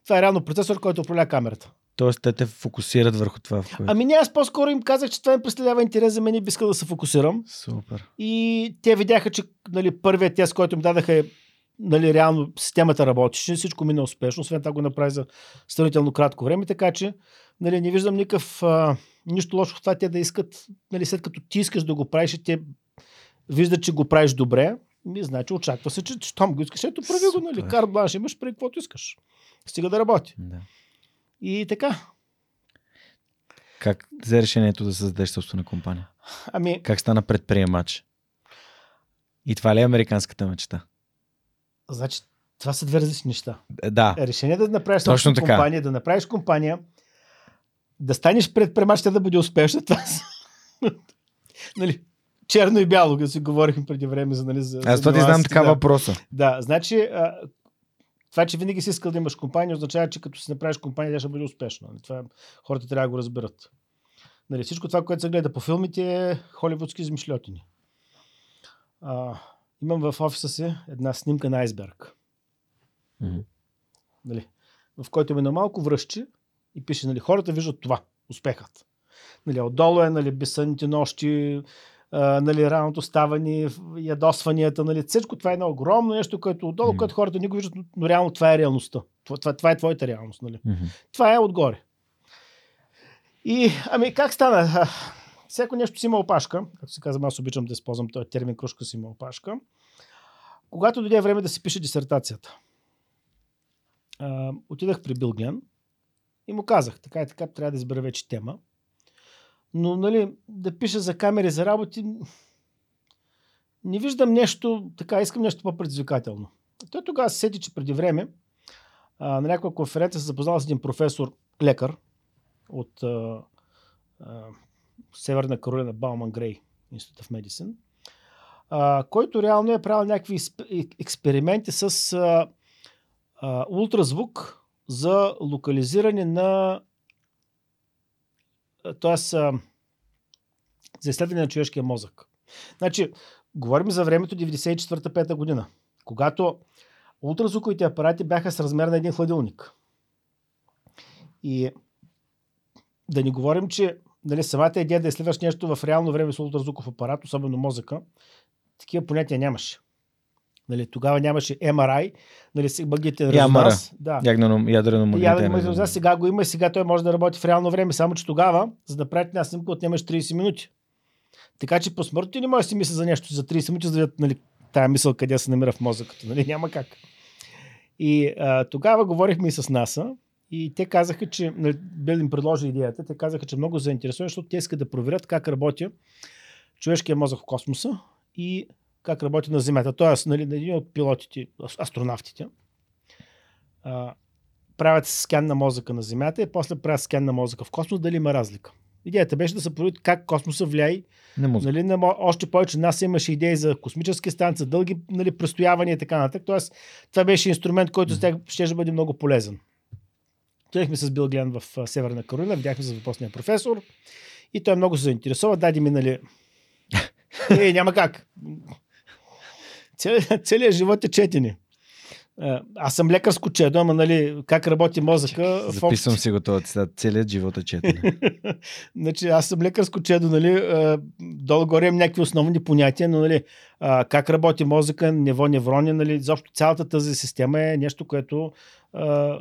Това е реално процесор, който управлява камерата. Тоест те фокусират върху това. Ами не, аз по-скоро им казах, че това им представлява интерес за мен и искам да се фокусирам. Супер. И те видяха, че, нали, първият тест, който им дадаха е, нали, реално системата работеше, всичко мина успешно, освен това го направи за сравнително кратко време, така че, нали, не виждам никакъв нищо лошо в това те да искат, нали, след като ти искаш да го правиш и те виждат, че го правиш добре, и, значи очаква се, че щом го искаш, ето прави го, нали, карт бланш имаш, прави каквото искаш, стига да работи. Да. И така. Как взе решението да създадеш собствена компания? Ами... Как стана предприемач? И това ли е американската мечта? Значи, това са две различни неща. Да. Решение да направиш компания, да направиш компания, да станеш предприемач, да бъде успешна. Нали, черно и бяло, като си говорихме преди време. Нали, аз това ти знам така въпроса. Да, значи, това, че винаги си искал да имаш компания, означава, че като си направиш компания, тя ще бъде успешна. Това хората трябва да го разберат. Нали, всичко това, което се гледа по филмите, е холивудски измишлетини. Имам в офиса си една снимка на айсберг. Нали, в който има малко връзче и пише, нали, хората виждат това, успехът. Нали, отдолу е, нали, безсънните нощи, нали, раното ставане, ядосванията, нали, всичко това е едно огромно нещо, което отдолу, което хората не го виждат, но реално това е реалността. Това е твоята реалност. Нали. Това е отгоре. И, ами, как стана? Всяко нещо си има опашка, както се казва, аз обичам да използвам този термин, кружка си има опашка. Когато дойде време да се пише дисертацията, отидах при Бил Глен и му казах, така и така, трябва да избера вече тема. Но, нали, да пиша за камери, за работи, не виждам нещо, така, искам нещо по-предизвикателно. Той тогава се сети, че преди време на някаква конференция се запознал с един професор, лекар от Северна Каролина, Бауман Грей, Института в Медисин, който реално е правил някакви експерименти с ултразвук за локализиране на, т.е. За изследване на човешкия мозък. Значи, говорим за времето 1994-1995 година, когато ултразвуковите апарати бяха с размер на един хладилник. И да не говорим, че, нали, самата идея да изследваш нещо в реално време с ултразвуков апарат, особено мозъка, такива понятия нямаше. Нали, тогава нямаше MRI, нали, магнитен резонанс. Да. Ядрено магнитен резонанс. Сега го има и сега той може да работи в реално време. Само че тогава, за да правите една снимка, отнемаш 30 минути. Така че по смърт ти не можеш да си мисля за нещо за 30 минути, за да нали, тая мисъл къде се намира в мозъката. Нали, няма как. И тогава говорихме и с НАСА и те казаха, че нали, бил им предложи идеята, те казаха, че много заинтересувани, защото те искат да проверят как работи човешкият мозък в космоса и как работи на Земята. Тоест, нали, един от пилотите, астронавтите, правят скан на мозъка на Земята и после правят скан на мозъка в космос, дали има разлика. Идеята беше да се провери как космоса влияе. Нали, още повече НАСА имаше идеи за космически станции, дълги нали, престоявания и така нататък. Тоест, това беше инструмент, който с тях ще бъде много полезен. Отидахме с Бил Глен в Северна Каролина, видяхме с въпросния професор и той много се заинтересува. Даде ми, нали... няма как. Целият живот е четене. Аз съм лекарско чедо, ама нали, как работи мозъка... Записвам си го това цитат. Целият живот е четене. Значи, аз съм лекарско чедо, нали, долу-горе имам някакви основни понятия, но нали, как работи мозъка, ниво неврони, нали, заобщо цялата тази система е нещо, което...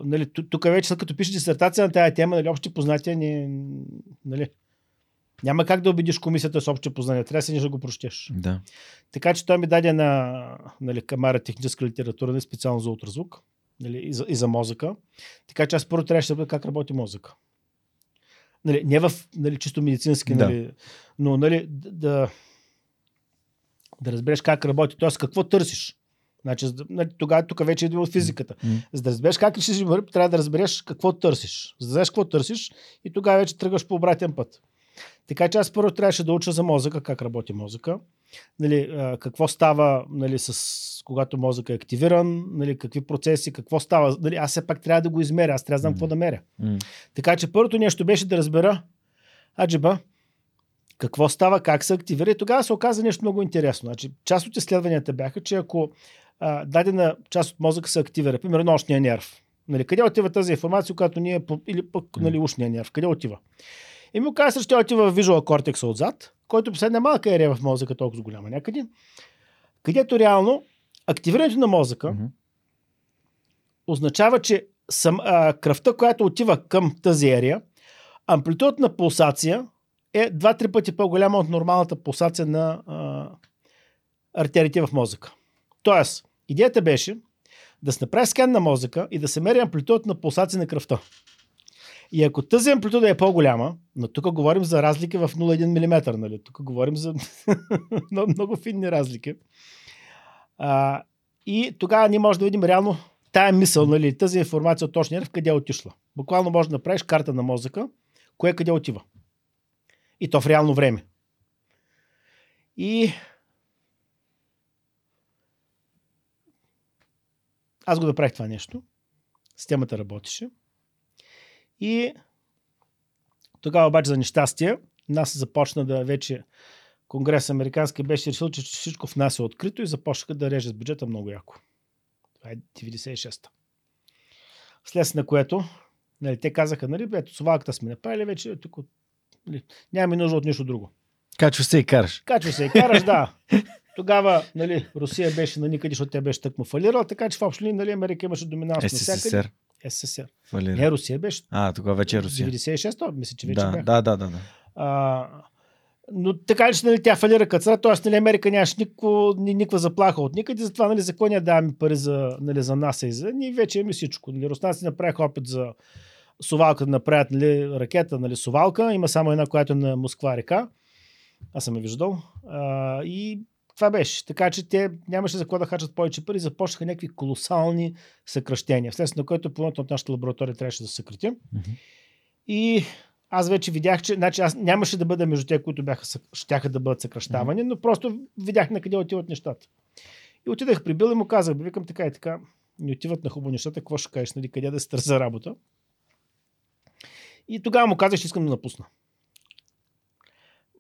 Нали, тук вече, след като пишеш дисертация на тая тема, нали, общи познатия ни... Нали, няма как да убедиш комисията с общо познание. Трябва да си да го прочетеш. Да. Така че той ми даде на нали, камара техническа литература, не специално за ултразвук нали, и за мозъка. Така че аз първо трябваше да бъда как работи мозъка. Нали, не в нали, чисто медицински, нали, да. Но нали, да разбереш как работи. Т.е. какво търсиш. Значи, тогава тук вече идва от физиката. За да разбереш как решиш, трябва да разбереш какво търсиш. За да знаеш какво търсиш и тогава вече тръгваш по обратен път. Така че аз първо трябваше да уча за мозъка, как работи мозъка, нали, какво става, нали, когато мозъка е активиран, нали, какви процеси, какво става. Нали, аз все пак трябва да го измеря, аз трябва да знам какво да меря. Така че първото нещо беше да разбера, аджеба, какво става, как се активира и тогава се оказа нещо много интересно. Значи, част от изследванията бяха, че ако дадена част от мозъка се активира, примерно ушния нерв, нали, къде отива тази информация, която ние, или пък нали, ушния нерв, къде отива? И ми казва, че тя отива в визуал кортекса отзад, който последна малка ерия в мозъка, толкова голяма някъде, където реално активирането на мозъка означава, че кръвта, която отива към тази ерия, амплитудата на пулсация е 2-3 пъти по-голяма от нормалната пулсация на артериите в мозъка. Тоест, идеята беше да се направи скан на мозъка и да се мери амплитудата на пулсация на кръвта. И ако тази амплитуда е по-голяма, но тук говорим за разлики в 0,1 мм, нали? Тук говорим за много финни разлики. И тогава ние можем да видим реално тая мисъл, нали? Тази информация от точния нерв, къде е отишла. Буквално можеш да направиш карта на мозъка, кое къде отива. И то в реално време. И аз го направих това нещо. Системата работеше. И тогава обаче за нещастие нас започна да вече Конгрес американски беше решил, че всичко в нас е открито и започнаха да режат бюджета много яко. Това е 96-та. Вследствие на което нали, те казаха, нали, ето совалката сме направили вече, тук, нали, нямаме нужда от нищо друго. Качва се и караш. Качва се и караш, да. Тогава нали, Русия беше на никъде, защото тя беше тъкмо фалирала, така че в общи линии нали, Америка имаше доминанс на всякъде. СССР. Валира. Не, Русия беше. Тогава вече е Русия. 96-та, мисля, че вече бяха. Да. Но така ли, че нали, тя фалира кацара, т.е. нали, Америка нямаше никаква заплаха от никъде, затова нали, за кой ние даваме пари за, нали, за НАСА и за ние вече имаме всичко. Нали, руснаци направиха опит за совалка да направят нали, ракета, нали, совалка. Има само една, която е на Москва река. Аз съм я виждал. И това беше. Така че те нямаше за какво да харчат повече пари, започнаха някакви колосални съкращения, вследствие на което половината от нашата лаборатория трябваше да се съкрати. И аз вече видях, че значи аз нямаше да бъда между те, които щяха да бъдат съкращавани, но просто видях на къде отиват нещата. И отидах при Бил и му казах, викам така и така, не отиват на хубаво нещата, какво ще кажеш, нали, къде да се търся работа. И тогава му казах, че искам да напусна.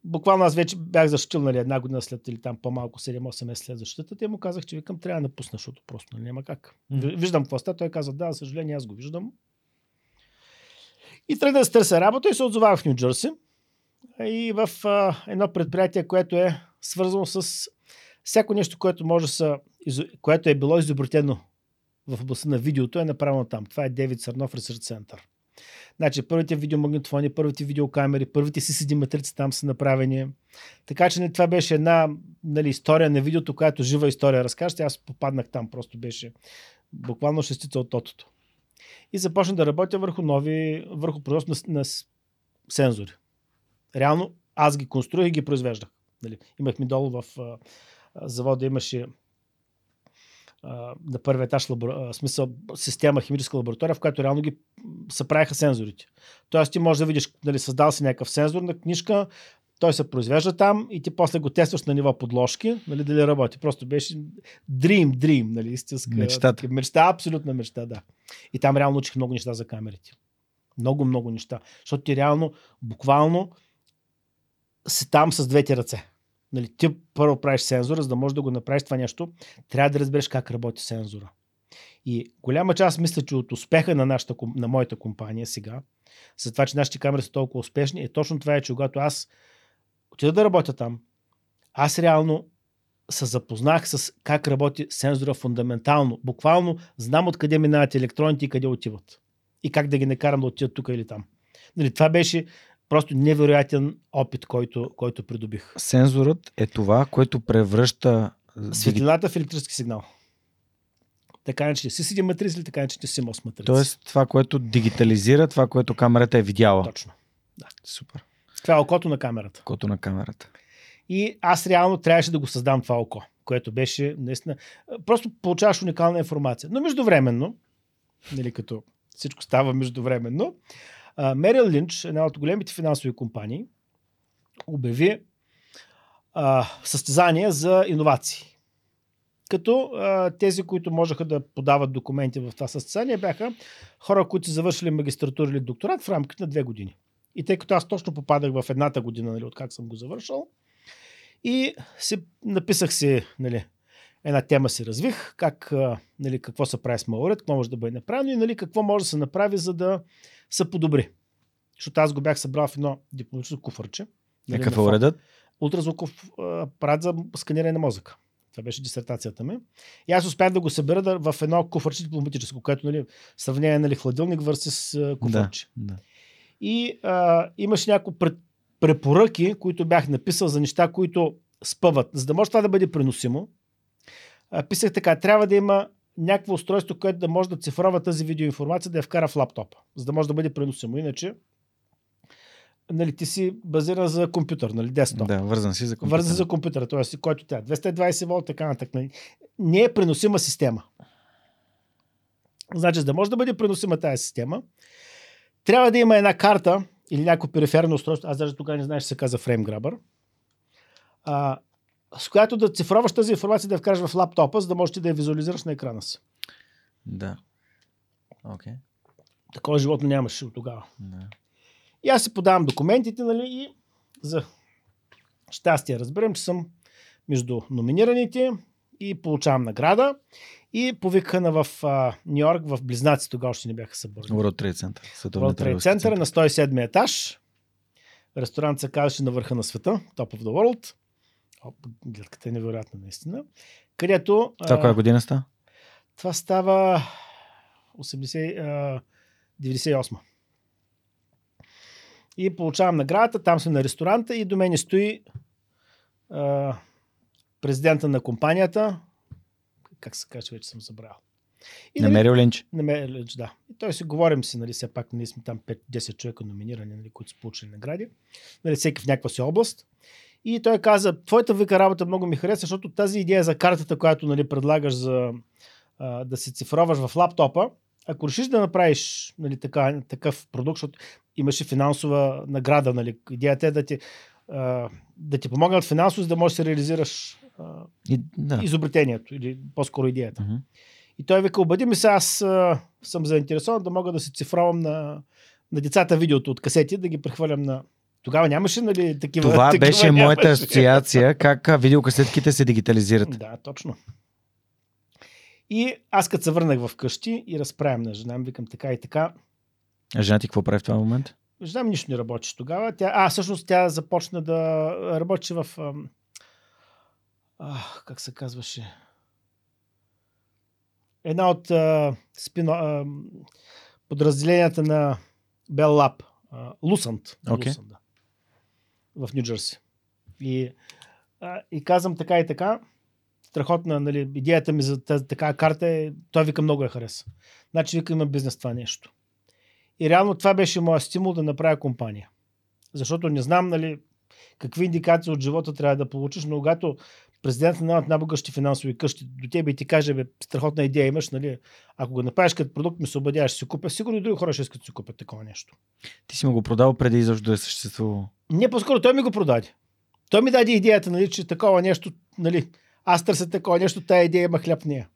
Буквално аз вече бях защитил нали, една година след или там по-малко 7-8 месеца след защитата и му казах, че викам, трябва да напусна, защото просто няма как. Виждам какво става, той каза, да, за съжаление, аз го виждам. И тръгна да се търся работа и се отзовах в Ню Джерси и в едно предприятие, което е свързано с всяко нещо, което може да са, което е било изобретено в областта на видеото, е направено там. Това е Девид Сърнов Research Center. Значи, първите видеомагнитофони, първите видеокамери, първите CCD матрици там са направени. Така че това беше една, нали, история на видеото, която жива история разкажете. Аз попаднах там, просто беше буквално шестица от тотото. И започна да работя върху нови, върху производство на сензори. Реално аз ги конструирах и ги произвеждах. Нали. Имахме долу в завода, имаше на първия етаж смисъл, система, химическа лаборатория, в която реално ги съправиха сензорите. Тоест ти можеш да видиш, нали, създал си някакъв сензор на книжка, той се произвежда там и ти после го тестваш на ниво подложки, нали, дали работи. Просто беше dream, нали, истинска мечта, абсолютна мечта, да. И там реално учих много неща за камерите. Много неща. Защото ти реално, буквално си там с двете ръце. Нали, ти първо правиш сензора, за да можеш да го направиш това нещо. Трябва да разбереш как работи сензора. И голяма част, мисля, че от успеха на, на моята компания сега, за това, че нашите камери са толкова успешни, е точно това, е, че когато аз отида да работя там, аз реално се запознах с как работи сензора фундаментално. Буквално знам откъде минават електроните и къде отиват. И как да ги накарам да отидат тук или там. Нали, това беше просто невероятен опит, който придобих. Сензорът е това, което превръща светлината в електрически сигнал. Така не че CCD матрици или така не че CMOS матрици. Тоест това, което дигитализира, това, което камерата е видяла. Точно. Да. Супер. Това е окото на камерата. Окото на камерата. И аз реално трябваше да го създам това око, което беше наистина... Просто получаваш уникална информация. Но междувременно, нали, като всичко става междувременно, Мериал Линч, една от големите финансови компании, обяви състезание за иновации. Като тези, които можеха да подават документи в това състезание, бяха хора, които са завършили магистратура или докторат в рамките на 2 години. И тъй като аз точно попадах в едната година, нали, откак съм го завършил, и написах си, нали, една тема си развих, как, нали, какво се прави с малоред, какво може да бъде направено и, нали, какво може да се направи, за да се подобри. Защото аз го бях събрал в едно дипломатическо куфърче. Нали, какво уредът? Ултразвуков апарат за сканиране на мозъка. Това беше дисертацията ми. И аз успях да го събера в едно куфърче дипломатическо, което, нали, сравнение, нали, хладилник върсис куфърче. Да. И имаше някои препоръки, които бях написал за неща, които спъват. За да може това да бъде преносимо, писах така: трябва да има някакво устройство, което да може да цифрова тази видеоинформация, да я вкара в лаптопа, за да може да бъде преносимо. Иначе, нали, ти си базиран за компютър, нали, десктоп. Да, вързан си за компютър. Вързан за компютъра, т.е. който тя 220 волт, така нататък. Не е преносима система. Значи, за да може да бъде преносима тази система, трябва да има една карта или някакво периферно устройство, аз даже тогава не знаеш, че се казва фреймграбър, с която да цифроваш тази информация, да я вкараш в лаптопа, за да можеш да я визуализираш на екрана си. Да. Okay. Такова животно нямаше от тогава. Да. И аз си подавам документите, нали, и за щастие разбирам, че съм между номинираните и получавам награда. И повикана в Нью-Йорк, в Близнаци, тогава още не бяха съборени. World Trade Center. World Trade Center на 107-ми етаж. Ресторант се казваше на върха на света, Top of the World. Гледката е невероятна, наистина. Където... Това коя година става? Това става 98-ма. И получавам наградата, там съм на ресторанта и до мен стои президента на компанията. Как се каже, вече съм забравял. На Мериал Линч? На Мериал Линч, да. И той си говорим си, нали, все пак, ние сме там 5-10 човека номинирани, нали, които са получили награди. Нали, всеки в някаква си област. И той каза: твоята вика работа много ми хареса, защото тази идея за картата, която, нали, предлагаш за да се цифроваш в лаптопа, ако решиш да направиш, нали, такъв продукт, защото имаше финансова награда, нали, идеята е да ти помогнат финансово, за да можеш да реализираш изобретението или по-скоро идеята. Uh-huh. И той вика: убеди ми се, аз съм заинтересован да мога да се цифровам на децата видеото от касети, да ги прехвърлям на... Тогава нямаше, нали, такива... Това такива беше моята асоциация, как видеокасетките се дигитализират. Да, точно. И аз като се върнах вкъщи и разправям на жена, викам така и така. А жена ти какво прави в това момент? Жена ми нищо не работеше тогава. Всъщност тя започна да работеше в как се казваше? Една от подразделенията на Bell Lab. Лусант. Okay. Да. В Ню Джерси. И казвам така и така. Страхотна, нали, идеята ми за тази такава карта е, той вика много я хареса. Значи вика има бизнес това нещо. И реално това беше моя стимул да направя компания. Защото не знам, нали, какви индикации от живота трябва да получиш, но когато президент на набогащи финансови къщи до тебе и ти каже, бе, страхотна идея имаш, нали, ако го направиш като продукт, ми се обадяваш, си купя, сигурно и други хора ще искат да си купят такова нещо. Ти си му го продал преди изобщо да е съществувало? Не, по-скоро той ми го продаде. Той ми даде идеята, нали, че такова нещо, нали, аз търся такова нещо, тая идея има хляб в нея.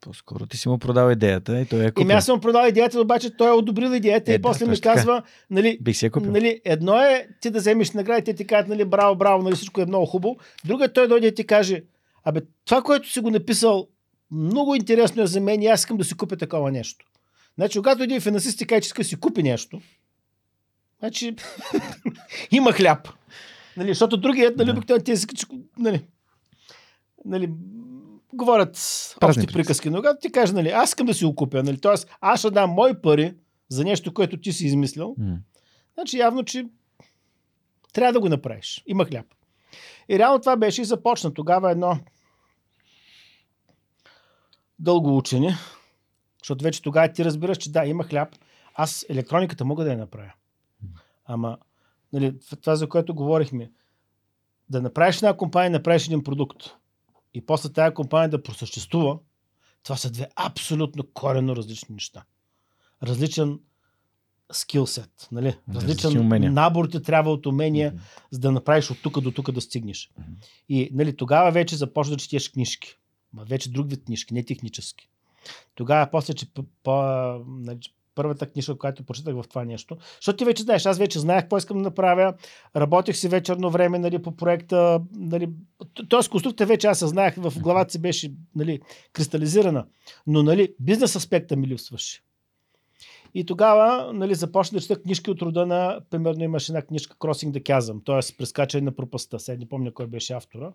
По-скоро ти си му продал идеята и той я купил. Еми аз съм продал идеята, обаче той е одобрил идеята и после ми казва, нали, бих си я купил. Нали, едно е ти да вземеш награда и те ти кажат, нали, браво, браво, нали, всичко е много хубаво. Друго е той дойде и ти каже, абе това, което си го написал, много интересно е за мен и аз искам да си купя такова нещо. Значи когато един финансист ти каже, че иска да си купи нещо, значи има хляб. Нали, защото другият, нали, обикновено ти искат, нали, говорят празни общи приказки, но когато ти кажа, нали, аз искам да си го купя, нали, т.е. аз ще дам мои пари за нещо, което ти си измислял, значи явно, че трябва да го направиш. Има хляб. И реално това беше и започна. Тогава едно дълго учене, защото вече тогава ти разбираш, че да, има хляб, аз електрониката мога да я направя. Ама, нали, това, за което говорихме, да направиш една компания, направиш един продукт, и после тая компания да просъществува, това са две абсолютно коренно различни неща. Различен скилсет, нали? Различен набор ти трябва от умения, за да направиш от тук до тук да стигнеш. И, нали, тогава вече започва да четеш книжки. Вече друг вид книжки, не технически. Тогава после, че първата книжка, която прочитах в това нещо. Защото ти вече знаеш, аз вече знаех какво искам да направя, работех си вечерно време, нали, по проекта, нали, т.е. конструкта вече аз знаех, в главата си беше, нали, кристализирана, но, нали, бизнес аспекта ми липсваше. И тогава, нали, започна да чета книжки от рода на, примерно имаше една книжка Crossing the Chasm, т.е. прескачане на пропаста. Сега не помня кой беше автора.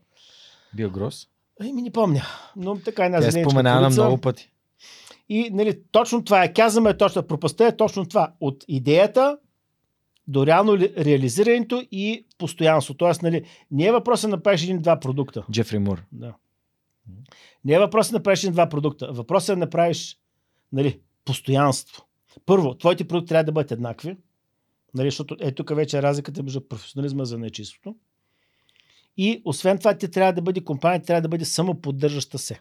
Бил Грос? Ами не помня, но така една зеленичка. Тя споменава много пъти. И, нали, точно това е казваме, точно пропаста е точно това. От идеята до реално реализирането и постоянство. Тоест, нали, не е въпрос да направиш един-два продукта. Джефри Мур. Да. Не е въпрос да направиш един-два продукта. Въпросът е да направиш, нали, постоянство. Първо, твоите продукти трябва да бъдат еднакви. Нали, защото е тук вече разликата между професионализма за нечистото. И освен това, ти трябва да бъде компания, трябва да бъде самоподдържаща се.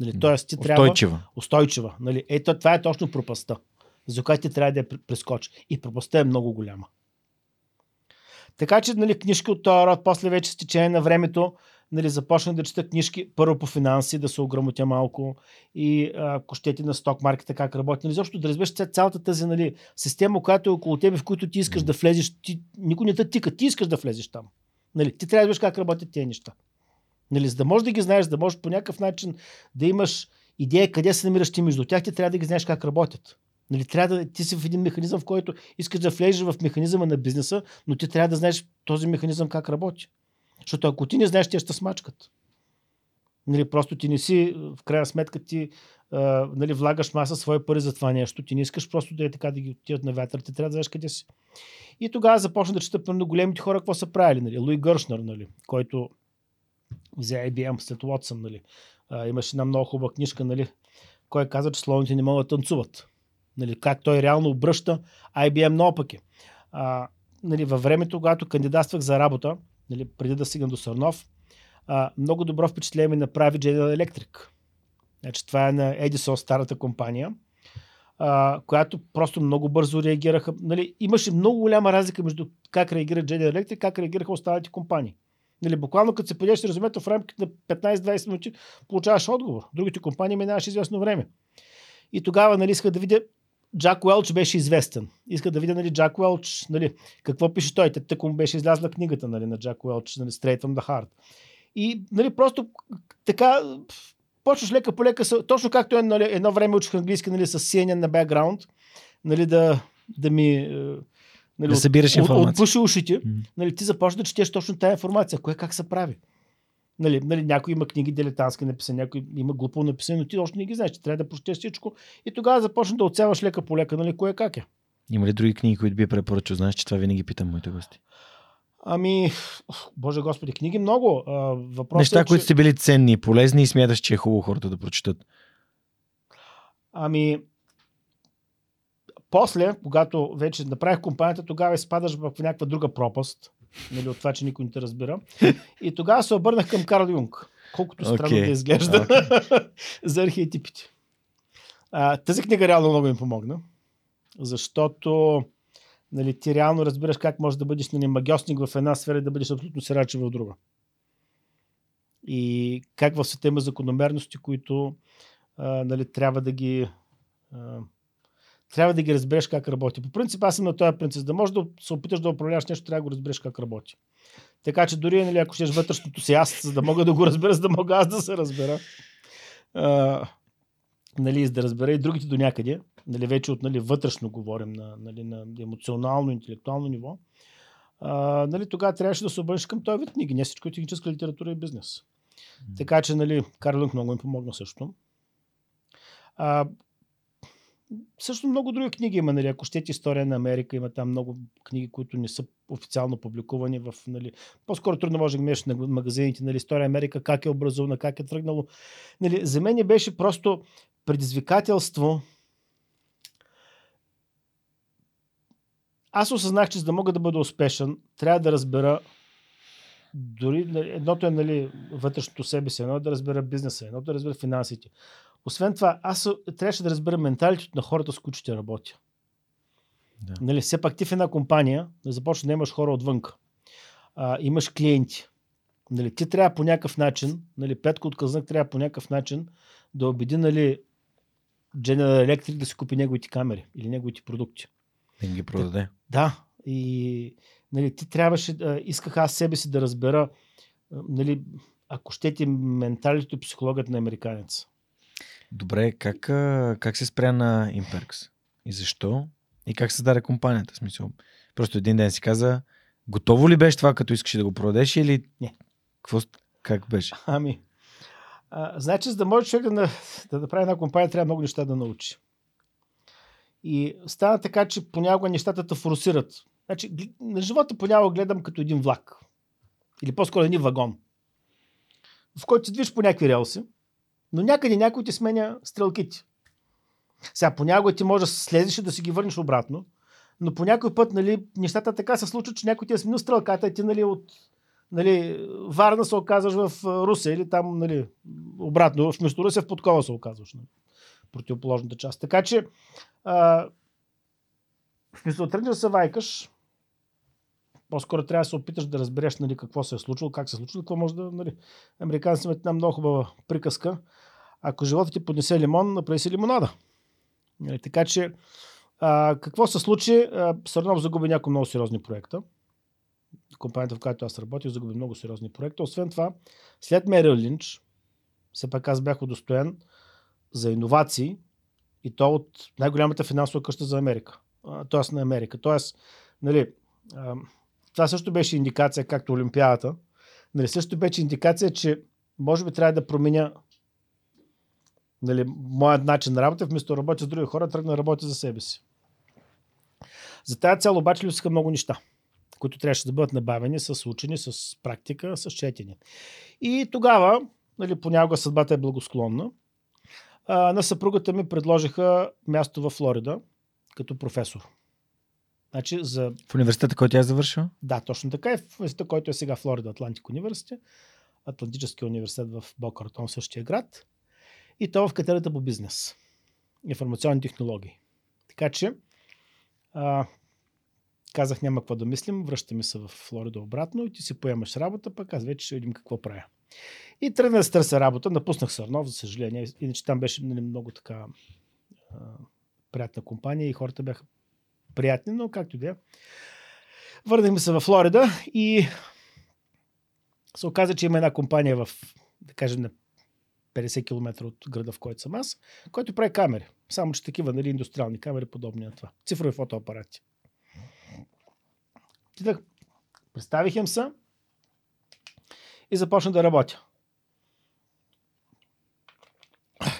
Нали, тоест, ти устойчива. Трябва устойчива. Нали. Ето, това е точно пропаста, за която ти трябва да я прескочи. И пропаста е много голяма. Така че, нали, книжки от този род, после вече с течение на времето, нали, започнах да чета книжки първо по финанси, да се ограмотя малко и кощети на сток маркета, как работи. Нали, защото да разбереш цялата тази, нали, система, която е около тебе, в която ти искаш да влезеш. Никой не те тика, ти искаш да влезеш там. Нали, ти трябва да виж как работят тези неща. Нали, за да можеш да ги знаеш, да можеш по някакъв начин да имаш идея къде се намираш ти между тях, ти трябва да ги знаеш как работят. Нали, трябва да ти си в един механизъм, в който искаш да влезеш в механизъма на бизнеса, но ти трябва да знаеш този механизъм как работи. Защото ако ти не знаеш, те ще смачкат. Нали, просто ти не си, в крайна сметка ти, нали, влагаш маса свои пари за това нещо, ти не искаш просто да е така да ги отидат на вятър, ти трябва да знаеш къде си. И тогава започна да чета пълно големите хора, какво са правили. Нали, Луи Гершнер, нали, който взе IBM след Уотсън, нали. Имаше една много хубава книжка, нали, кой казва, че слоните не могат да танцуват. Нали, как той реално обръща IBM наопаки. Нали, във времето, когато кандидатствах за работа, нали, преди да стигна до Сърнов, много добро впечатление ми направи General Electric. Значи, това е на Edison, старата компания, която просто много бързо реагираха. Нали, имаше много голяма разлика между как реагира General Electric и как реагираха останалите компании. Нали, буквално като се подеш резюмето в рамките на 15-20 минути, получаваш отговор. Другите компании минаваше известно време. И тогава, нали, иска да видя, Джак Уелч беше известен. Иска да видя, нали, Джак Уелч, нали, какво пише той. Тък му беше излязла книгата, нали, на Джак Уелч, нали, Straight from the Heart. И, нали, просто така почваш лека по лека, точно както е, нали, едно време учих английски, нали, с сиене на бекграунд, нали, да ми... Нали, да събираш информация. Отпуши ушите. Нали, ти започна да четеш точно тая информация. Кое как се прави? Нали, някой има книги дилетантски написани, някой има глупо написани, но ти още не ги знаеш, че трябва да прочетеш всичко и тогава започна да отсяваш лека по лека, нали, кое как е. Има ли други книги, които би препоръчал? Знаеш, че това винаги питам моите гости. Ами, Боже Господи, книги много. Неща, които сте били ценни и полезни и смяташ, че е хубаво хората да прочитат. Ами, после, когато вече направих компанията, тогава изпадаш в някаква друга пропаст. Нали, от това, че никой не те разбира. И тогава се обърнах към Карл Юнг. Колкото странно да изглежда. За архетипите. Тази книга реално много ми помогна. Защото нали, ти реално разбираш как можеш да бъдеш нали, магиосник в една сфера и да бъдеш абсолютно сираче в друга. И как в света има закономерности, които нали, трябва да ги разбереш как работи. По принцип, аз съм на този принцип. Да можеш да се опиташ да управляваш нещо, трябва да го разбереш как работи. Така че дори, нали, ако щеш вътрешното си аз, за да мога да го разбера, за да мога аз да се разбера. Нали, за да разбера и другите до някъде. Нали, вече от нали, вътрешно говорим нали, на емоционално, интелектуално ниво. Нали, тогава трябваше да се обърнеш към този вид книги. Не всичко е техническа литература и бизнес. Така че, нали, Карл Юнг много им помогна също. Също много други книги има. Нали. Ако щете история на Америка, има там много книги, които не са официално публикувани. В, нали, по-скоро трудно може да гледаш на магазините. Нали, история Америка, как е образувана, как е тръгнало. Нали, за мен беше просто предизвикателство. Аз осъзнах, че за да мога да бъда успешен, трябва да разбера дори едното е нали, вътрешното себе си, едно е да разбера бизнеса, едно е да разбера финансите. Освен това, аз трябваше да разбера менталитето на хората, с които ще работя. Да. Нали, все пак ти в една компания да започнеш да имаш хора отвънка. Имаш клиенти. Нали, ти трябва по някакъв начин, нали, Петко от Казнак трябва по някакъв начин да убеди нали, General Electric да си купи неговите камери или неговите продукти. Да ги продаде. Да. И нали, ти трябваше, исках аз себе си да разбера, нали, ако щете менталитето и психологът на американец. Добре, как се спря на Imprex? И защо? И как се даде компанията? Смисъл, просто един ден си каза, готово ли беше това, като искаш да го продадеш или... Не. Как беше? Ами, значи, за да може човек да направи една компания, трябва много неща да научи. И стана така, че понякога нещата те форсират. Значи, на живота понякога гледам като един влак. Или по-скоро един вагон. В който се движиш по някакви релси, но някъде някой ти сменя стрелките. Сега понякога ти можеш да слезеш и да си ги върнеш обратно, но по някой път нали, нещата така се случват, че някой ти е сменил стрелката и ти нали, от нали, Варна се оказваш в Русе или там нали, обратно, вместо Русе в Подкова се оказваш. Нали. Противоположната част. Така че в смисъл тръгнеш да се вайкаш, по-скоро трябва да се опиташ да разбереш нали, какво се е случило, как се е случило, какво може да... Нали. Американците имат една много хубава приказка. Ако живота ти поднесе лимон, направи си лимонада. Нали, така че какво се случи? Сърнов загуби някои много сериозни проекта. Компанията, в която аз работих, загуби много сериозни проекта. Освен това, след Мериал Линч, все пак аз бях удостоен за иновации и то от най-голямата финансова къща за Америка. Тоест на Америка. Тоест, нали, това също беше индикация, както Олимпиадата. Нали, също беше индикация, че може би трябва да променя нали, моят начин на работа. Вместо да работя с други хора, тръгна да работя за себе си. За тази цел обаче липсаха много неща, които трябваше да бъдат набавени с учени, с практика, с четене. И тогава, нали, понякога съдбата е благосклонна, на съпругата ми предложиха място във Флорида като професор. Значи, в университета, който я завършила? Да, точно така. И в университета, който е сега Флорида, Атлантик университет, Атлантическия университет в Бока Ратон, същия град. И то в катедрата по бизнес. Информационни технологии. Така че казах, няма какво да мислим, връщаме се в Флорида обратно и ти си поемаш работа, пък аз вече ще видим какво правя. И тръгна да се търся работа. Напуснах Сърнов, за съжаление. Иначе там беше много така приятна компания и хората бяха приятни, но както и да е. Върнахме се във Флорида и се оказа, че има една компания в, да кажем, на 50 км от града, в който съм аз, който прави камери. Само, че такива, нали, индустриални камери, подобни на това. Цифрови фотоапарати. Представих им се и започна да работя.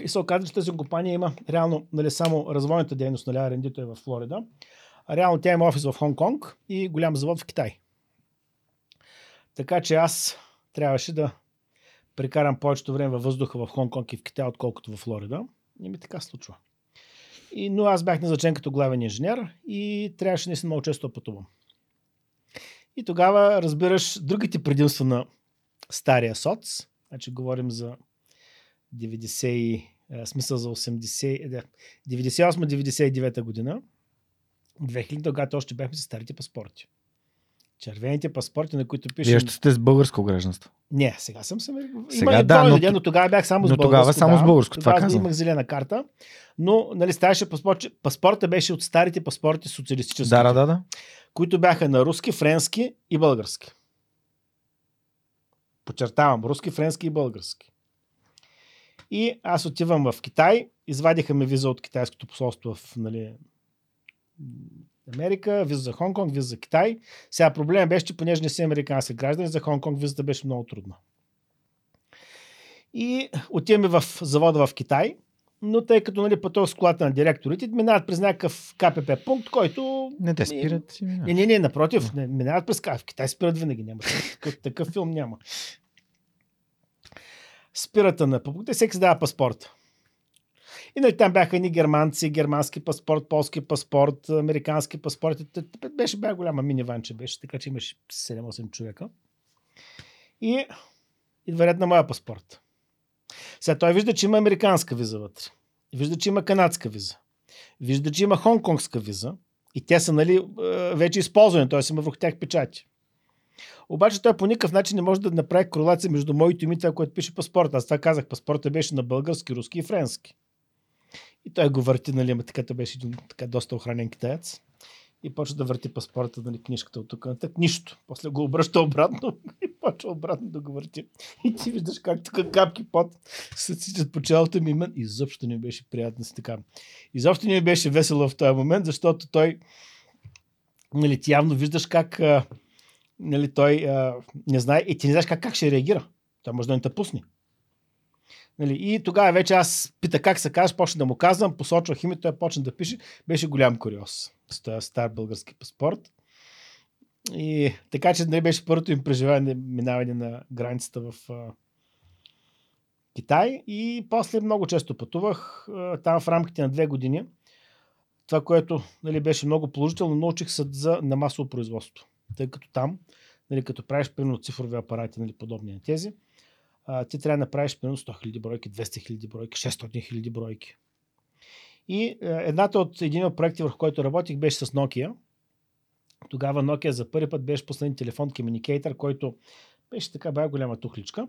И се оказва, че тази компания има реално, нали, само развойната дейност на R&D-то е в Флорида. Реално тя има офис в Хонг-Конг и голям завод в Китай. Така че аз трябваше да прекарам повечето време във въздуха в Хонг-Конг и в Китай, отколкото в Флорида. И ми така случва. Но аз бях назначен като главен инженер и трябваше наистина много често да пътувам. И тогава разбираш другите предимства на стария соц. Значи говорим за 98-99 година. 2000, когато още бяхме с старите паспорти. Червените паспорти, на които пише... Вие ще сте с българско гражданство. Не, сега съм се... Сега да, но тогава бях само с българско. Но тогава само с българско, това казвам. Тогава имах зелена карта, но, нали, ставаше паспорт, паспорта беше от старите паспорти социалистически. Да. Които бяха на руски, френски и български. Подчертавам, руски, френски и български. И аз отивам в Китай, извадиха ми виза от китайското посолство в, нали, Америка, виза за Хонг-Конг, виза за Китай. Сега проблема беше, че понеже не си американски граждани, за Хонг-Конг визата беше много трудна. И отиваме в завода в Китай, но тъй като, нали, пътувах с колата на директорите, минават през някакъв КПП пункт, който... Не те спират. Не, напротив, не, минават през КПП. В Китай спират винаги, няма. Такъв филм няма. Спирата на пункта, всеки дава паспорта. И, нали, там бяха едни германци, германски паспорт, полски паспорт, американски паспорт. Бях голяма миниванче беше, така че имаше 7-8 човека. И идва ред на моя паспорт. Сега той вижда, че има американска виза вътре. Вижда, че има канадска виза. Вижда, че има хонконгска виза. И те са, нали, вече използвани, т.е. има върху тях печати. Обаче той по никакъв начин не може да направи корелация между моето име и това, което пише паспорта. Аз това казах, паспорта беше на български, руски и френски. И той го върти, нали, ама така беше един така доста охранен китаец. И почва да върти паспорта, нали, книжката от тук нататък. Нищо. После го обръща обратно и почва обратно да го върти. И ти виждаш как тук капки пот се цитят по челото ми. Изобщо не беше приятно си така. Изобщо не беше весело в този момент, защото той, нали, ти явно виждаш как, нали, той не знае и ти не знаеш как ще реагира. Той може да не те пусне. Нали, и тогава вече аз пита как се казваш, почна да му казвам, посочвах името, той почна да пише. Беше голям куриоз с този стар български паспорт. И така че, нали, беше първото им преживяване, минаване на границата в Китай. И после много често пътувах там в рамките на 2 години. Това, което, нали, беше много положително, научих се на масово производство. Тъй като там, нали, като правиш примерно цифрови апарати, нали, подобни на тези, ти трябва да направиш примерно 100 000 бройки, 200 000 бройки, 600 000 бройки. И един от проекти, върху който работих, беше с Nokia. Тогава Nokia за първи път беше последен телефон комуникейтър, който беше така бая голяма тухличка.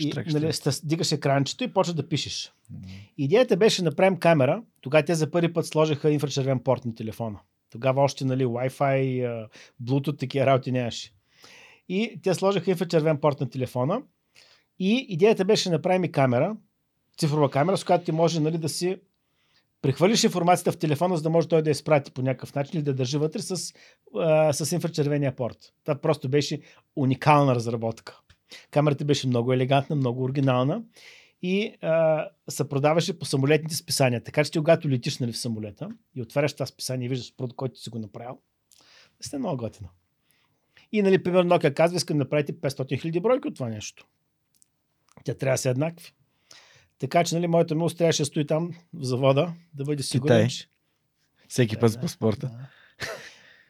И, нали, дигаш екранчето и почва да пишеш. Идеята беше да направим камера. Тогава те за първи път сложиха инфрачервен порт на телефона. Тогава още, нали, Wi-Fi, Bluetooth, такива работи нямаше. И те сложиха инфрачервен порт на телефона. И идеята беше да направим камера, цифрова камера, с която ти може, нали, да си прехвърлиш информацията в телефона, за да може той да я изпрати по някакъв начин или да държи вътре с инфрачервения порт. Това просто беше уникална разработка. Камерата беше много елегантна, много оригинална и се продаваше по самолетните списания. Така че ти, когато летиш, нали, в самолета и отваряш това списание и виждаш продукт, който си го направил, сте много готино. И, нали, примерно Nokia казва, искам да направите 500 000 бройки от това нещо. Тя трябва да се еднакви. Така че, нали, моята милост трябваше да стои там в завода, да бъде сигурен. Всеки път с паспорта.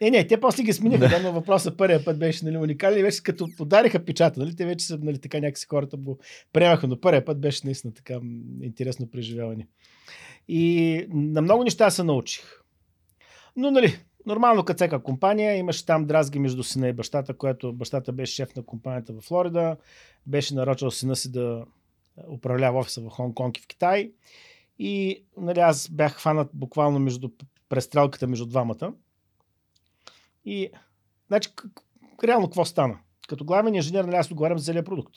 Да. Не, те после ги смениха, да, но въпросът първия път беше, нали, уникален и вече като подариха печата, нали, те вече са, нали, така някакси хората го приемаха, но първия път беше наистина така интересно преживяване. И на много неща се научих. Но, нали, нормално като всяка компания, имаше там дразги между сина и бащата, която бащата беше шеф на компанията във Флорида, беше нарочил сина си да управлява офиса в Хонг-Конг и в Китай. И, нали, аз бях хванат буквално между престрелката между двамата. И, значи, реално какво стана? Като главен инженер, нали, аз отговарям за целия продукт.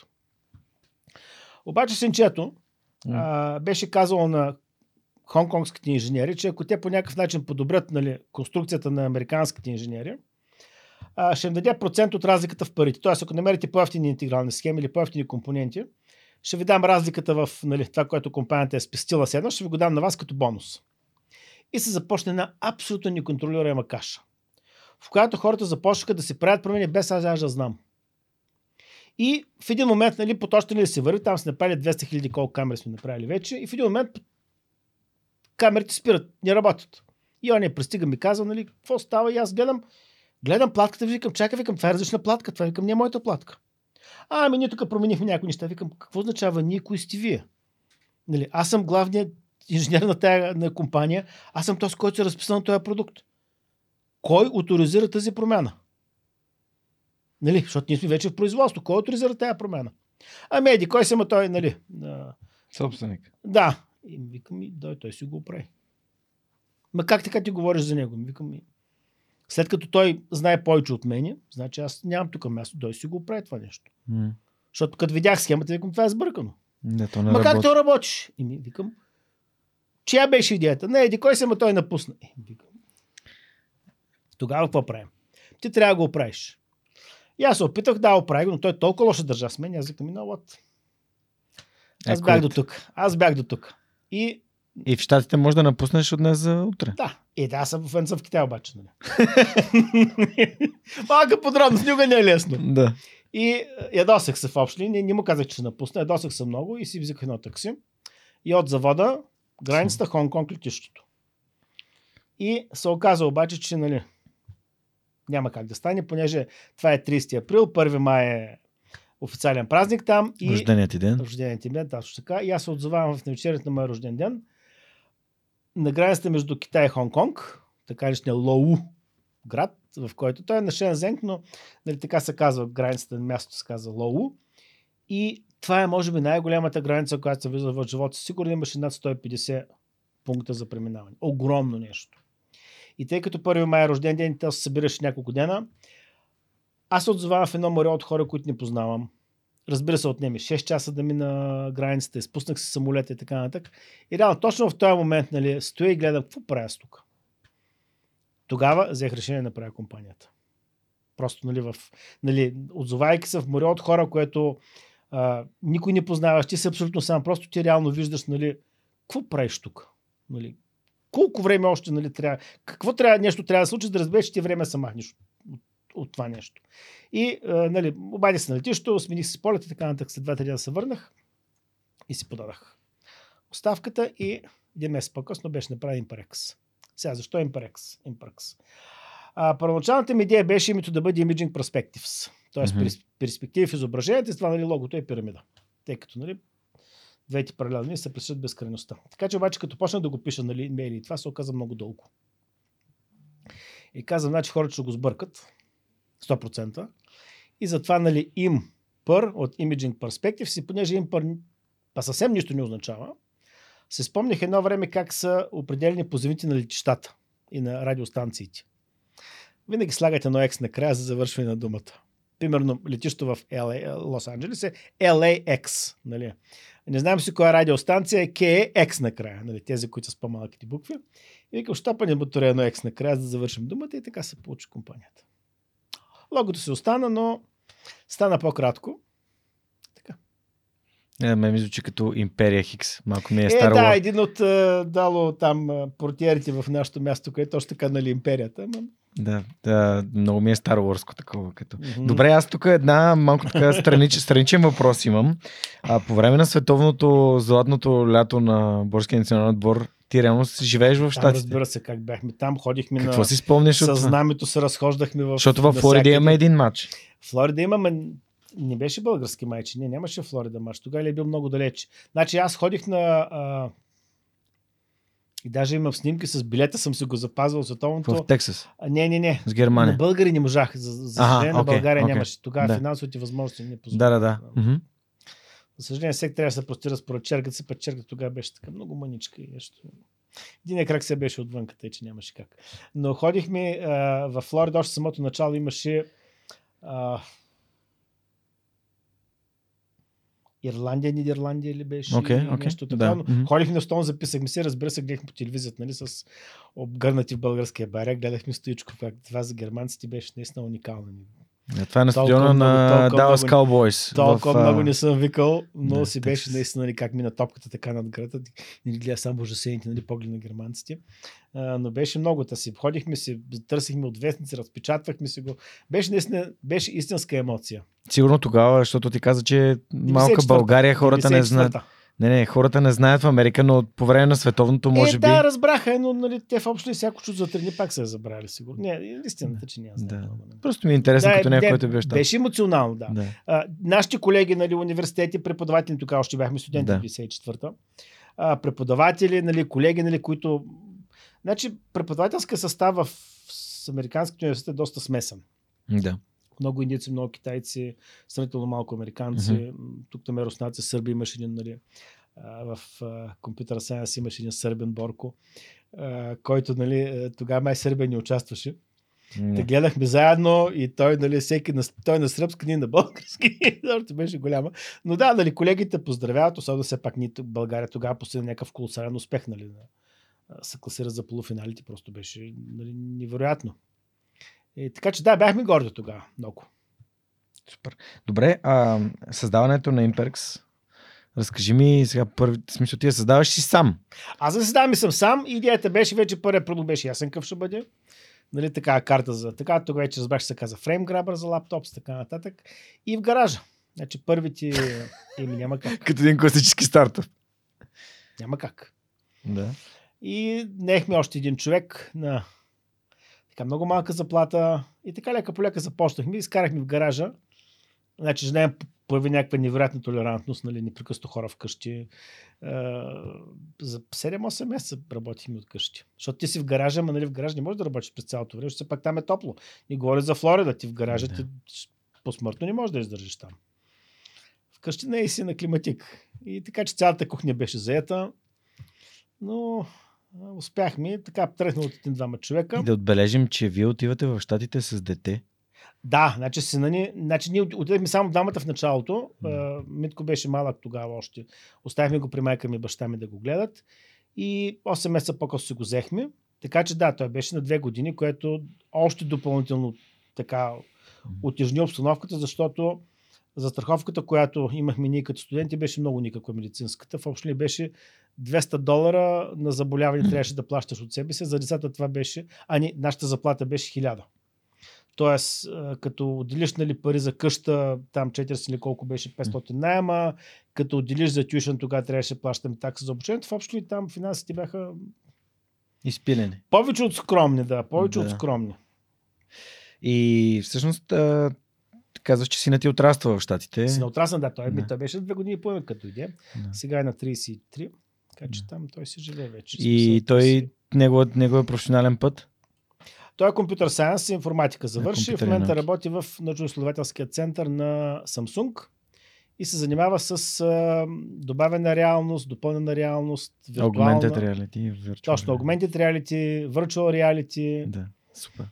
Обаче синчето беше казало на хонконгските инженери, че ако те по някакъв начин подобрят, нали, конструкцията на американските инженери, ще им даде процент от разликата в парите. Тоест, ако намерите по-евтини интегрални схеми или по-евтини компоненти, ще ви дам разликата в, нали, това, което компанията е спестила с едно, ще ви го дам на вас като бонус. И се започне една абсолютно неконтролируема каша, в която хората започнаха да се правят промени без аз да знам. И в един момент, нали, поточнали да се върви, там се направили 200 000 колко камери сме направили вече, и в един момент камерите спират, не работят. И он я пристига, ми казва, нали, какво става, и аз гледам платката, викам, чакай, викам, това е различна платка, това, викам, не е моята платка. Ами ние тук променихме някои неща, викам, какво означава ние, кои сте вие? Нали, аз съм главният инженер на тая на компания, аз съм този, който се разписал на този продукт. Кой оторизира тази промяна? Нали, защото ние сме вече в производство. Кой оторизира тая промяна? Ами еди, кой съм, а той, нали? Собственик. Да. И викам, той си го оправи. Ма как така ти говориш за него? Викам, след като той знае повече от мене, значи аз нямам тук място, той си го оправи това нещо. Защото като видях схемата, викам, това е сбъркано. Ма как то работиш? И ми викам, чия беше идеята? Не, еди, кой съм, а той напусна. Викам, тогава какво правим? Ти трябва да го оправиш. И аз се опитах да оправя, но той толкова лошо държа с мен. Аз викам, Аз бях до тук. И в щатите може да напуснеш от днес за утре. Да. Аз съм в Китай обаче. Нали? Малка подробност, никога не е лесно. Да. И ядосах се в общи. Не му казах, че ще напусна. Ядосах се много и си взех едно такси. И от завода границата Хонг-Конг летището. И се оказа обаче, че, нали, няма как да стане, понеже това е 30 април, 1 май е официален празник там. Рожденият ти ден. Рожденият ти ден, точно така. И аз се отзовавам в навечерието на моя рожден ден. На границата между Китай и Хонг-Конг, така личния Лоу град, в който той е на Шензенг, но, нали, така се казва границата на мястото, се казва Лоу. И това е, може би, най-голямата граница, която съм виждал в живота. Сигурно имаше над 150 пункта за преминаване. Огромно нещо. И тъй като 1 май е рожден ден, те се събираше няколко дена, аз се отзовавам в едно море от хора, които не познавам. Разбира се, отнеми 6 часа да мина границата, изпуснах се самолета и така натък. И реално точно в този момент, нали, стоя и гледам, какво правя тук. Тогава взех решение да направя компанията. Просто, нали, отзовайки се в море от хора, което никой не познаваш, ти си абсолютно сам. Просто ти реално виждаш, нали, какво правиш тук. Нали, колко време още, нали, трябва, какво нещо трябва да случи, да разбереш, че ти време се махнеш от това нещо. И, нали, обадих се на летището, смених се с полета и така нататък. След 2-3 дни се върнах и си подадах оставката и един месец по-късно беше направен Imprex. Сега, защо Imprex? Първоначалната ми идея беше името да бъде Imaging Perspectives, т.е. перспективи в изображението, и това, нали, логото е пирамида. Тъй като, нали, двете паралелни се пресичат безкрайността. Така че обаче, като почнах да го пиша, нали, имейли, това се оказа много дълго. И казвам, значи хората ще го сбъркат 100%. И затова, нали, им пър от Imaging Perspectives, и понеже им пър съвсем нищо не означава, се спомних едно време как са определени позивните на летищата и на радиостанциите. Винаги слагате едно X накрая за завършване на думата. Примерно летището в Лос-Анджелес е LAX. Нали? Не знам си коя радиостанция е KX накрая. Нали? Тези, които са с по-малките букви. И викам, щапане бутори едно X накрая, за да завършим думата, и така се получи компанията. Логото се остана, но стана по-кратко. Така. Ме ми звучи като Империя Хикс. Малко ми е старо. Да, един от дало там портиерите в нашото място, където още така, нали, Империята. Да, много ми е староворско такова. Като. Добре, аз тук една малко така страничен въпрос имам. По време на световното златното лято на Българския национален отбор, ти реално си живееш в щатите. Разбира се, как бяхме там, ходихме. Какво си спомняш от знамето, се разхождахме в... Защото във Флорида имаме един матч. Флорида имаме... Не беше български матч, не, нямаше Флорида матч. Тогава е бил много далеч. Значи аз ходих на... И даже имам снимки с билета, съм си го запазвал световното. В Тексас? Не. С Германия? На българи не можах. За съжаление, на България нямаше. Тогава финансовите възможности не позволяха. Да. За съжаление, всеки трябва да се простира според черката си, пък черката тогава беше така много мъничка. Единия крак се беше отвънката и че нямаше как. Но ходихме във Флорида, още самото начало имаше Ирландия, Нидерландия ли беше? Okay. Нещо така. Да. Ходихме на стон, записахме се, разбира се, гледахме по телевизията, нали, с обгърнати в българския баря, гледахме стоичко. Това за германците беше наистина уникално. Това е на стадиона на Dallas Cowboys. Толкова много не съм викал, но си беше наистина нали, как мина топката така над града. Нали, гледа само жасените, нали, поглед на германците. Но беше много. Си ходихме, си търсихме от вестници, разпечатвахме си го. Беше наистина, беше истинска емоция. Сигурно тогава, защото ти каза, че малка България хората не знаят. Не, хората не знаят в Америка, но по време на световното може би... Да, разбраха, но нали, те в общо и всяко чуд за трени пак са забрали сигурно. Не, истината, че няма знаят. Да. Просто ми е интересно, като някой, който беше там. Беше емоционално, да. Нашите колеги нали, университети, преподаватели, тогава още бяхме студенти в 54-та. Преподаватели, нали, колеги, нали, които... Значи, преподавателска състава в американските университети е доста смесен. Да. Много индийци, много китайци, сравнително малко американци. Тук там е руснаци, сърби имаш един, нали, в компютъра сайенс имаш един сърбен Борко, който нали, тогава май Сърбия не участваше. Те гледахме заедно и той, нали, всеки, той на сръбски, ние на български. Защото беше голяма. Но да, нали, колегите поздравяват, особено все пак ние в България тогава постигна някакъв колосален успех. Нали, се класира за полуфиналите, просто беше нали, невероятно. И така че да, бяхме горди тогава много. Супер. Добре, създаването на Imprex, разкажи ми сега първите смисъл, ти я създаваш си сам. Аз да създавам и съм сам, идеята беше вече първият продукт беше ясен къв ще бъде. Нали, така карта за така, тогава вече разбрах, че се каза фрейм грабър за лаптоп с така нататък. И в гаража. Значи първите няма как. Като един класически стартъп. Няма как. Да. И наехме още един човек на много малка заплата и така лека полека започнахме. Изкарахме в гаража. Значи, знаем, появи някаква невероятна толерантност, нали, непрекъсто хора вкъщи. За 7-8 месеца работихме от къщи. Защото ти си в гаража, ама нали, в гараж не можеш да работиш през цялото време, защото пак там е топло. Не говори за Флорида, ти в гаража ти посмъртно не можеш да издържиш там. Вкъщи не е си на климатик. И така, че цялата кухня беше заета. Но... успяхме, така тръгнал от един-двама човека. И да отбележим, че вие отивате в щатите с дете. Да, значи сина ни, значи ние отидахме само двамата в началото. Митко беше малък тогава още. Оставихме го при майка ми и баща ми да го гледат. И 8 месеца по-късно си го взехме. Така че да, той беше на 2 години, което още допълнително така утежни обстановката, защото застраховката, която имахме ние като студенти, беше много никаква медицинската. В общи беше $200 на заболяване трябваше да плащаш от себе си. За децата това беше... нашата заплата беше 1000. Тоест, като отделиш нали, пари за къща, там 40 или колко беше 500 найема, като отделиш за тюшен, тогава трябваше да плащаме такса за обучението. В общи там финансите бяха... изпилени. Повече от скромни, да. Повече от скромни. И всъщност... казваш, че сина ти отраства в щатите. Сина отрасна, да. Той беше 2 години и половина като иде. Сега е на 33. Така че там той си живее вече. И той, неговият професионален път? Той е компютър сайенс и информатика завърши. В момента работи в научно-изследователския център на Samsung и се занимава с добавена реалност, допълнена реалност, виртуална. Augmented reality. Точно, augmented reality, virtual reality. Да, супер.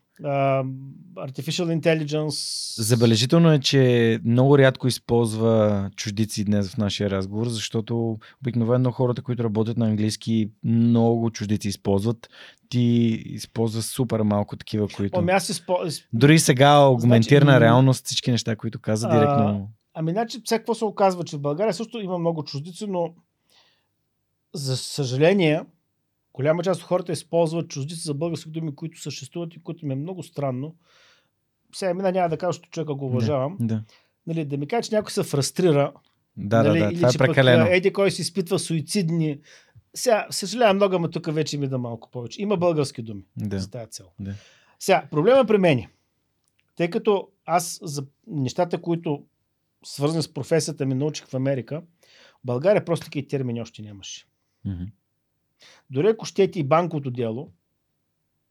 Artificial Intelligence. Забележително е, че много рядко използва чуждици днес в нашия разговор, защото обикновено хората, които работят на английски, много чуждици използват. Ти използваш супер малко такива, които... Дори сега аугментирана реалност, всички неща, които каза директно. Значи, всяко се оказва, че в България също има много чуждици, но за съжаление... голяма част от хората използват чуждици за български думи, които съществуват и които ми е много странно. Сега мина няма да кажа, защото човека го уважавам. Да. Нали, да ми кажа, че някой се фрустрира. Да, нали, да, или това е прекалено. Еди, кой се изпитва суицидни. Сега, съжалявам много, ама тук вече ми да малко повече. Има български думи за тази цел. Да. Сега, проблема при мен е, тъй като аз за нещата, които свързани с професията ми научих в Америка, България просто такива термини още нямаше. Дори ако щете и банковото дело,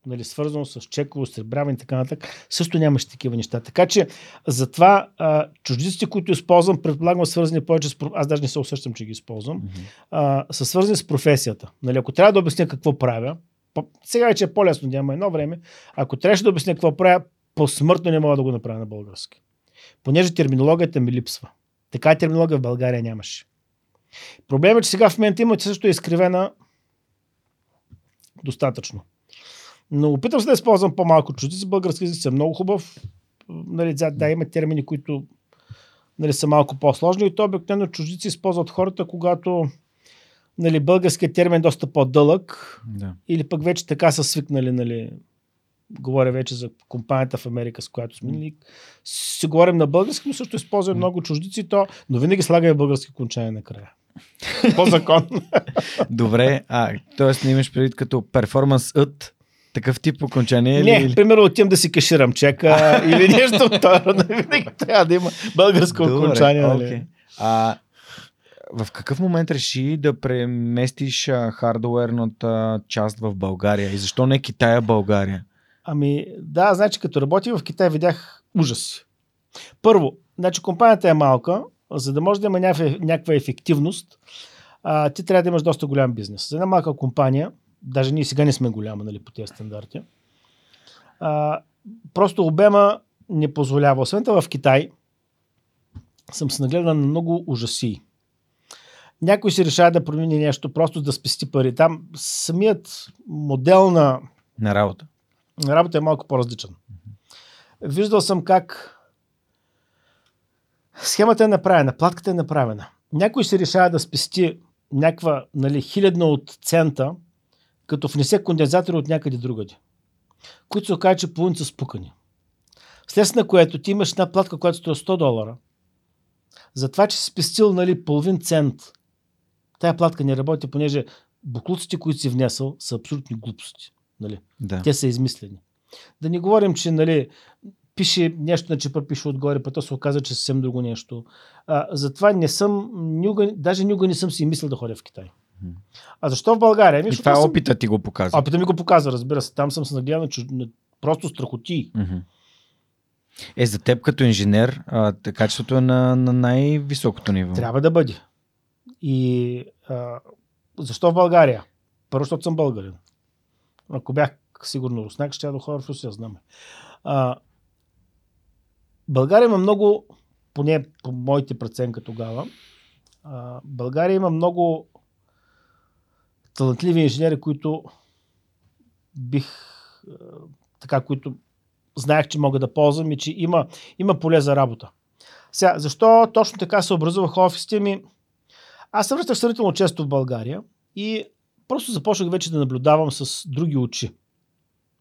нали, свързано с чеково, сребряване и така нататък, също нямаше такива неща. Така че затова чуждиците, които използвам, предполагам свързани повече с... аз даже не се усещам, че ги използвам, са свързани с професията. Нали, ако трябва да обясня какво правя, сега вече е по-лесно, няма едно време, ако трябваше да обясня какво правя, посмъртно не мога да го направя на български. Понеже терминологията ми липсва. Така терминология в България нямаше. Проблемът е, че сега в момента има също изкривена достатъчно. Но опитам се да използвам по-малко чуждици. Български език е много хубав. нали, да, има термини, които нали, са малко по-сложни и то обикновено чуждици използват хората, когато нали, българският термин е доста по-дълъг да. Или пък вече така са свикнали, нали, говоря вече за компанията в Америка, с която сме, нали, си говорим на български, но също използваме много чуждици, то, но винаги слагаме български кончания накрая. По закон. Добре, т.е. не имаш предвид като перформансът такъв тип окончание? Не, или... примерно отивам да си кеширам чека или нещо от това. Винаги трябва да има българско окончание. Okay. В какъв момент реши да преместиш хардуерната част в България? И защо не Китая-България? Ами да, значи като работих в Китай видях ужаси. Първо, значи компанията е малка, за да може да има някаква ефективност, ти трябва да имаш доста голям бизнес. За една малка компания, даже ние сега не сме голяма, нали, по тези стандарти, просто обема не позволява. Освен това в Китай съм се нагледан на много ужаси. Някой си решава да промени нещо, просто да спести пари. Там самият модел на работа. На работа е малко по-различен. Виждал съм как схемата е направена, платката е направена. Някой се решава да спести някаква, нали, 1000 от цента, като внесе кондензатори от някъде другаде, които се окаже, че половин са спукани. Вследствие на което ти имаш една платка, която струва $100, за това, че си спестил, нали, половин цент, тая платка не работи, понеже буклуците, които си внесъл, са абсолютни глупости. Нали? Да. Те са измислени. Да не говорим, че, нали, пише нещо на чепър, пише отгоре, пък то се оказа, че съвсем друго нещо. Затова не съм, даже никога не съм си мислил да ходя в Китай. А защо в България? И това опита ти го показва. Опита ми го показва, разбира се. Там съм се нагледал на просто страхоти. За теб като инженер, качеството е на най-високото ниво. Трябва да бъде. И защо в България? Първо, защото съм българин. Ако бях сигурно руснак, ще я доходя в Русия, знаме. България има много, поне по моите преценка тогава, България има много талантливи инженери, които които знаех, че мога да ползвам и че има поле за работа. Сега, защо точно така се образувах офисите ми? Аз се връщах сравнително често в България и просто започнах вече да наблюдавам с други очи.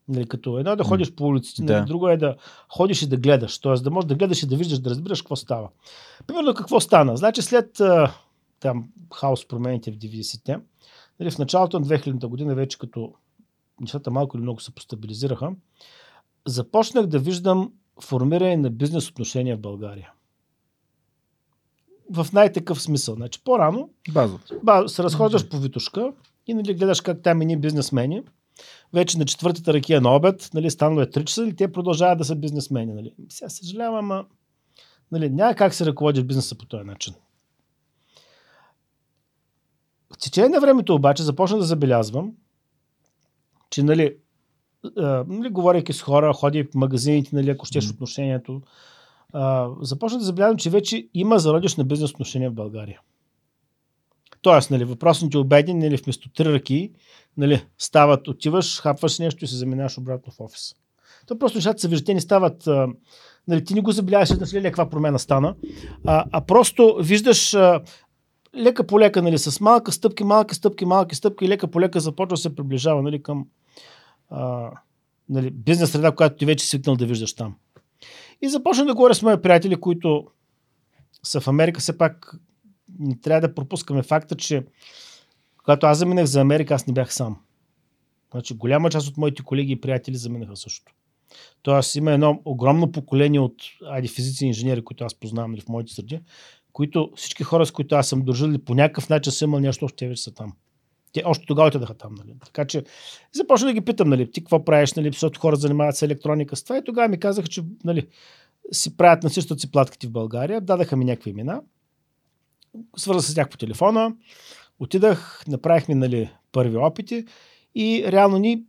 Нали, като едно е да ходиш по улиците, нали, да. Друго е да ходиш и да гледаш. Т.е. да можеш да гледаш и да виждаш, да разбираш какво става. Примерно какво стана? Значи след хаос промените в 90-те, нали, в началото на 2000-та година, вече като нещата малко или много се постабилизираха, започнах да виждам формиране на бизнес отношения в България. В най-такъв смисъл. Значи по-рано се разхождаш по Витушка и, нали, гледаш как там ини бизнесмени. Вече на четвъртата ракия на обед, нали, станало е 3 часа и те продължават да са бизнесмени. Нали. Сега съжалявам, ама, нали, няма как се ръководиш бизнеса по този начин. В течение на времето обаче започна да забелязвам, че, нали, говорейки с хора, ходя в магазините, нали, ако щеш отношението, започна да забелязвам, че вече има зародиш на бизнес отношения в България. Тоест, нали, въпросните обеди, нали, вместо 3 ръки, нали, стават, отиваш, хапваш нещо и се заминаваш обратно в офис. То просто нещата се виждат, те не стават, нали, ти не го забеляваш, нали, каква промяна стана, просто виждаш лека по лека, нали, с малки стъпки и лека по лека започва се приближава, нали, към нали, бизнес среда, която ти вече свикнал да виждаш там. И започна да говоря с мои приятели, които са в Америка, все пак не трябва да пропускаме факта, че когато аз заминах за Америка, аз не бях сам. Значи, голяма част от моите колеги и приятели заминаха също. Тоест има едно огромно поколение от физици и инженери, които аз познавам, нали, в моите среди, които всички хора, с които аз съм дружил, по някакъв начин са имали нещо, още те вече са там. Те още тогава отидаха там. Нали. Така че започна да ги питам, нали, ти какво правиш, нали, защото хора занимават се електроника с това и тогава ми казаха, че, нали, си правят на същото си платките в България, дадаха ми някакви имена. Свързах се с тях по телефона, отидах, направихме, нали, първи опити и реално ни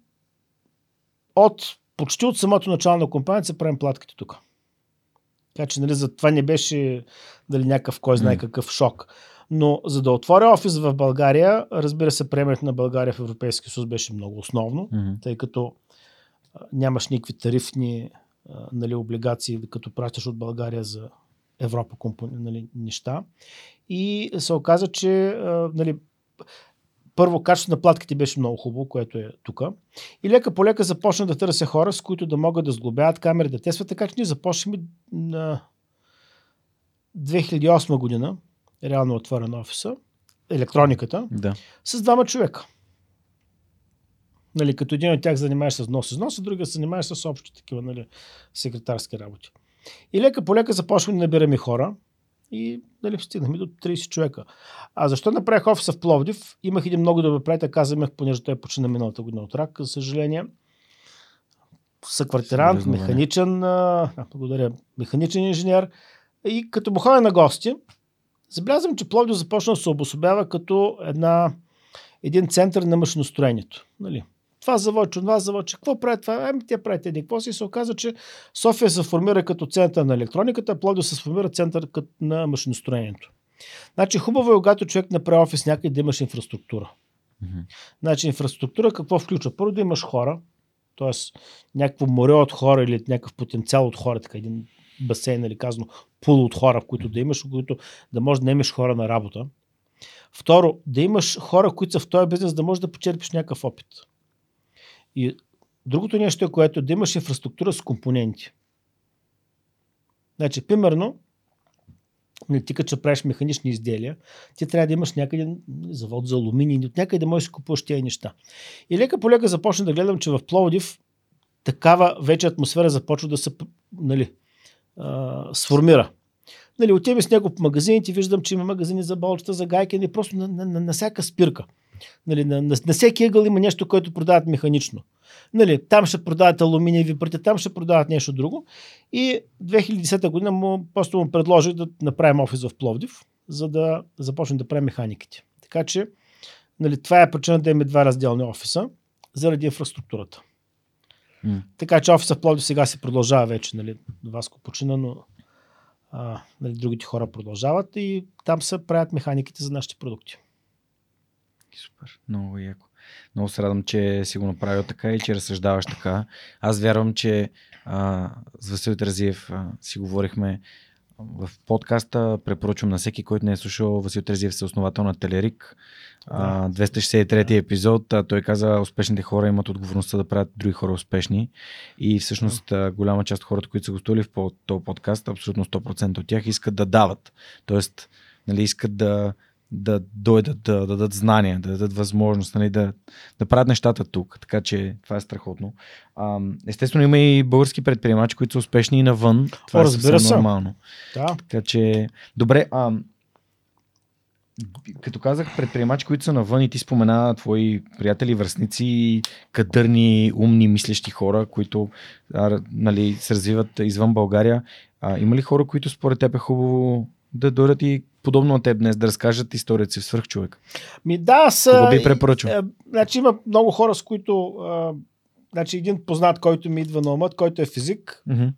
почти от самото начало на компанията се правим платките тук. Така че, нали, за това не беше, нали, някакъв кой знае какъв шок. Но за да отворя офис в България, разбира се, приемането на България в Европейския съюз беше много основно, тъй като нямаш никакви тарифни нали, облигации, като пращаш от България за Европа нали, неща. И се оказа, че нали, първо качеството на платките беше много хубаво, което е тук. И лека по лека започна да търся хора, с които да могат да сглобяват камери, да тестват. Така че ние започнахме на 2008 година, реално отворен офиса, електрониката, да, с двама човека. Нали, като един от тях занимаваш с нос и нос, а другия се занимаваш с общо такива, нали, секретарски работи. И лека по лека започваме да набираме хора и нали, стигнахме до 30 човека. А защо направих офиса в Пловдив? Имах един много добър приятел, казвам, понеже той почина миналата година от рак, за съжаление. Съквартирант, механичен, благодаря, механичен инженер. И като бухавя на гости, забелязвам, че Пловдив започна да се обособява като един център на машиностроението. Нали? Това заводче, това заводче, какво правят това? Ами те правят един какво си. И се оказа, че София се формира като център на електрониката, а Пловдив се формира център на машиностроението. Значи хубаво е, когато човек направи офис някъде, да имаш инфраструктура. Mm-hmm. Значи инфраструктура какво включва? Първо да имаш хора, т.е. някакво море от хора или някакъв потенциал от хора, така един басейн или казано пул от хора, в които да имаш, в които да можеш да наемеш хора на работа. Второ, да имаш хора, които са в този бизнес, да можеш да почерпиш някакъв опит. И другото нещо е, което да имаш инфраструктура с компоненти. Значи, примерно, ти като правиш механични изделия, ти трябва да имаш някъде завод за алуминий, от някъде да можеш да купуваш тези неща. И лека по лека започна да гледам, че в Пловдив такава вече атмосфера започва да се нали, сформира. Нали, отивам с него по магазините, виждам, че има магазини за болчета, за гайки, не просто на всяка спирка. Нали, на всеки ъгъл има нещо, което продават механично. Нали, там ще продават алуминиеви пръти, там ще продават нещо друго. И 2010 година му предложих да направим офис в Пловдив, за да започнем да правим механиките. Така че нали, това е причина да имаме два разделни офиса заради инфраструктурата. Така че офиса в Пловдив сега се продължава вече. Нали, Васко почина, но нали, другите хора продължават и там се правят механиките за нашите продукти. Супер, много яко. Много се радвам, че си го направил така и че разсъждаваш така. Аз вярвам, че с Василий Тразиев си говорихме в подкаста. Препоръчвам на всеки, който не е слушал. Василий Тразиев е основател на Телерик. 263 епизод. Той каза, успешните хора имат отговорността да правят други хора успешни. И всъщност голяма част от хората, които са гостували в този подкаст, абсолютно 100% от тях искат да дават. Тоест, нали, искат да дойдат, да дадат знания, да дадат възможност, нали, да правят нещата тук. Така че това е страхотно. Естествено има и български предприемачи, които са успешни и навън. Това е съвсем нормално. Да. Така че, добре, като казах предприемачи, които са навън и ти спомена твои приятели, връстници, кадърни, умни, мислещи хора, които нали, се развиват извън България. Има ли хора, които според теб е хубаво да дойдат и подобно на теб днес, да разкажат историята си в Свръхчовек? Ми да, кога би препоръчал? Значи има много хора, с които значи един познат, който ми идва на умът, който е физик, mm-hmm,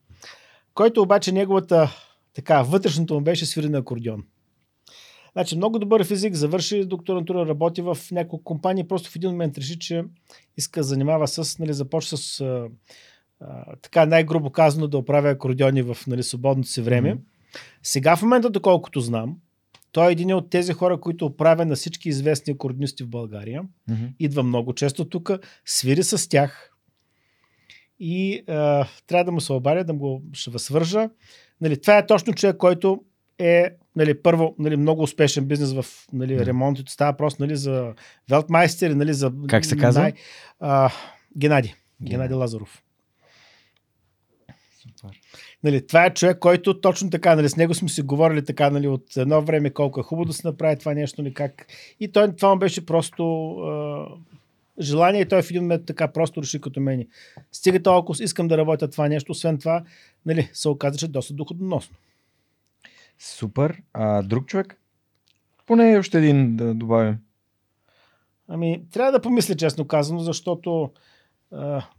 който обаче неговата така, вътрешната му беше свири на акордеон. Значи много добър физик, завърши докторантура, работи в няколко компании, просто в един момент реши, че иска да занимава с, нали, започва с така най-грубо казано да оправя акордеони в нали, свободното си време. Mm-hmm. Сега в момента, доколкото знам, той е един от тези хора, които оправя на всички известни акордеонисти в България. Mm-hmm. Идва много често тук, свири с тях и трябва да му се обадя, да го ще възсвържа. Нали, това е точно човек, който е нали, първо нали, много успешен бизнес в нали, mm-hmm, ремонтите. Става просто нали, за велтмайстери, нали, за... Как се казва? Геннади Лазаров. Нали, това е човек, който точно така, нали, с него сме си говорили така, нали, от едно време колко е хубаво да се направи това нещо, нали, как. И той, това му беше просто желание и той в един момент така просто реши като мен. Стига толкова, искам да работя това нещо, освен това нали, се оказа, че е доста доходоносно. Супер. А друг човек? Поне още един да добавим. Ами, трябва да помисля честно казано, защото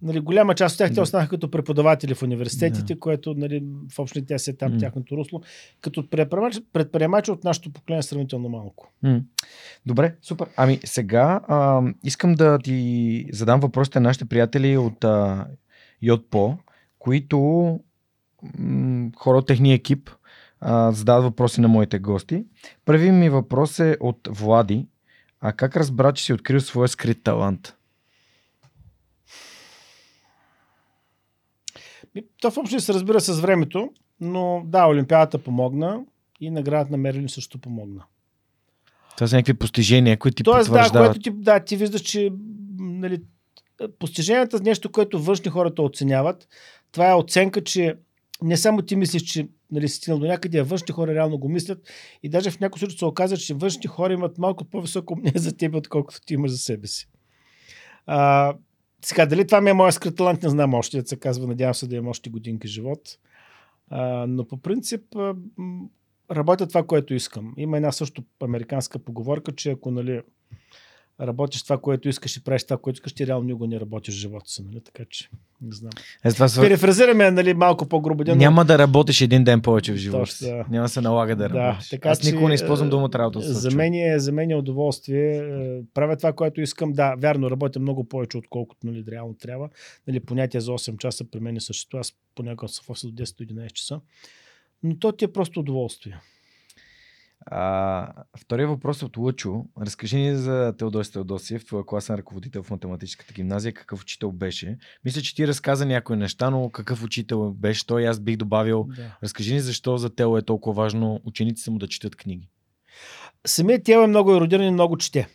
нали, голяма част от тях те останаха като преподаватели в университетите, което нали, в общи те са там тяхното русло. Като предприемачи от нашото поколение сравнително малко. Добре, супер. Ами сега искам да ти задам въпросите на нашите приятели от ЙОДПО, които хора от техния екип задават въпроси на моите гости. Първи ми въпрос е от Влади. А как разбра, че си открил своя скрит талант? Това въобще се разбира с времето, но да, Олимпиадата помогна и наградата на Мерилин също помогна. Това са някакви постижения, които ти потвърждават. Да, което ти виждаш, че нали, постиженията с нещо, което външни хората оценяват, това е оценка, че не само ти мислиш, че нали, си стигнал до някъде, а външни хора реално го мислят и даже в някои случаи се оказва, че външни хора имат малко по-високо мнение за теб, отколкото ти имаш за себе си. Сега, дали това ми е моя скрит талант, не знам още, да се казва, надявам се да имам още годинки живот. Но по принцип работя това, което искам. Има една също американска поговорка, че ако нали, работиш това, което искаш и правиш това, което искаш, ти реално никога не работиш в живота си. Нали? Така че, не знам. Перефразираме нали, малко по-грубо. Но... Няма да работиш един ден повече в живота си. Да. Няма да се налага да работиш. Така, аз никога не използвам думата работа. За мен е удоволствие. Правя това, което искам. Да, вярно, работя много повече, отколкото нали, реално трябва. Нали, понятие за 8 часа при мен е същото. Аз понякога съм в 8 до 10 до 11 часа. Но то ти е просто удоволствие. Втория въпрос е от Лъчо. Разкажи ни за Теодоси Теодосиев, твой класен ръководител в математическата гимназия. Какъв учител беше? Мисля, че ти разказа някои неща, но какъв учител беше той? Аз бих добавил. Да. Разкажи ни защо за Тео е толкова важно учениците му да четат книги. Самият Тео е много ерудиран и много чете.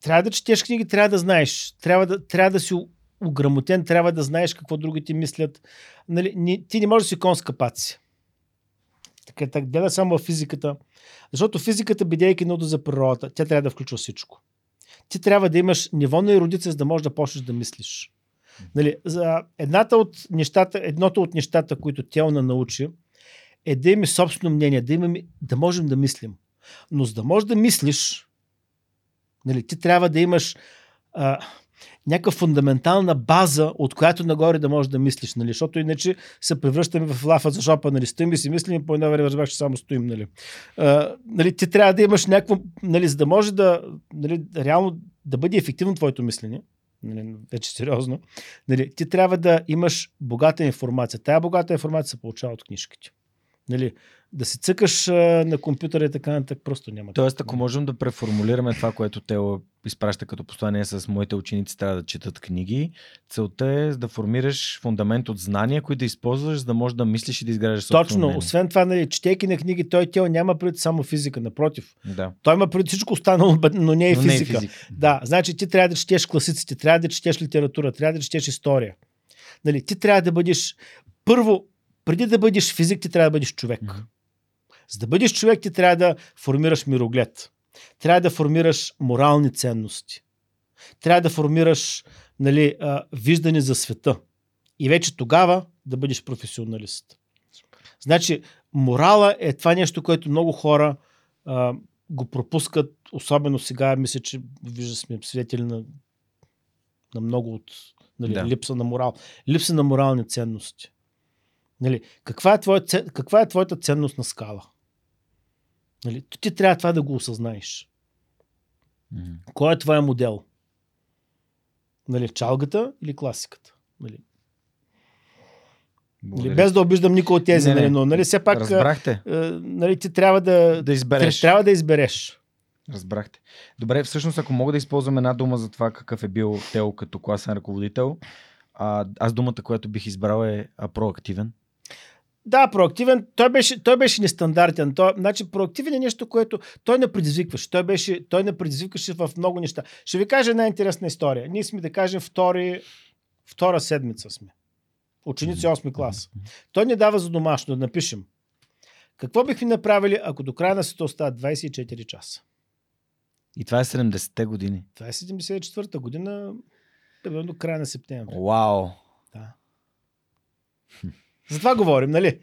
Трябва да четеш книги, трябва да знаеш. Трябва да си ограмотен, трябва да знаеш какво другите мислят. Нали, ти не можеш да си кон с капаци. Така, гледа само в физиката. Защото физиката, бидейки нудо за природата, тя трябва да включва всичко. Ти трябва да имаш ниво на ерудиция, за да можеш да почнеш да мислиш. Нали, едното от нещата, които тя научи, е да имаме собствено мнение, да можем да мислим. Но за да можеш да мислиш, нали, ти трябва да имаш някаква фундаментална база, от която нагоре да можеш да мислиш, нали? Защото иначе се превръщаме в лафа за жопа, нали? Стоим и си мислим, по едно време разбрах, че само стоим, нали? Нали? Ти трябва да имаш някакво, нали, за да може да, нали, реално да бъде ефективно твоето мислене, нали, вече сериозно, нали? Ти трябва да имаш богата информация. Тая богата информация се получава от книжките. Нали, да си цъкаш на компютъра и така нататък, просто няма. Тоест, ако можем да преформулираме това, което Тео изпраща като послание с моите ученици, трябва да четат книги, целта е да формираш фундамент от знания, които да използваш, за да можеш да мислиш и да изграждаш собствено мнение. Точно, освен това, нали, четейки на книги, Тео няма преди само физика, напротив. Да. Той има преди всичко останало, но не е физика. Да, значи ти трябва да четеш класиците, трябва да четеш литература, трябва да четеш история. Нали, ти трябва да бъдеш преди да бъдеш физик, ти трябва да бъдеш човек. Mm-hmm. За да бъдеш човек, ти трябва да формираш мироглед. Трябва да формираш морални ценности. Трябва да формираш, нали, виждане за света. И вече тогава да бъдеш професионалист. Значи, морала е това нещо, което много хора го пропускат. Особено сега, мисля, че сме свидетели на много от, нали, липса на морал. Липса на морални ценности. Нали, каква е твоята ценност на скала? Нали, ти трябва това да го осъзнаеш. Mm-hmm. Кой е твой модел? Нали, чалгата или класиката? Нали? Без да обиждам никой от тези, нали, но нали, все пак нали, ти трябва да избереш. Разбрахте. Добре, всъщност, ако мога да използвам една дума за това какъв е бил Тео като класен ръководител, аз думата, която бих избрал е проактивен. Да, проактивен. Той беше нестандартен. Значи, проактивен е нещо, което той не предизвикваше. Той не предизвикваше в много неща. Ще ви кажа една интересна история. Ние сме, да кажем, втора седмица сме. Ученици 8 клас. Той ни дава за домашно да напишем. Какво бихме направили, ако до края на света остават 24 часа? И това е 70-те години. Това е 74-та година. До края на септември. Вау! Да. За това говорим, нали?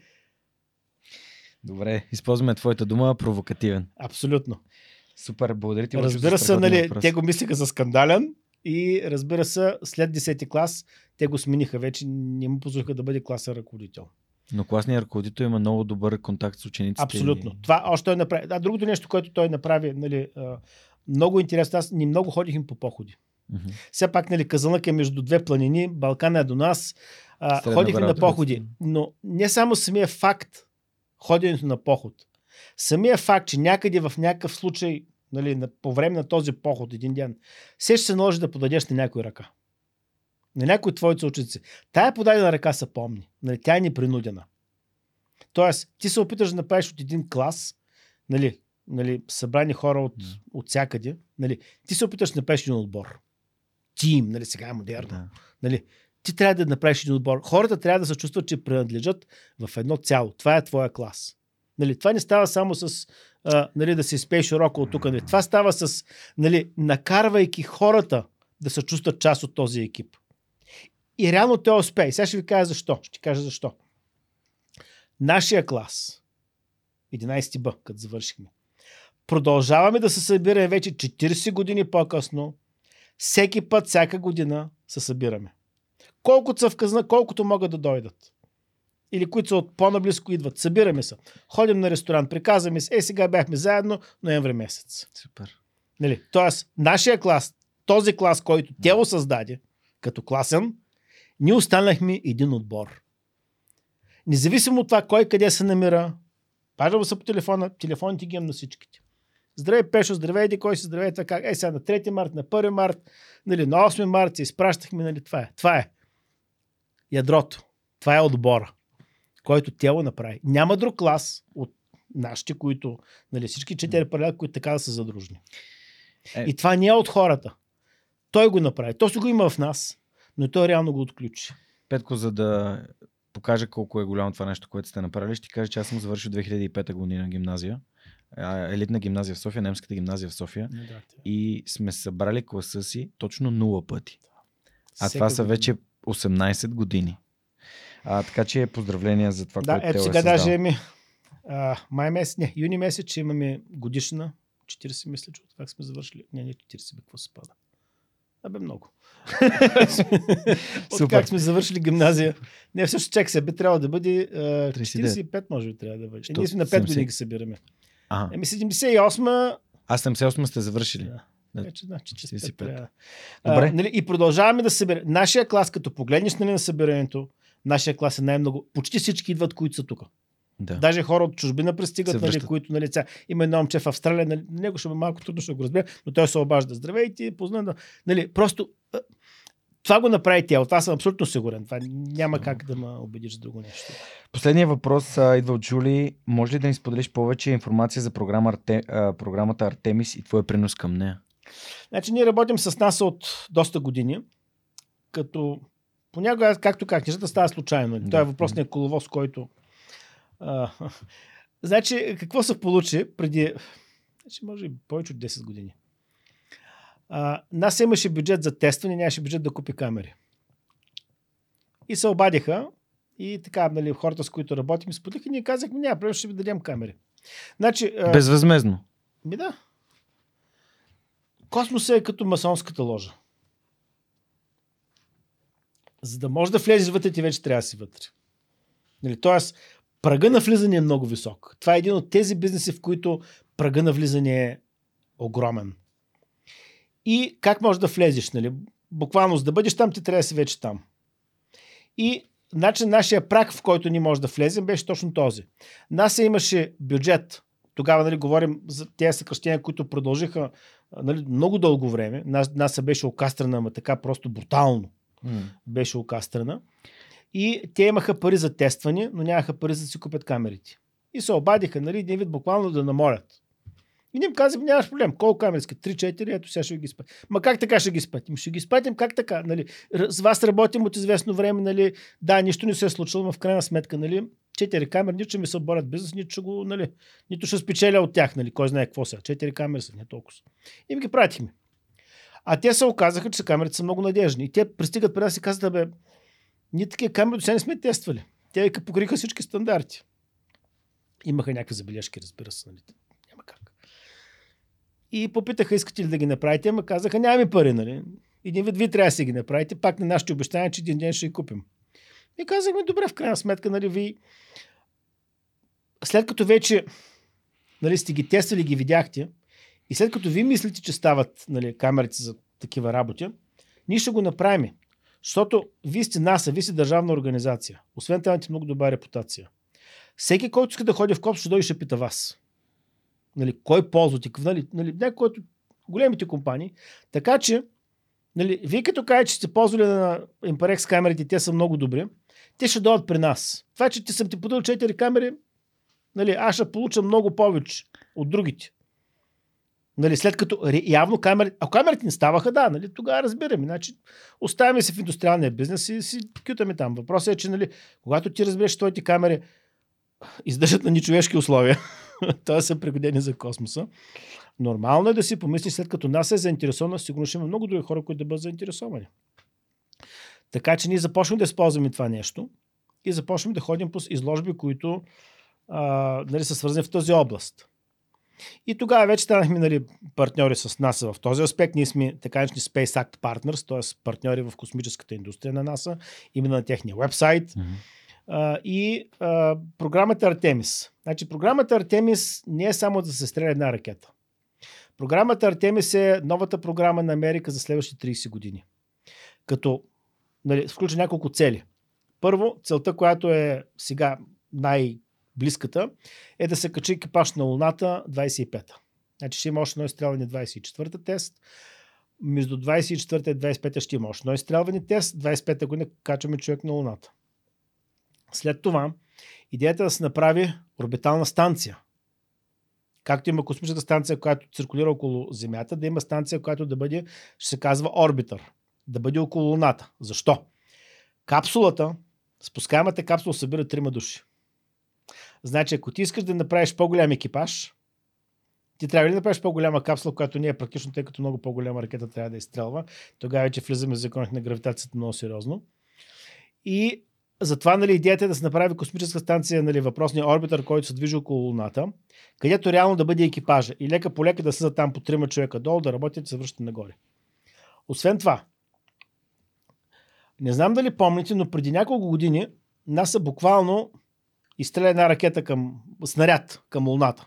Добре, използваме твоята дума, провокативен. Абсолютно. Супер, благодаря ти. Разбира се, нали, въпрос. Те го мислиха за скандален и разбира се, след 10-ти клас те го смениха вече, не му позволиха да бъде класен ръководител. Но класният ръководител има много добър контакт с учениците. Абсолютно. И... Това още той направи. Другото нещо, което той направи, нали, много интересно, аз ни много ходихме по походи. Mm-hmm. Все пак, нали, Казанлък е между две планини, Балкана е до нас. Ходихме на походи, но не само самия факт ходенето на поход. Самия факт, че някъде в някакъв случай, нали, по време на този поход един ден, все ще се наложи да подадеш на някой ръка. На някой от твоите съученици. Тая подадена ръка се помни. Нали, тя е непринудена. Тоест, ти се опиташ да направиш от един клас, нали, събрани хора от всякъде, нали, ти се опиташ да направиш един отбор. Тим, нали, сега е модерно. Да. Нали, ти трябва да направиш един отбор. Хората трябва да се чувстват, че принадлежат в едно цяло. Това е твоя клас. Нали, това не става само с нали, да се изпееш широко от тук. Нали. Това става с, нали, накарвайки хората да се чувстват част от този екип. И реално те успее. Сега ще ви кажа защо. Ще кажа защо. Нашия клас, 11 Б, като завършихме, продължаваме да се събираме вече 40 години по-късно. Всеки път, всяка година се събираме. Колкото са в Казна, колкото могат да дойдат. Или които са от по-наблизко идват. Събираме се. Ходим на ресторант, приказваме се. Е, сега бяхме заедно, ноември месец. Супер. Нали? Тоест, нашия клас, този клас, който тело създаде като класен, ние останахме един отбор. Независимо от това кой къде се намира, пажава се по телефона, телефоните ги имам на всичките. Здравей, Пешо, здравейте, кой се здравей, така. Е, сега на 3 март, на 1 март, нали, на 8 март се изпращахме, нали, това е. Това е ядрото. Това е отбора, който тяло направи. Няма друг клас от нашите, които, нали, всички 4 паралят, които така да са задружни. Е. И това не е от хората. Той го направи. То си го има в нас, но той реално го отключи. Петко, за да покажа колко е голямо това нещо, което сте направили, ще кажа, че аз съм завършил 2005 година гимназия. Елитна гимназия в София, немската гимназия в София. Да, да. И сме събрали класа си точно 0 пъти. А всека това са вече 18 години. Така че поздравления за това, което те е сега създал. Даже юни месец, че имаме годишна, 40 мисля, че от как сме завършили. Не, 40, какво се пада. Абе много. От как сме завършили гимназия. Не, всъщност чек се, би трябвало да бъде 45, може би трябва да бъде. Ние сме на 5 години ги събираме. Еми 78... А 78 сте завършили. Да. Вече, да, 45. Добре. Нали, и продължаваме да събираме. Нашия клас, като погледнеш, нали, на събирането, нашия клас е най-много. Почти всички идват, които са тук. Да. Даже хора от чужбина пристигат, нали, които, нали, има едно момче в Австралия, нали, него ще бе малко трудно, ще го разбира, но той се обажда. Здравейте, познавам. Нали, просто това го направи тяло. Това съм абсолютно сигурен. Това няма как да ме убедиш за друго нещо. Последният въпрос идва от Джули. Може ли да ни споделиш повече информация за програмата Артемис и твой принос към нея? Значи, ние работим с нас от доста години, като понякога, както как, нещата става случайно. Да. Той е въпросният коловоз, който... Значи, какво се получи преди, значи, може би повече от 10 години. Нас имаше бюджет за тестване, нямаше бюджет да купи камери. И се обадиха и така, нали, хората, с които работим, споделиха и ние казахме, няма проблем, ще ви дадем камери. Значи, безвъзмезно. Ми да. Космосът е като масонската ложа. За да може да влезеш вътре, ти вече трябва да си вътре. Нали, тоест, прага на влизане е много висок. Това е един от тези бизнеси, в които прага на влизане е огромен. И как можеш да влезеш? Нали? Буквално, за да бъдеш там, ти трябва да си вече там. И начин, нашия праг, в който ние може да влезем, беше точно този. Нас имаше бюджет. Тогава, нали, говорим за тези съкращения, които продължиха, нали, много дълго време. Нас беше окастрена, ама така просто брутално беше окастрена. И те имаха пари за тестване, но нямаха пари за да си купят камерите. И се обадиха, нали, един вид буквално да намолят. И ние им казваме, нямаш проблем. Колко камери ска? 3-4, ето сега ще ги спатим. Ма как така ще ги спатим? Ще ги спатим, как така? Нали, с вас работим от известно време, нали, да, нищо не се е случило, но в крайна сметка, нали, 4 камери, нито ще ми се оборят бизнес, нито ще го, нали, нито ще спечеля от тях, нали, кой знае какво са. 4 камери са, не толкова. И ми ги пратихме. А те се оказаха, че камерите са много надежни. И те пристигат при нас и казват, бе, ние такива камери до сега не сме тествали. Те покриха всички стандарти. Имаха някакви забележки, разбира се. Нали? Няма как. И попитаха, искате ли да ги направите, ама казаха, нямаме пари, нали? Един вид, вие трябва да си ги направите, пак на нашите обещания, че един ден ще ги купим. И казахме, добре, в крайна сметка, нали, ви... След като вече, нали, сте ги тествали, ги видяхте, и след като ви мислите, че стават, нали, камерите за такива работи. Ние ще го направим, защото вие сте НАСА, вие сте държавна организация. Освен това имате много добра репутация. Всеки, който иска да ходи в КОП, ще дойде и ще пита вас. Нали, кой ползвате? Нали, който големите компании. Така че, нали, вие като кажете, че сте ползвали на Imprex камерите, те са много добри, те ще дойдат при нас. Това, че ти съм ти подал 4 камери, нали, аз ще получа много повече от другите. Нали, след като явно камерите... Ако камерите не ставаха, да, нали, тогава разбираме. Значи, оставяме се в индустриалния бизнес и си кютаме там. Въпросът е, че нали, когато ти разбереш, че твоите камери издържат на нечовешки условия, т.е. са пригодени за космоса, нормално е да си помислиш, след като нас е заинтересована, сигурно ще има много други хора, които да бъдат заинтересовани. Така че ние започваме да използваме това нещо и започваме да ходим по изложби, които нали, са свързани в тази област. И тогава вече станахме нали, партньори с НАСА в този аспект. Ние сме така наречени Space Act Partners, т.е. партньори в космическата индустрия на НАСА, именно на техния вебсайт. И програмата Артемис. Значи, програмата Артемис не е само да се стреля една ракета. Програмата Артемис е новата програма на Америка за следващите 30 години. Като нали, включва няколко цели. Първо, целта, която е сега най-близката, е да се качи екипаж на Луната 25-та. Значи ще има още едно изстрелване 24-та тест. Между 24-та и 25-та ще има още едно изстрелване тест. 25-та година качваме човек на Луната. След това, идеята е да се направи орбитална станция. Както има космическа станция, която циркулира около Земята, да има станция, която да бъде, ще се казва орбитър. Да бъде около Луната. Защо? Капсулата, спускаемата капсула събира 3 души. Значи, ако ти искаш да направиш по-голям екипаж, ти трябва ли да направиш по-голяма капсула, която не е практично, тъй като много по-голяма ракета трябва да изстрелва. Тогава вече влизаме в законите на гравитацията много сериозно. И затова нали, идеята е да се направи космическа станция, нали, въпросния орбитър, който се движи около Луната, където реално да бъде екипажа. И лека по лека да са там по 3 човека долу, да работят и се връщат нагоре. Освен това, не знам дали помните, но преди няколко години НАСА буквално изстреля една ракета към снаряд към Луната.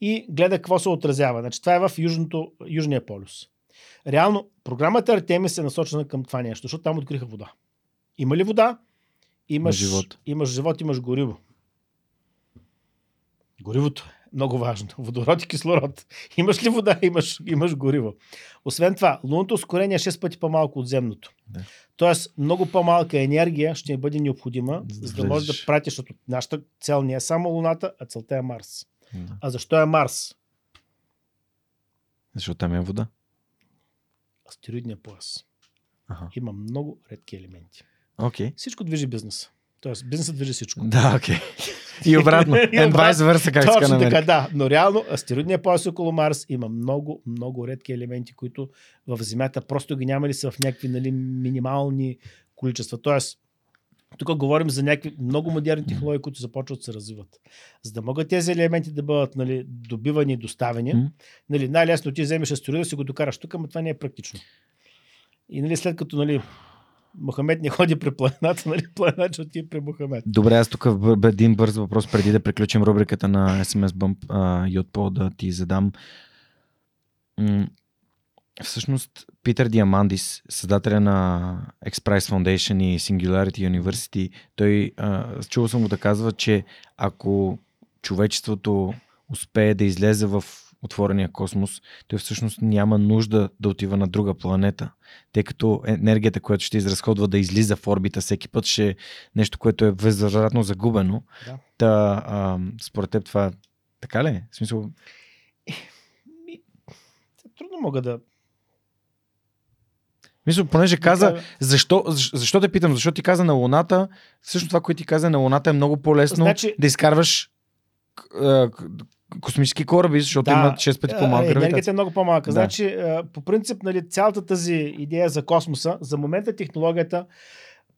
И гледа какво се отразява. Значи, това е в Южния полюс. Реално, програмата Артемис е насочена към това нещо, защото там откриха вода. Има ли вода? Имаш живот, имаш гориво. Горивото е много важно. Водород и кислород. Имаш ли вода? Имаш гориво. Освен това, лунното ускорение е 6 пъти по-малко от земното. Да. Тоест, много по-малка енергия ще ни бъде необходима, за да можеш да пратиш, защото нашата цел не е само Луната, а целта е Марс. Да. А защо е Марс? Защото там е вода. Астероидния пояс. Ага. Има много редки елементи. Okay. Всичко движи бизнеса. Тоест, бизнесът движи всичко. Да, окей. Okay. И обратно. Advice върса как точно на така, да. Но реално, астероидният пояс около Марс има много, много редки елементи, които в Земята просто ги няма ли са в някакви нали, минимални количества. Тоест, тук говорим за някакви много модерни технологии, които започват да се развиват. За да могат тези елементи да бъдат нали, добивани и доставени, нали, най-лесно ти вземеш астероида, си го докараш тук, но това не е практично. И нали, след като нали, Мохамед не ходи при планината, нали, планината ще отиде при Мохамед. Добре, аз тук един бърз въпрос, преди да приключим рубриката на SMS Bump Yotpo, да ти задам. Всъщност, Питър Диамандис, създателя на X-Prize Foundation и Singularity University, той, чувал съм го да казва, че ако човечеството успее да излезе в отворения космос, той всъщност няма нужда да отива на друга планета, тъй като енергията, която ще изразходва да излиза в орбита всеки път, ще е нещо, което е безвъзвратно загубено. Да. Та, според теб това така ли е? В смисъл... Трудно мога да... Мисля, понеже каза, защо те питам, защо ти каза на Луната, всъщност това, което ти каза на Луната е много по-лесно да изкарваш космически кораби, защото имат 6 пъти по-малка гравитация. Енергията е много по-малка. Да. Значи, по принцип, нали, цялата тази идея за космоса, за момента технологията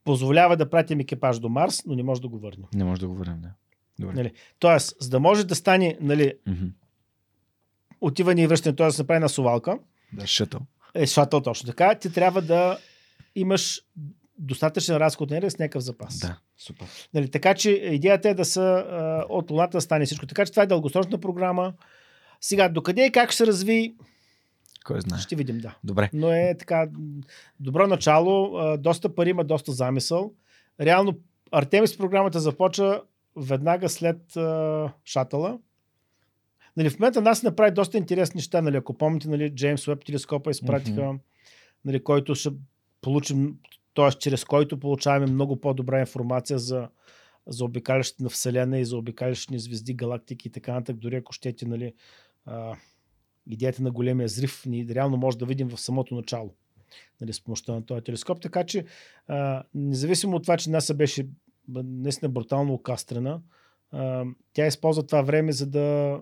позволява да пратим екипаж до Марс, но не може да го върне. Не може да го върнем, да. Добре. Нали, тоест, за да може да стане нали, отиване и връщане, т.е. да се направи на сувалка. Да, шътъл. Шътъл, точно така. Ти трябва да имаш достатъчен разход на енергия с някакъв запас. Да, супер. Нали, така че идеята е да са от Луната да стане всичко. Така че това е дългосрочна програма. Сега, докъде и как ще се разви, Кой знае. Ще видим, да. Добре. Но е така, добро начало, доста пари има, доста замисъл. Реално Артемис програмата започва веднага след шатъла. Нали, в момента нас направи доста интересни неща. Нали, ако помните, нали, Джеймс Уеб телескопа изпратиха, нали, който ще получим, т.е. чрез който получаваме много по-добра информация за обикалищата на Вселена и за обикалищни звезди, галактики и така нататък. Дори ако щете, нали, идеята на големия зрив, ние реално може да видим в самото начало, нали, с помощта на този телескоп. Така че, независимо от това, че НАСА беше наистина брутално окастрена, тя използва това време, за да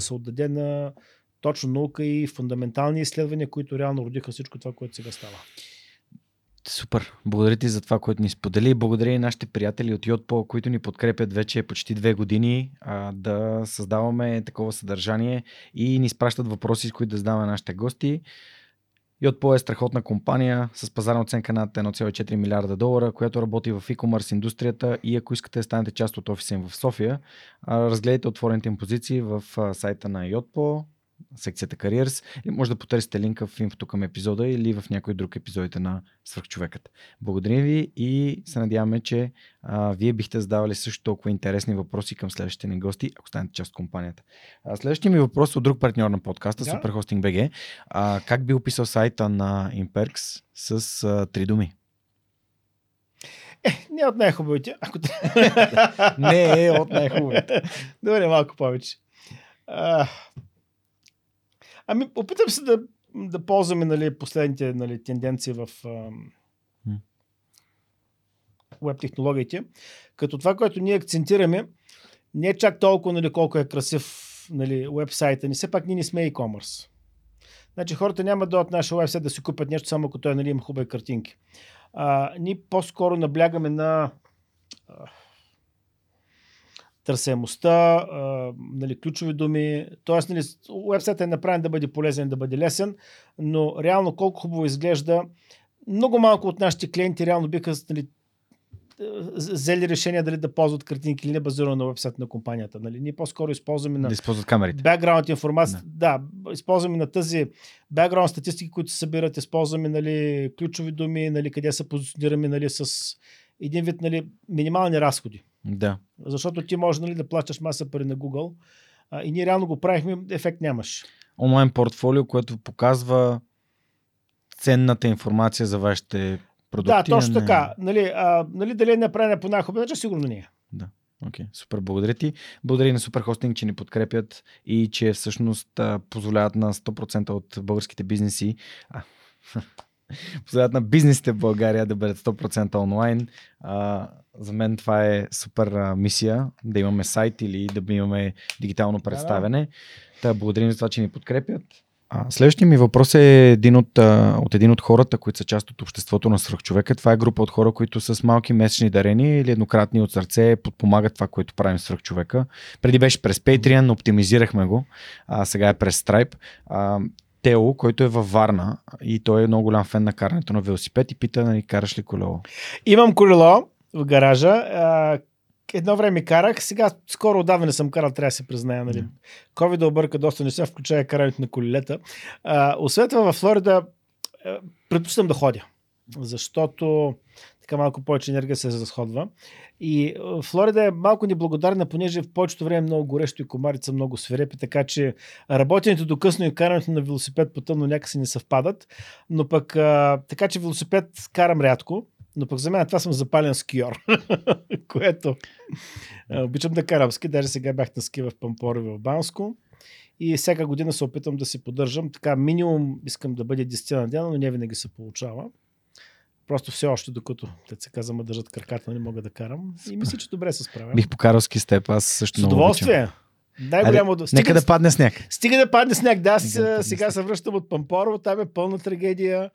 се отдаде на точно наука и фундаментални изследвания, които реално родиха всичко това, което сега става. Супер! Благодаря ти за това, което ни сподели. Благодаря и нашите приятели от Йотпо, които ни подкрепят вече почти 2 години да създаваме такова съдържание и ни спращат въпроси, с които да задаваме нашите гости. Yotpo е страхотна компания с пазарна оценка над 1,4 милиарда долара, която работи в e-commerce индустрията и ако искате да станете част от офиса им в София, разгледайте отворените им позиции в сайта на Yotpo, секцията Careers, и може да потърсите линка в инфото към епизода или в някой друг епизодите на Свръхчовекът. Благодарим ви и се надяваме, че вие бихте задавали също толкова интересни въпроси към следващите ни гости, ако станете част от компанията. Следващия ми въпрос от друг партньор на подкаста, Superhosting.bg. Как би описал сайта на Imprex с 3 думи? Не от най-хубавите. Не е от най-хубавите. Добре, малко повече. Ами, опитам се да ползваме, нали, последните, нали, тенденции в веб технологиите, като това, което ние акцентираме, не е чак толкова, нали, колко е красив, нали, вебсайта ни. Все пак ние не сме e-commerce. Значи хората няма да от нашия вебсайт да си купят нещо, само като той, нали, има хубави картинки. Ние по-скоро наблягаме на търсемостта, нали, ключови думи. Тоест, нали, уебсайтът е направен да бъде полезен, да бъде лесен, но реално колко хубаво изглежда, много малко от нашите клиенти реално биха, нали, взели решение дали да ползват картинки или не, базирано на уебсайта на компанията. Нали. Ние по-скоро използваме на бекграунд информация. Да, използваме на тази бекграунд статистики, които се събират, използваме, нали, ключови думи, нали, къде се позиционираме, нали, с един вид, нали, минимални разходи. Да. Защото ти можеш, нали, да плащаш маса пари на Google и ние реално го правихме, ефект нямаш. Онлайн портфолио, което показва ценната информация за вашите продукти. Да, точно така. Нали, дали е направена по най-хубава, че сигурно не е. Да. Окей, супер, благодаря ти. Благодаря на Superhosting, че ни подкрепят и че всъщност позволяват на 100% от българските бизнеси. Позволяват на бизнесите в България да бъдат 100% онлайн. За мен това е супер мисия, да имаме сайт или да имаме дигитално представяне. Да, благодарим за това, че ни подкрепят. Следващия ми въпрос е един от хората, които са част от обществото на Свръхчовека. Това е група от хора, които с малки месечни дарения или еднократни от сърце подпомагат това, което правим Свръхчовека. Преди беше през Patreon, оптимизирахме го, сега е през Stripe. Тео, който е във Варна и той е много голям фен на карането на велосипед и пита, нали, караш ли колело? Имам колело в гаража. Едно време карах, сега скоро отдавна не съм карал, трябва да се призная. Нали. COVID обърка доста неща, включая карането на колелета. Освен това във Флорида предпочитам да ходя, защото така малко повече енергия се разходва. И Флорида е малко неблагодарна, понеже в повечето време много горещо и комарите са много свирепи, така че работенето до късно и карането на велосипед по тъмно някакси не съвпадат. Но пък така че велосипед карам рядко, но пък за мен това съм запален скиор, което обичам да карам ски. Даже сега бях на ски в Пампорово и в Банско. И всяка година се опитам да се поддържам. Така минимум искам да бъде 10 на ден, но не винаги се получава. Просто все още, докато се казвам, да държат краката, не мога да карам. И мисля, че добре се справям. Бих покарал ски степ, аз също много обичам. С удоволствие. Нека да падне сняг. Стига да падне сняг. Да, сега се връщам от Пампорово, там е пълна трагедия.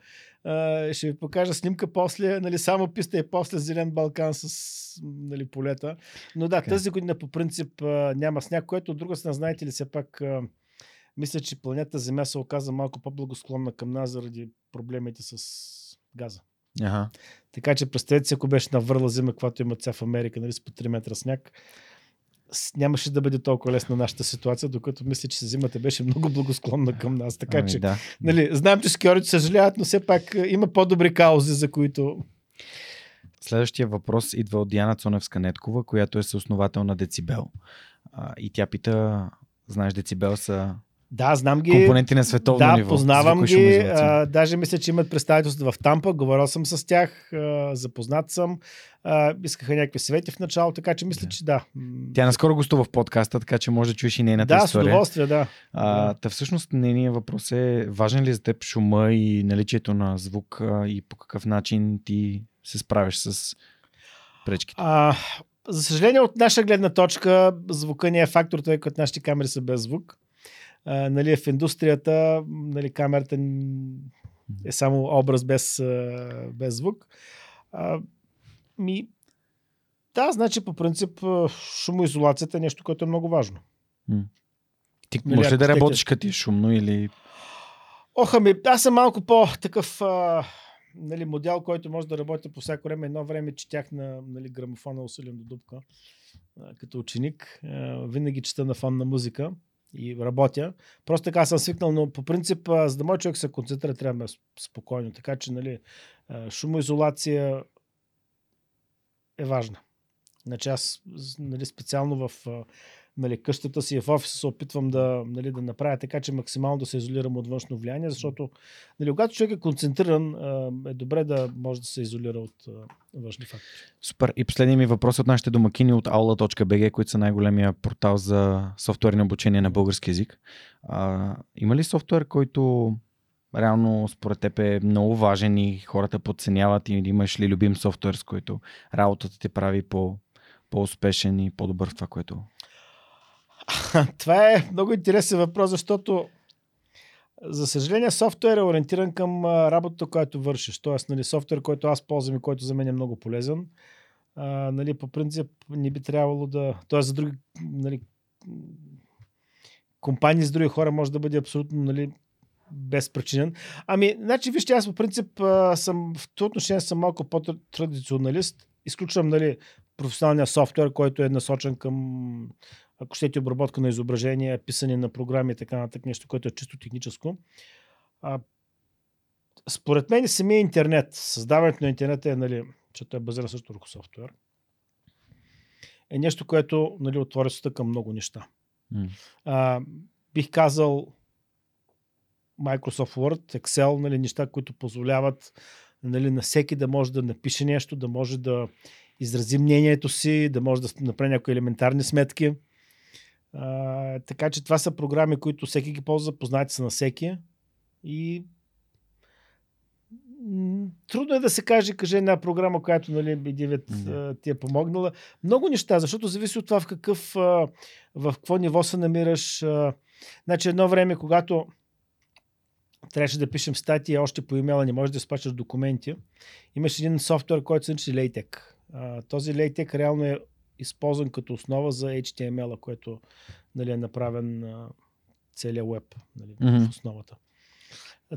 Ще ви покажа снимка после, нали, само писта и после зелен Балкан с, нали, полета. Но да, тази година по принцип няма сняг, което от друга страна, знаете ли, все пак мисля, че планетата Земя се оказа малко по-благосклонна към нас заради проблемите с газа. Ага. Така че представете си, ако беше навърла зима, каквато имат сега в Америка, нали, с по 3 метра сняг. нямаше да бъде толкова лесна нашата ситуация, докато мисля, че зимата беше много благосклонна към нас. Така че, да. Нали, знам, че скиорите съжаляват, но все пак има по-добри каузи, за които... Следващия въпрос идва от Диана Цоневска-Неткова, която е съосновател на Децибел. И тя пита, знаеш, Децибел са... Да, знам ги. Компоненти на световно ниво. Да, познавам ги. Даже мисля, че имат представителство в Тампа. Говорил съм с тях. Запознат съм. Искаха някакви съвети в начало, така че мисля, че да. Тя наскоро гостува в подкаста, така че може да чуеш и нейната история. Да, с удоволствие, да. Та всъщност нейният въпрос е, важен ли за теб шума и наличието на звук и по какъв начин ти се справиш с пречките? За съжаление, от наша гледна точка звука не е фактор, тъй като нашите камери са без звук. Нали, в индустрията, нали, камерата е само образ без звук. Да, значи по принцип шумоизолацията е нещо, което е много важно. Ти нали, може ли да работиш като е шумно или... Аз съм малко по-такъв нали, модел, който може да работя по всяко време. Едно време четях на нали, грамофона усилен до дупка като ученик. Винаги чета на фон на музика и работя. Просто така съм свикнал, но по принцип, за да мой човек се концентрира, трябва да е спокойно. Така че, нали, шумоизолация е важна. Значи аз, нали, специално в нали, къщата си и в офиса се опитвам да, нали, да направя така, че максимално да се изолирам от външно влияние, защото нали, когато човек е концентриран, е добре да може да се изолира от външни фактори. Супер. И последния ми въпрос от нашите домакини от aula.bg, които са най-големия портал за софтуерни обучения на български език. Има ли софтуер, който реално според теб е много важен и хората подценяват, и имаш ли любим софтуер, с който работата те прави по-успешен и по-добър в това, което... Това е много интересен въпрос, защото за съжаление софтуер е ориентиран към работата, която вършиш. Тоест, нали, софтуер, който аз ползвам и който за мен е много полезен, нали, по принцип не би трябвало да... Тоест за други нали, компании с други хора може да бъде абсолютно нали, безпричинен. Значи, вижте, аз по принцип съм в това отношение съм малко по-традиционалист. Изключвам нали, професионалния софтуер, който е насочен към ако щете обработка на изображения, писане на програми и така нататък, нещо, което е чисто техническо. Според мен самия интернет, създаването на интернет е, нали, защото е базиран също върху софтуер, е нещо, което нали, отвори света към много неща. Бих казал Microsoft Word, Excel, нали, неща, които позволяват нали, на всеки да може да напише нещо, да може да изрази мнението си, да може да направи някои елементарни сметки. Така че това са програми, които всеки ги ползва, познати са на всеки и трудно е да се каже една програма, която нали, ти е помогнала. Много неща, защото зависи от това в какво ниво се намираш. Значи едно време, когато трябваше да пишем статии, още по имейла не можеш да изпращаш документи, имаш един софтуер, който се нарича LaTeX. Този LaTeX реално е използван като основа за HTML-а, което нали, е направен целият веб нали, в основата.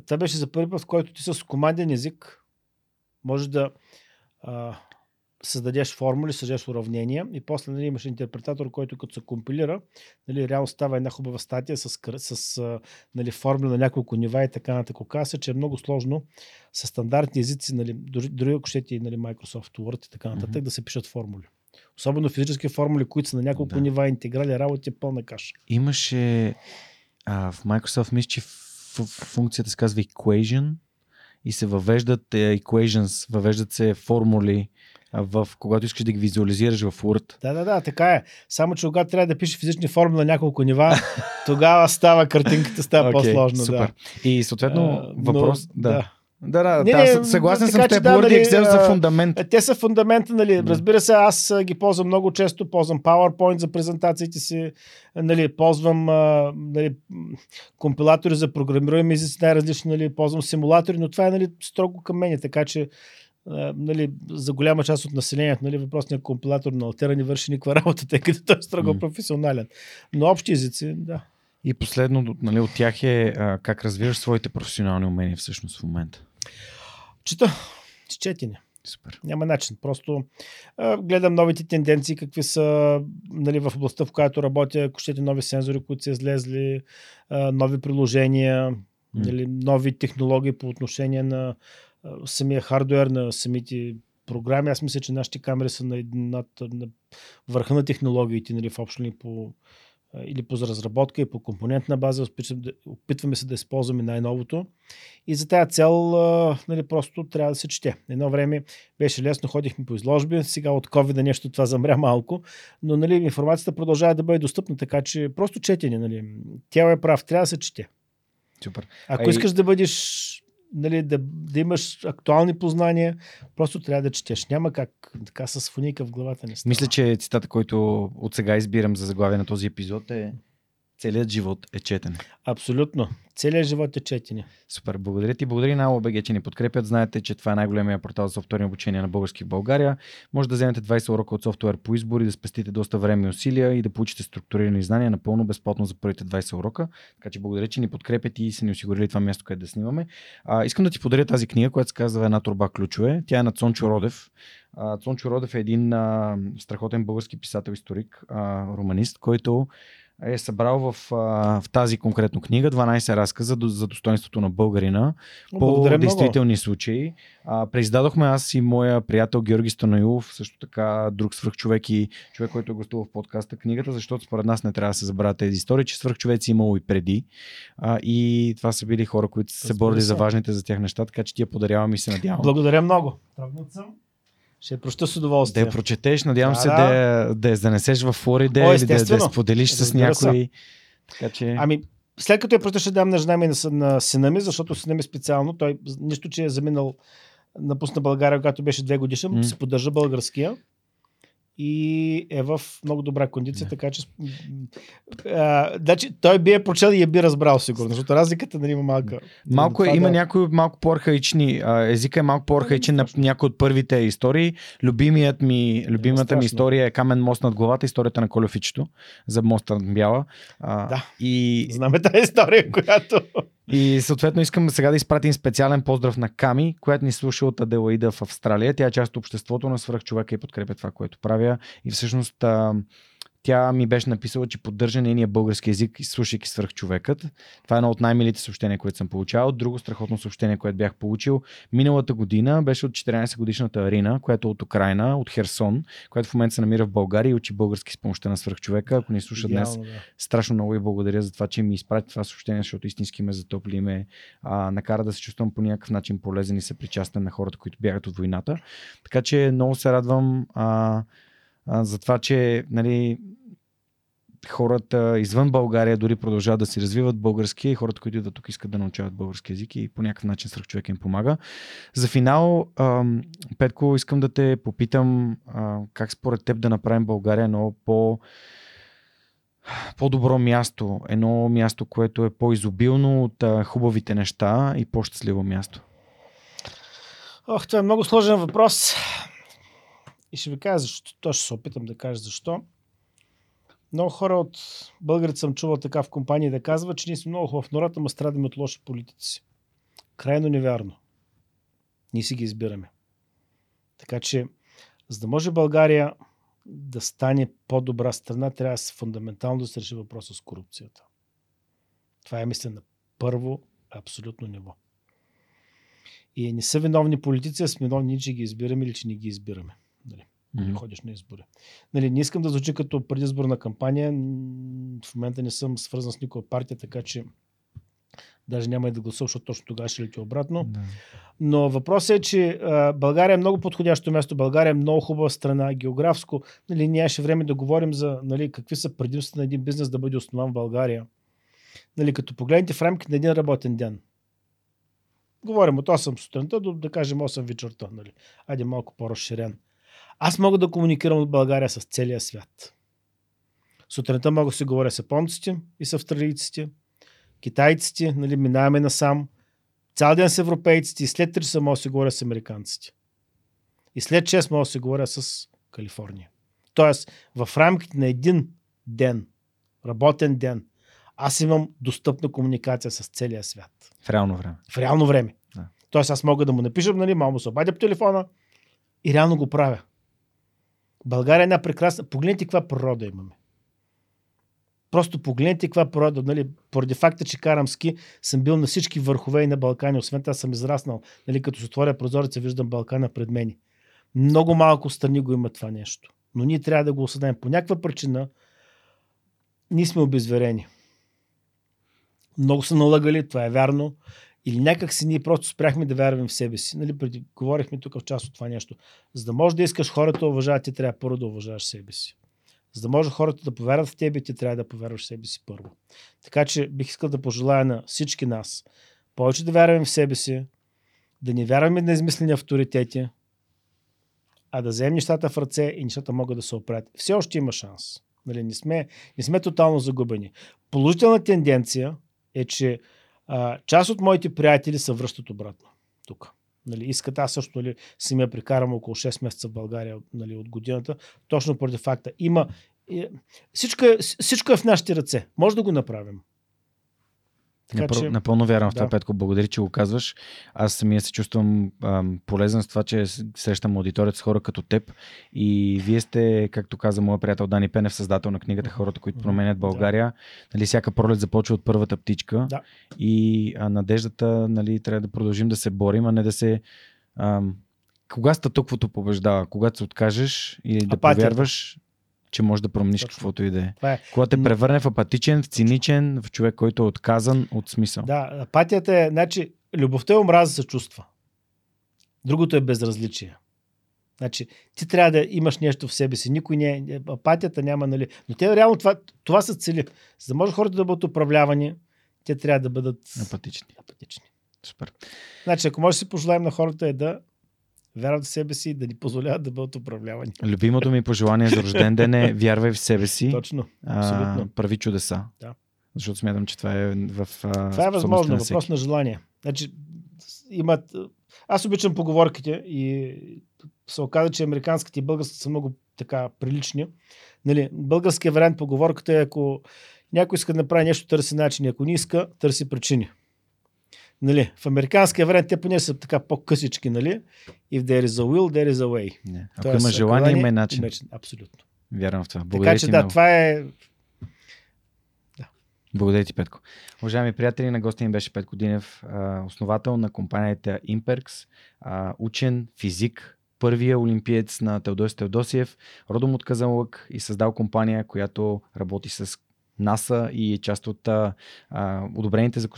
Това беше за първи път, в който ти с команден език можеш да създадеш формули, създадеш уравнения и после нали, имаш интерпретатор, който като се компилира, нали, реално става една хубава статия с нали, формули на няколко нива и така нататък. Оказва, че е много сложно с стандартни езици, нали, дори ако ще ти нали, Microsoft Word и така нататък, да се пишат формули. Особено физически формули, които са на няколко нива, интеграли, работи, пълна каша. Имаше в Microsoft, мисля, че функцията се казва Equation и се въвеждат Equations, въвеждат се формули, когато искаш да ги визуализираш в Word. Да, така е. Само, че когато трябва да пишеш физични формули на няколко нива, тогава става картинката, става по-сложно. Супер. Да. И съответно въпрос... Да, съгласен съм с теб. Word и Excel са фундамент. Те са фундамента, нали. Разбира се, аз ги ползвам много често, ползвам PowerPoint за презентациите си, нали, ползвам нали, компилатори за програмиране езици най-различни, нали, ползвам симулатори, но това е нали, строго към мен, така че нали, за голяма част от населението нали, въпросният компилатор на Altera не върши никаква работа, тъй като той е строго професионален. Но общи езици, да. И последно нали, от тях е как развиваш своите професионални умения всъщност в момента. Четене. Супер. Няма начин. Просто гледам новите тенденции, какви са, нали, в областта, в която работя, ако щете нови сензори, които са излезли, нови приложения, нали, нови технологии по отношение на самия хардуер, на самите програми. Аз мисля, че нашите камери са на върха на технологиите, нали, в общо ли по или по разработка и по компонентна база. Опитваме се да използваме най-новото. И за тази цел, нали, просто трябва да се чете. Едно време беше лесно, ходихме по изложби, сега от COVID нещо това замря малко, но, нали, информацията продължава да бъде достъпна, така че просто четене. Нали. Тя е прав, трябва да се чете. Супер. Ако искаш да бъдеш, нали, да имаш актуални познания, просто трябва да четеш. Няма как, така с фуника в главата не става. Мисля, че цитата, който от сега избирам за заглавие на този епизод е: целият живот е четене. Абсолютно. Целият живот е четене. Супер. Благодаря ти. Благодаря на АОБГ, че ни подкрепят. Знаете, че това е най-големия портал за софтуерни обучения на български в България. Може да вземете 20 урока от софтуер по избор и да спестите доста време и усилия и да получите структурирани знания напълно безплатно за първите 20 урока. Така че благодаря, че ни подкрепят и са ни осигурили това място, където да снимаме. Искам да ти подаря тази книга, която се казва "Една торба ключове". Тя е на Цончо Родев. Цончо Родев е един страхотен български писател, историк, романист, който е събрал в тази конкретно книга 12 разказа за достоинството на българина. Благодаря по действителни много случаи. Преиздадохме аз и моя приятел Георги Станоилов, също така друг свръхчовек и човек, който е гостувал в подкаста книгата, защото според нас не трябва да се забравят тези истории, че свръхчовеци имало и преди. И това са били хора, които са се борили за важните за тях неща, така че ти я подарявам и се надявам. Благодаря много. Тръгнат съм. Ще прочета с удоволствие. Да я прочетеш, надявам се да я занесеш във Флорида или да я споделиш с някой. Така, че... Ами, след като я прочета, ще дам на жена ми и на сина ми, защото сина ми специално, той нищо, че е заминал, напусна България, когато беше 2-годишен, се поддържа българския и е в много добра кондиция, така че той би я прочел и я би разбрал сигурно, защото разликата, нали, има малка. Малко има някои малко по-архаични, езика е малко по-архаичен на някои от първите истории. Любимата ми история е "Камен мост над главата", историята на Кольо Фичето за моста над Бяла. Знаме тази история, която... И съответно искам сега да изпратим специален поздрав на Ками, която ни слуша от Аделаида в Австралия. Тя е част от обществото на свръхчовека и подкрепя това, което правя. И всъщност тя ми беше написала, че поддържа нейния български език, слушайки "Свръхчовекът". Това е едно от най-милите съобщения, което съм получавал. Друго страхотно съобщение, което бях получил миналата година, беше от 14-годишната Арина, която е от Украйна, от Херсон, която в момента се намира в България и учи български с помощта на "Свръхчовека". Ако ни слуша днес, страшно много и благодаря за това, че ми изпрати това съобщение, защото истински ме затопли и ме накара да се чувствам по някакъв начин полезен и съпричастен на хората, които бягат от войната. Така че много се радвам за това, че, нали, хората извън България дори продължават да се развиват български и хората, които идват тук, искат да научават български език и по някакъв начин свръхчовек им помага. За финал, Петко, искам да те попитам как според теб да направим България едно по-добро място, едно място, което е по-изобилно от хубавите неща и по-щастливо място. Това е много сложен въпрос. И ще ви кажа защо. То ще се опитам да кажа защо. Много хора от българите съм чувал така в компании да казват, че ние сме много хубав народ, ама страдаме от лоши политици. Крайно невярно. Ние си ги избираме. Така че, за да може България да стане по-добра страна, трябва да се фундаментално да се реши въпроса с корупцията. Това е, мисля, на първо абсолютно ниво. И не са виновни политици, а сме виновни, че ги избираме или че не ги избираме. Нали, ходиш на избори. Нали, не искам да звучи като предизборна кампания. В момента не съм свързан с никоя партия, така че даже няма и да гласувам, защото точно тогава ще лети обратно. Но въпросът е, че България е много подходящо място. България е много хубава страна, географско. Нали, нямаше време да говорим за, нали, какви са предимствата на един бизнес да бъде основан в България. Нали, като погледнете в рамките на един работен ден. Говорим от 8 сутринта до, да кажем, 8 вечерта. Нали. Айде малко по-разширен. Аз мога да комуникирам от България с целия свят. Сутринта мога да си говоря с японците и с австралийците, китайците, нали, минаваме насам, цял ден с европейците и след 3 часа мога да си говоря с американците. И след 6 мога да си говоря с Калифорния. Тоест, в рамките на един ден, работен ден, аз имам достъпна комуникация с целия свят. В реално време. Тоест, аз мога да му напишам, нали, мога да се обадя по телефона, И реално го правя. България е една прекрасна... Погледнете каква природа имаме. Просто погледнете каква природа. Нали? Поради факта, че карам ски, съм бил на всички върхове и на Балкани. Освен това съм израснал. Нали? Като се отворя прозореца, виждам Балкана пред мен. Много малко страни го има това нещо. Но ние трябва да го осъзнаем. По някаква причина ние сме обезверени. Много са налъгали, това е вярно. Или някак си ние просто спряхме да вярваме в себе си. Нали, говорихме тук в част от това нещо. За да можеш да искаш хората да уважават, ти трябва първо да уважаваш себе си. За да може хората да повярват в тебе, ти трябва да повярваш в себе си първо. Така че бих искал да пожелая на всички нас повече да вярваме в себе си, да не вярваме на измислени авторитети, а да вземем нещата в ръце и нещата могат да се оправят. Все още има шанс. Нали, не сме тотално загубени. Положителна тенденция е, че част от моите приятели се връщат обратно тук. Нали, искат, аз също си ме прикарам около 6 месеца в България, нали, от годината. Точно поради факта. Всичко е в нашите ръце. Може да го направим. Напълно вярвам в това, Петко. Благодаря, че го казваш. Аз самия се чувствам полезен с това, че срещам аудиторията с хора като теб. И вие сте, както каза моя приятел Дани Пенев, създател на книгата Хората, които променят България. Да. Нали, всяка пролет започва от първата птичка. Да. И надеждата, нали, трябва да продължим да се борим, а не да се... Кога статуквото побеждава? Когато се откажеш или да повярваш... че можеш да промениш каквото и да е. Когато те превърне в апатичен, в циничен, в човек, който е отказан от смисъл. Да, апатията е, значи, любовта и омраза се чувства. Другото е безразличие. Значи, ти трябва да имаш нещо в себе си. Никой не е, апатията няма, нали. Но те реално това са цели. За да може хората да бъдат управлявани, те трябва да бъдат апатични. Супер. Значи, ако може да си пожелаем на хората е да вярват в себе си и да ни позволяват да бъдат управлявани. Любимото ми пожелание за рожден ден е: вярвай в себе си. Точно. Абсолютно. Прави чудеса. Да. Защото смятам, че това е в способността. Това е възможно. На въпрос на желание. Значи, аз обичам поговорките и се оказа, че американските и българските са много така прилични. Нали, българският вариант поговорката е: ако някой иска да направи нещо, търси начин. Ако не иска, търси причини. Нали, в американския вариант те поне са така по-късички, нали? If there is a will, there is a way. Не. Ако тоест, има желание, има начин. Абсолютно. Вярвам в това. Благодаря, така че да, това е... Да. Благодаря ти, Петко. Уважаеми приятели, на гостите ми беше Петко Динев, основател на компанията Imprex, учен, физик, първия олимпиец на Теодоси Теодосиев, родом от Казанлък и създал компания, която работи с НАСА и е част от одобрените за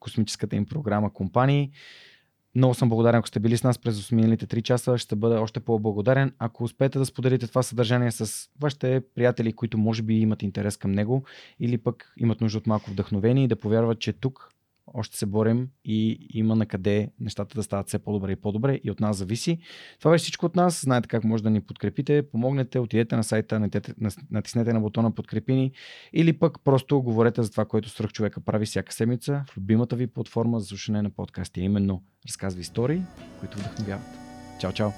космическата им програма компании. Много съм благодарен, ако сте били с нас през осминалите 3 часа. Ще бъда още по-благодарен, ако успеете да споделите това съдържание с вашите приятели, които може би имат интерес към него или пък имат нужда от малко вдъхновение и да повярват, че тук още се борим и има на къде нещата да стават все по-добре и по-добре, и от нас зависи. Това беше всичко от нас. Знаете как може да ни подкрепите, помогнете, отидете на сайта, натиснете на бутона подкрепи ни или пък просто говорете за това, което Свръхчовека прави всяка седмица в любимата ви платформа за слушане на подкасти, именно разказва истории, които вдъхновяват. Чао, чао!